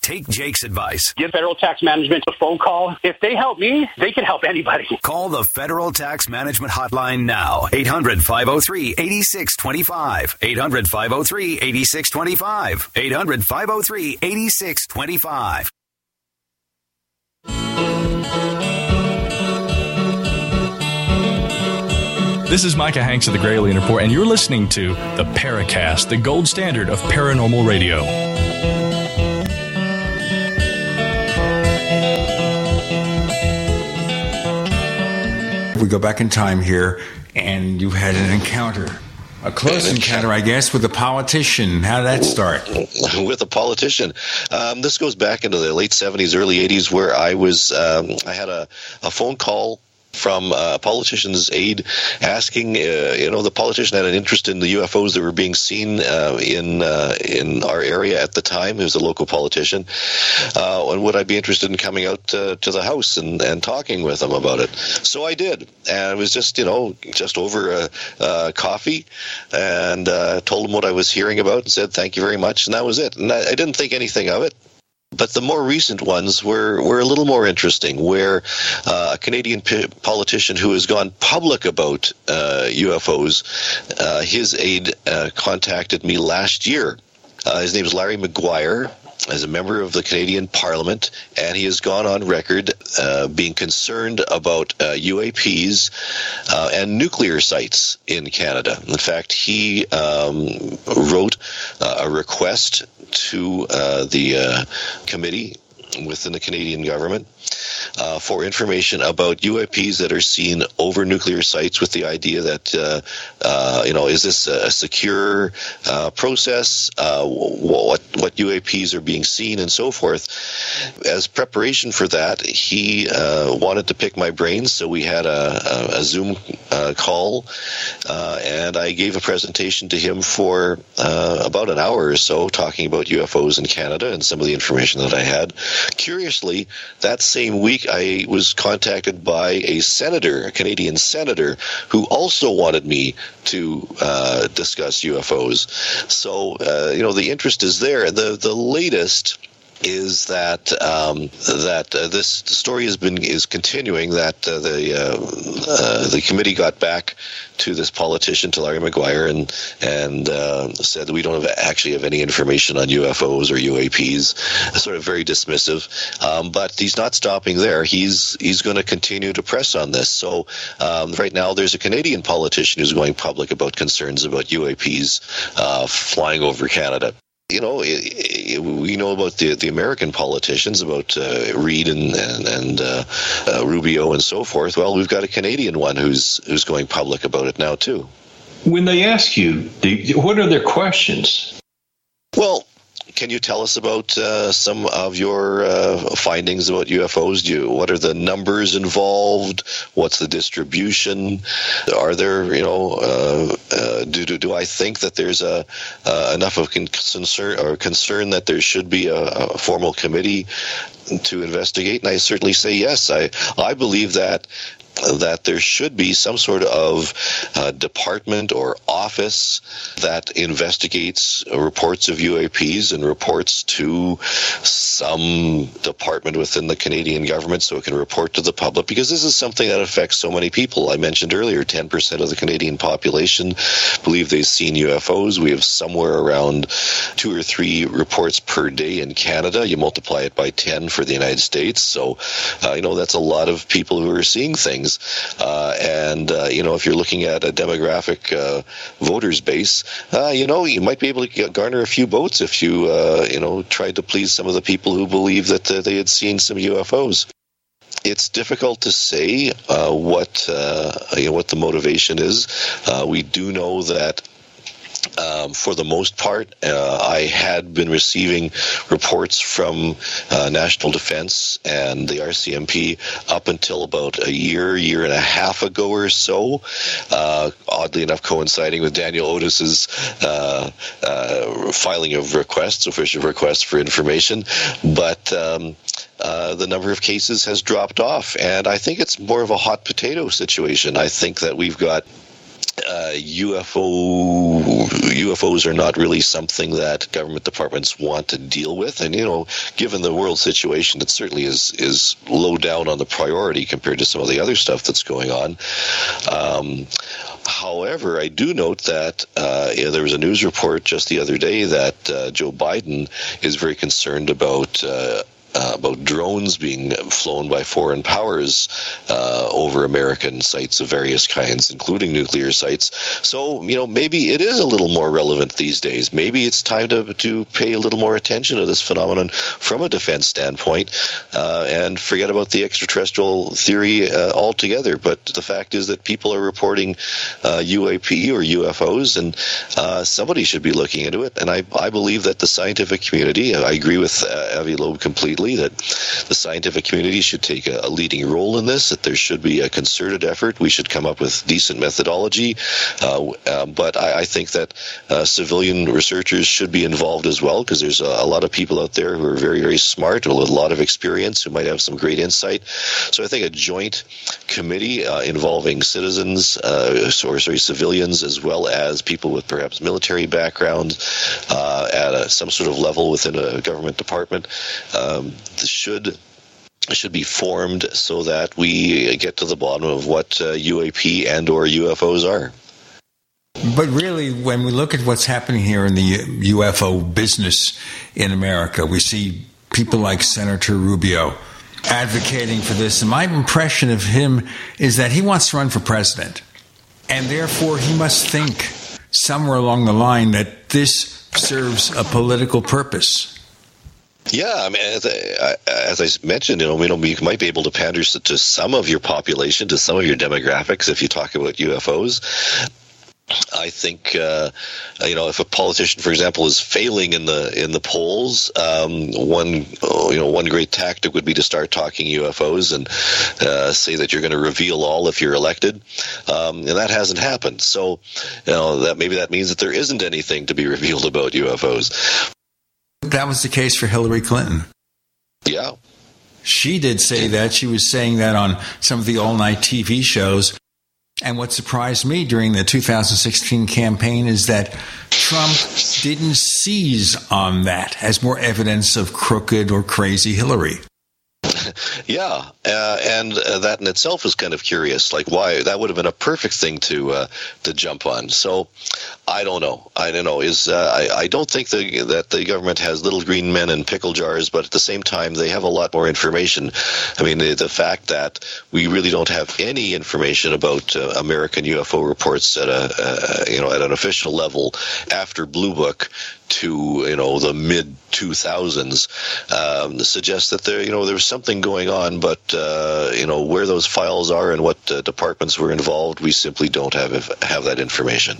take Jake's advice. Give Federal Tax Management a phone call. If they help me, they can help anybody. Call the Federal Tax Management Hotline now. eight hundred, five oh three, eight six two five. eight hundred, five oh three, eight six two five. eight hundred, five oh three, eight six two five. This is Micah Hanks of the Gray Alien Report, and you're listening to the Paracast, the gold standard of paranormal radio. We go back in time here, and you had an encounter, a close encounter, I guess, with a politician. How did that start? With a politician. Um, this goes back into the late seventies, early eighties, where I was, um, I had a, a phone call from a politician's aide asking, uh, you know, the politician had an interest in the U F Os that were being seen uh, in uh, in our area at the time. He was a local politician. Uh, and would I be interested in coming out uh, to the house and, and talking with him about it? So I did. And it was just, you know, just over a, a coffee, and uh, told him what I was hearing about and said, thank you very much. And that was it. And I, I didn't think anything of it. But the more recent ones were, were a little more interesting, where uh, a Canadian p- politician who has gone public about uh, U F Os, uh, his aide uh, contacted me last year. Uh, his name is Larry McGuire. As a member of the Canadian Parliament, and he has gone on record uh, being concerned about uh, U A Ps uh, and nuclear sites in Canada. In fact, he um, wrote uh, a request to uh, the uh, committee within the Canadian government uh, for information about U A Ps that are seen over nuclear sites, with the idea that, uh, uh, you know, is this a secure uh, process? Uh, what what U A Ps are being seen and so forth. As preparation for that, he uh, wanted to pick my brains, so we had a, a Zoom uh, call, uh, and I gave a presentation to him for uh, about an hour or so, talking about U F Os in Canada and some of the information that I had. Curiously, that same week I was contacted by a senator, a Canadian senator, who also wanted me to uh, discuss U F Os. So, uh, you know, the interest is there. The the latest is that um, that uh, this story has been is continuing, that uh, the uh, uh, the committee got back to this politician, to Larry McGuire, and and uh, said that we don't have, actually have any information on U F Os or U A Ps. Sort of very dismissive, um, but he's not stopping there. He's he's going to continue to press on this. So um, right now, there's a Canadian politician who's going public about concerns about U A Ps uh, flying over Canada. You know, it, it, we know about the, the American politicians, about uh, Reid and and, and uh, uh, Rubio and so forth. Well, we've got a Canadian one who's who's going public about it now too. When they ask you, do, what are their questions? Well, can you tell us about uh, some of your uh, findings about U F Os? Do you, what are the numbers involved? What's the distribution? Are there, you know, uh, uh, do, do do I think that there's a uh, enough of concern or concern that there should be a, a formal committee to investigate? And I certainly say yes. I I believe that. that there should be some sort of uh, department or office that investigates reports of U A Ps and reports to some department within the Canadian government so it can report to the public, because this is something that affects so many people. I mentioned earlier, ten percent of the Canadian population believe they've seen U F Os. We have somewhere around two or three reports per day in Canada. You multiply it by ten for the United States. So, uh, you know, that's a lot of people who are seeing things. Uh, and, uh, you know, if you're looking at a demographic uh, voters base, uh, you know, you might be able to garner a few votes if you, uh, you know, tried to please some of the people who believe that uh, they had seen some U F Os. It's difficult to say uh, what, uh, you know, what the motivation is. Uh, we do know that Um, for the most part, uh, I had been receiving reports from uh, National Defense and the R C M P up until about a year, year and a half ago or so, uh, oddly enough coinciding with Daniel Otis's uh, uh, filing of requests, official requests for information. But um, uh, the number of cases has dropped off, and I think it's more of a hot potato situation. I think that we've got Uh, U F O U F Os are not really something that government departments want to deal with, and you know, given the world situation, it certainly is is low down on the priority compared to some of the other stuff that's going on. Um, however, I do note that uh, yeah, there was a news report just the other day that uh, Joe Biden is very concerned about. Uh, Uh, about drones being flown by foreign powers uh, over American sites of various kinds, including nuclear sites. So, you know, maybe it is a little more relevant these days. Maybe it's time to to pay a little more attention to this phenomenon from a defense standpoint uh, and forget about the extraterrestrial theory uh, altogether. But the fact is that people are reporting uh, U A P or U F Os, and uh, somebody should be looking into it. And I, I believe that the scientific community, I agree with uh, Avi Loeb completely, broadly that the scientific community should take a, a leading role in this, that there should be a concerted effort. We should come up with decent methodology. Uh, um, but I, I think that uh, civilian researchers should be involved as well, because there's a, a lot of people out there who are very, very smart, with a lot of experience, who might have some great insight. So I think a joint committee uh, involving citizens, uh, or sorry, civilians, as well as people with perhaps military backgrounds uh, at a, some sort of level within a government department um, should should be formed so that we get to the bottom of what uh, U A P and or U F Os are. But really, when we look at what's happening here in the U F O business in America, we see people like Senator Rubio advocating for this. And my impression of him is that he wants to run for president. And therefore, he must think somewhere along the line that this serves a political purpose. Yeah, I mean, as I, as I mentioned, you know, we don't, you might be able to pander to some of your population, to some of your demographics if you talk about U F Os. I think, uh, you know, if a politician, for example, is failing in the in the polls, um, one oh, you know one great tactic would be to start talking U F Os and uh, say that you're going to reveal all if you're elected, um, and that hasn't happened. So, you know, that maybe that means that there isn't anything to be revealed about U F Os. That was the case for Hillary Clinton. Yeah, she did say that. She was saying that on some of the all-night T V shows. And what surprised me during the two thousand sixteen campaign is that Trump didn't seize on that as more evidence of crooked or crazy Hillary. Yeah, uh, and uh, that in itself is kind of curious. Like, why that would have been a perfect thing to uh, to jump on. So, I don't know. I don't know. Is uh, I, I don't think the, that the government has little green men in pickle jars, but at the same time, they have a lot more information. I mean, the, the fact that we really don't have any information about uh, American U F O reports at a uh, you know at an official level after Blue Book to you know the mid two thousands um, suggests that there you know there was something going on, but uh, you know where those files are and what uh, departments were involved, we simply don't have have that information.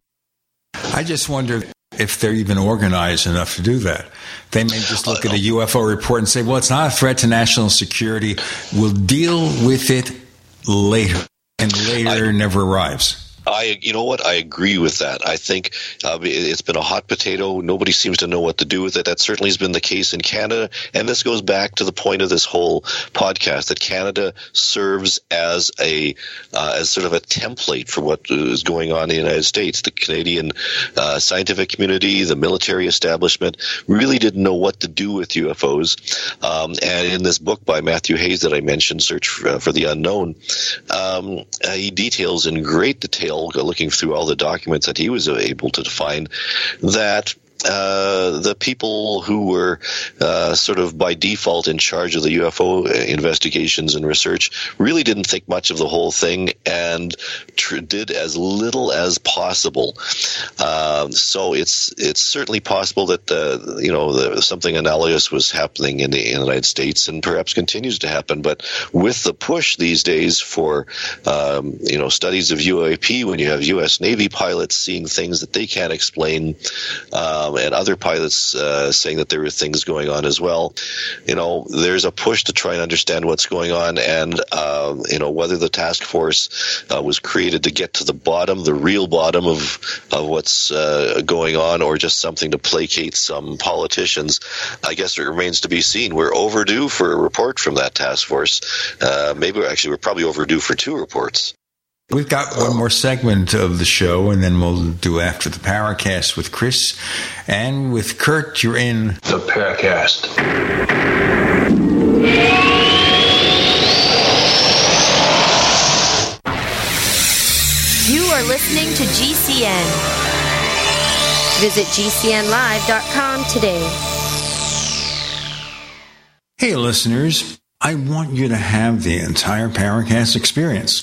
I just wonder if they're even organized enough to do that. They may just look uh, at a U F O report and say, "Well, it's not a threat to national security. We'll deal with it later," and later I- never arrives. I, you know what? I agree with that. I think uh, it's been a hot potato. Nobody seems to know what to do with it. That certainly has been the case in Canada. And this goes back to the point of this whole podcast, that Canada serves as a uh, as sort of a template for what is going on in the United States. The Canadian uh, scientific community, the military establishment really didn't know what to do with U F Os. Um, and in this book by Matthew Hayes that I mentioned, Search for the Unknown, um, uh, he details in great detail, looking through all the documents that he was able to find, that uh, the people who were uh, sort of by default in charge of the U F O investigations and research really didn't think much of the whole thing and tr- did as little as possible. Um, so it's it's certainly possible that uh, you know the, something analogous was happening in the, in the United States and perhaps continues to happen. But with the push these days for um, you know studies of U A P, when you have U S Navy pilots seeing things that they can't explain. Um, And other pilots uh, saying that there were things going on as well. You know, there's a push to try and understand what's going on, and um, you know whether the task force uh, was created to get to the bottom, the real bottom of of what's uh, going on, or just something to placate some politicians. I guess it remains to be seen. We're overdue for a report from that task force. Uh, maybe we're actually we're probably overdue for two reports. We've got one more segment of the show, and then we'll do After the Paracast with Chris. And with Curt, you're in The Paracast. You are listening to G C N. Visit G C N live dot com today. Hey, listeners. I want you to have the entire Paracast experience.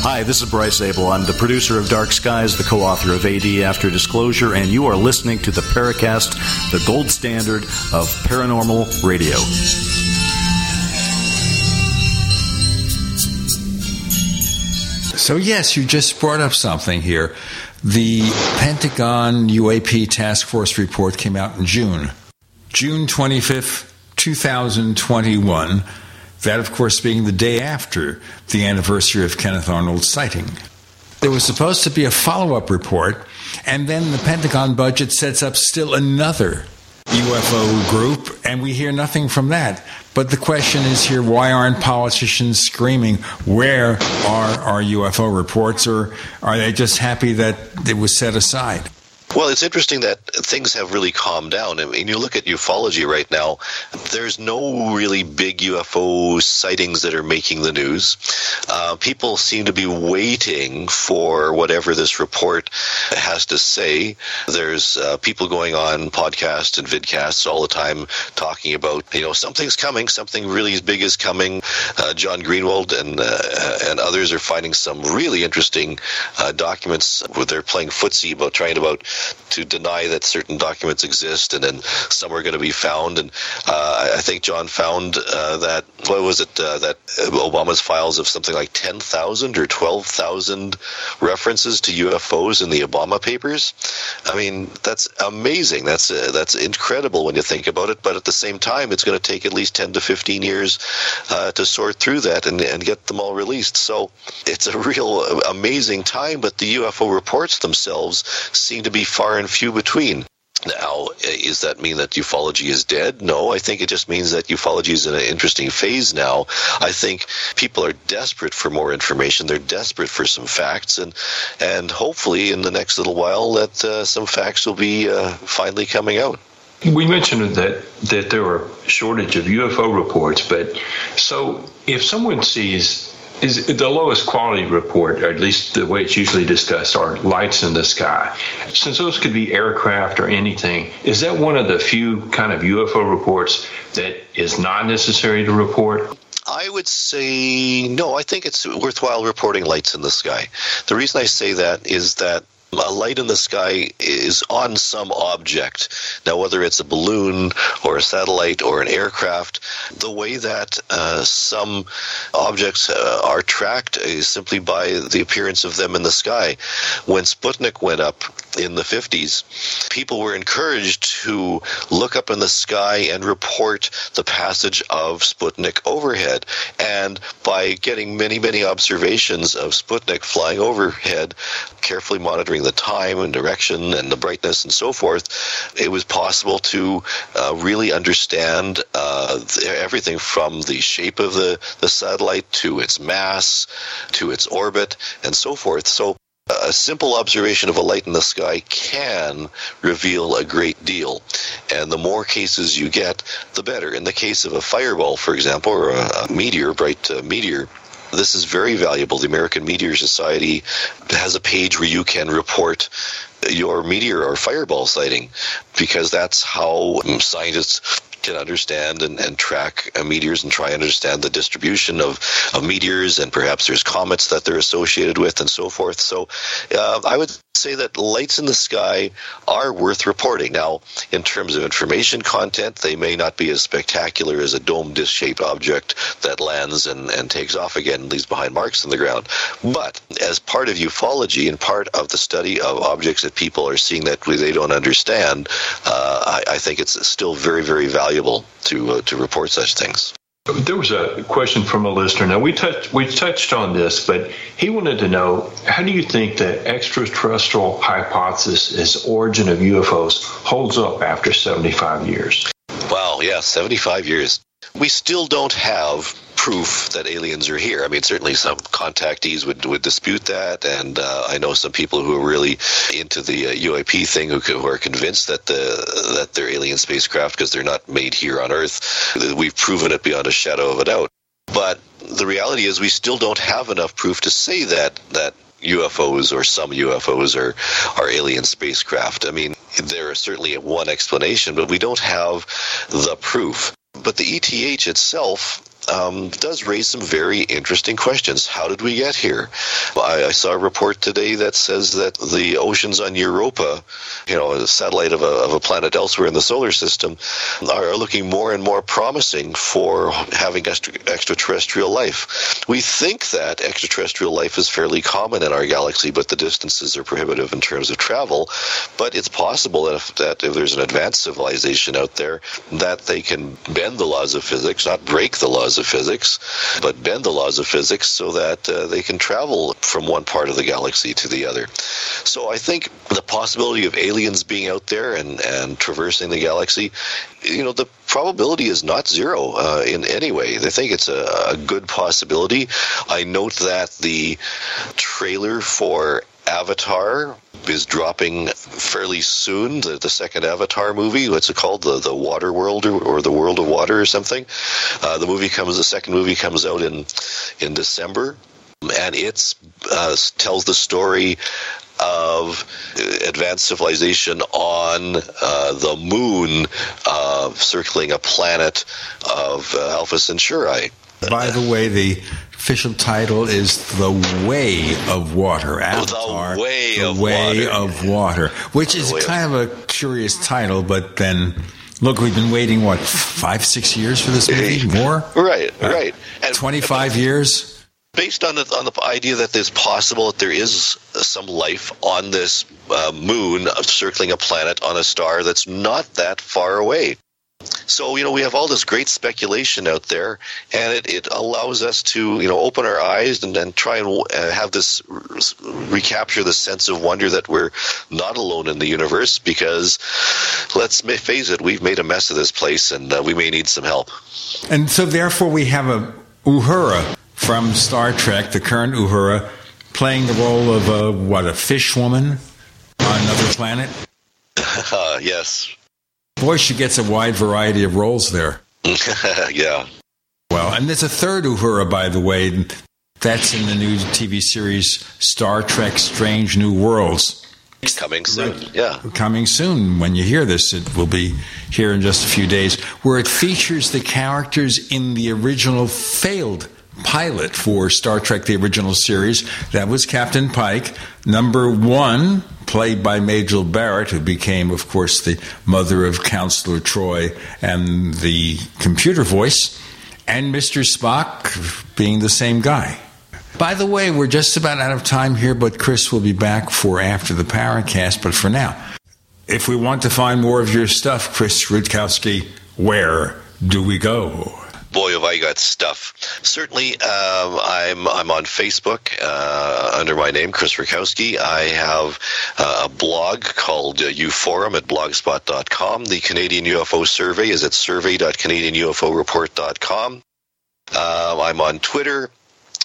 Hi, this is Bryce Abel. I'm the producer of Dark Skies, the co-author of A D After Disclosure, and you are listening to the Paracast, the gold standard of paranormal radio. So yes, you just brought up something here. The Pentagon U A P Task Force report came out in June. June twenty-fifth, twenty twenty-one, that, of course, being the day after the anniversary of Kenneth Arnold's sighting. There was supposed to be a follow-up report, and then the Pentagon budget sets up still another U F O group, and we hear nothing from that. But the question is here, why aren't politicians screaming, where are our U F O reports, or are they just happy that it was set aside? Well, it's interesting that things have really calmed down. I mean, you look at ufology right now, there's no really big U F O sightings that are making the news. Uh, people seem to be waiting for whatever this report has to say. There's uh, people going on podcasts and vidcasts all the time talking about, you know, something's coming, something really big is coming. Uh, John Greenwald and uh, and others are finding some really interesting uh, documents where they're playing footsie about trying to, about to deny that certain documents exist, and then some are going to be found. And uh, I think John found uh, that, what was it, uh, that Obama's files of something like ten thousand or twelve thousand references to U F Os in the Obama papers. I mean, that's amazing. That's uh, that's incredible when you think about it. But at the same time, it's going to take at least ten to fifteen years uh, to sort through that and, and get them all released. So it's a real amazing time, but the U F O reports themselves seem to be far and few between. Now, does that mean that ufology is dead? No, I think it just means that ufology is in an interesting phase now. I think people are desperate for more information. They're desperate for some facts, and and hopefully in the next little while that uh, some facts will be uh, finally coming out. We mentioned that, that there were a shortage of U F O reports, but so if someone sees... Is the lowest quality report, or at least the way it's usually discussed, are lights in the sky. Since those could be aircraft or anything, is that one of the few kind of U F O reports that is not necessary to report? I would say no. I think it's worthwhile reporting lights in the sky. The reason I say that is that a light in the sky is on some object. Now, whether it's a balloon or a satellite or an aircraft, the way that uh, some objects uh, are tracked is simply by the appearance of them in the sky. When Sputnik went up in the fifties, people were encouraged to look up in the sky and report the passage of Sputnik overhead. And by getting many, many observations of Sputnik flying overhead, carefully monitoring the time and direction and the brightness and so forth, it was possible to uh, really understand uh, everything from the shape of the, the satellite to its mass, to its orbit, and so forth. So a simple observation of a light in the sky can reveal a great deal, and the more cases you get, the better. In the case of a fireball, for example, or a, a meteor, bright uh, meteor, this is very valuable. The American Meteor Society has a page where you can report your meteor or fireball sighting, because that's how scientists can understand and, and track uh, meteors and try and understand the distribution of, of meteors, and perhaps there's comets that they're associated with and so forth. So uh, I would say that lights in the sky are worth reporting. Now, in terms of information content, they may not be as spectacular as a dome disc-shaped object that lands and, and takes off again and leaves behind marks in the ground. But as part of ufology and part of the study of objects that people are seeing that they don't understand, uh, I, I think it's still very, very valuable to uh, to report such things. There was a question from a listener. Now, we touched we touched on this, but he wanted to know, how do you think the extraterrestrial hypothesis, origin of U F Os, holds up after seventy-five years? Wow, yeah, seventy-five years. We still don't have proof that aliens are here. I mean, certainly some contactees would, would dispute that, and uh, I know some people who are really into the uh, U A P thing who, who are convinced that the that they're alien spacecraft because they're not made here on Earth. We've proven it beyond a shadow of a doubt. But the reality is we still don't have enough proof to say that that U F Os or some U F Os are, are alien spacecraft. I mean, there is certainly one explanation, but we don't have the proof. But the E T H itself um, does raise some very interesting questions. How did we get here? I, I saw a report today that says that the oceans on Europa, you know, a satellite of a, of a planet elsewhere in the solar system, are looking more and more promising for having extra, extraterrestrial life. We think that extraterrestrial life is fairly common in our galaxy, but the distances are prohibitive in terms of travel. But it's possible that if, that if there's an advanced civilization out there, that they can bend the laws of physics, not break the laws of physics, but bend the laws of physics so that uh, they can travel from one part of the galaxy to the other. So I think the possibility of aliens being out there and, and traversing the galaxy, you know, the probability is not zero uh, in any way. I think it's a, a good possibility. I note that the trailer for Avatar is dropping fairly soon, the, the second Avatar movie. What's it called? The the Water World or, or the World of Water or something. Uh, the movie comes. The second movie comes out in in December, and it's uh, tells the story of advanced civilization on uh, the moon, uh, circling a planet of uh, Alpha Centauri. By the way, the official title is The Way of Water. Avatar, The Way, the of, way water. of Water, which is kind of a curious title, but then... Look, we've been waiting, what, five, six years for this movie? More? Right, uh, right. And twenty-five and years? Based on the, on the idea that it's possible that there is some life on this uh, moon circling a planet on a star that's not that far away. So, you know, we have all this great speculation out there, and it, it allows us to, you know, open our eyes and, and try and uh, have this recapture the sense of wonder that we're not alone in the universe, because let's face it, we've made a mess of this place, and uh, we may need some help. And so, therefore, we have a Uhura from Star Trek, the current Uhura, playing the role of a, what, a fish woman on another planet? Uh, yes. Boy, she gets a wide variety of roles there. Yeah. Well, and there's a third Uhura, by the way. That's in the new T V series Star Trek Strange New Worlds. Coming soon, right. Yeah. Coming soon. When you hear this, it will be here in just a few days, where it features the characters in the original failed pilot for Star Trek, the original series. That was Captain Pike, number one, played by Majel Barrett, who became, of course, the mother of Counselor Troy and the computer voice, and Mister Spock being the same guy. By the way, we're just about out of time here, but Chris will be back for After the Paracast. But for now, if we want to find more of your stuff, Chris Rutkowski, where do we go? Boy, have I got stuff. Certainly, um, I'm I'm on Facebook uh, under my name, Chris Rutkowski. I have uh, a blog called uh, UForum at blogspot dot com. The Canadian U F O Survey is at survey dot canadian U F O report dot com. Uh, I'm on Twitter.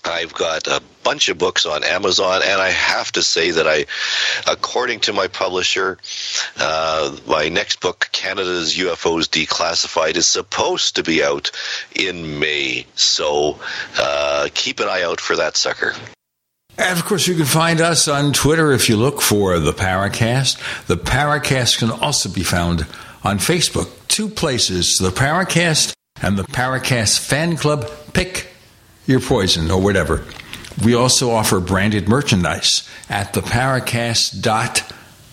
I've got a bunch of books on Amazon, and I have to say that I, according to my publisher, uh, my next book, Canada's U F Os Declassified, is supposed to be out in May. So uh, keep an eye out for that sucker. And, of course, you can find us on Twitter if you look for The Paracast. The Paracast can also be found on Facebook. Two places, The Paracast and The Paracast Fan Club. Pick your poison or whatever. We also offer branded merchandise at the paracast dot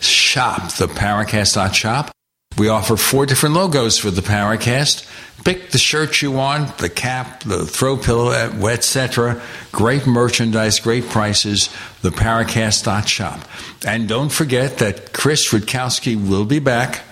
shop. the paracast dot shop. We offer four different logos for the Paracast. Pick the shirt you want, the cap, the throw pillow, et cetera. Great merchandise, great prices, the paracast dot shop. And don't forget that Chris Rutkowski will be back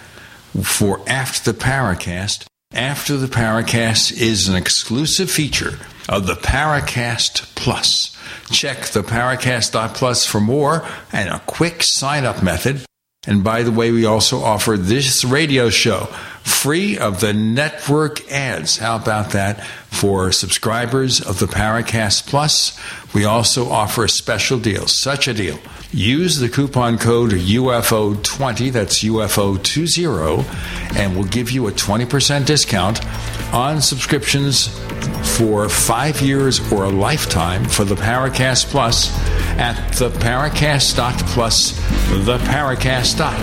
for After the Paracast. After the Paracast is an exclusive feature of the Paracast Plus. Check the paracast dot plus for more and a quick sign-up method. And by the way, we also offer this radio show free of the network ads. How about that for subscribers of the Paracast Plus? We also offer a special deal, such a deal. Use the coupon code U F O twenty, that's U F O twenty, and we'll give you a twenty percent discount on subscriptions for five years or a lifetime for the Paracast Plus at the paracast dot plus, the paracast dot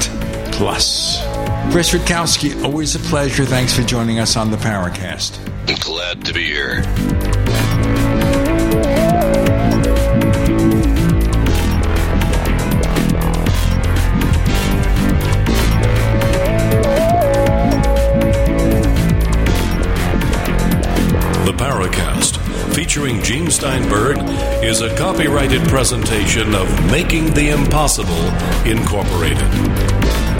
plus. Chris Rutkowski, always a pleasure. Thanks for joining us on the Paracast. Glad to be here. Featuring Gene Steinberg is a copyrighted presentation of Making the Impossible Incorporated.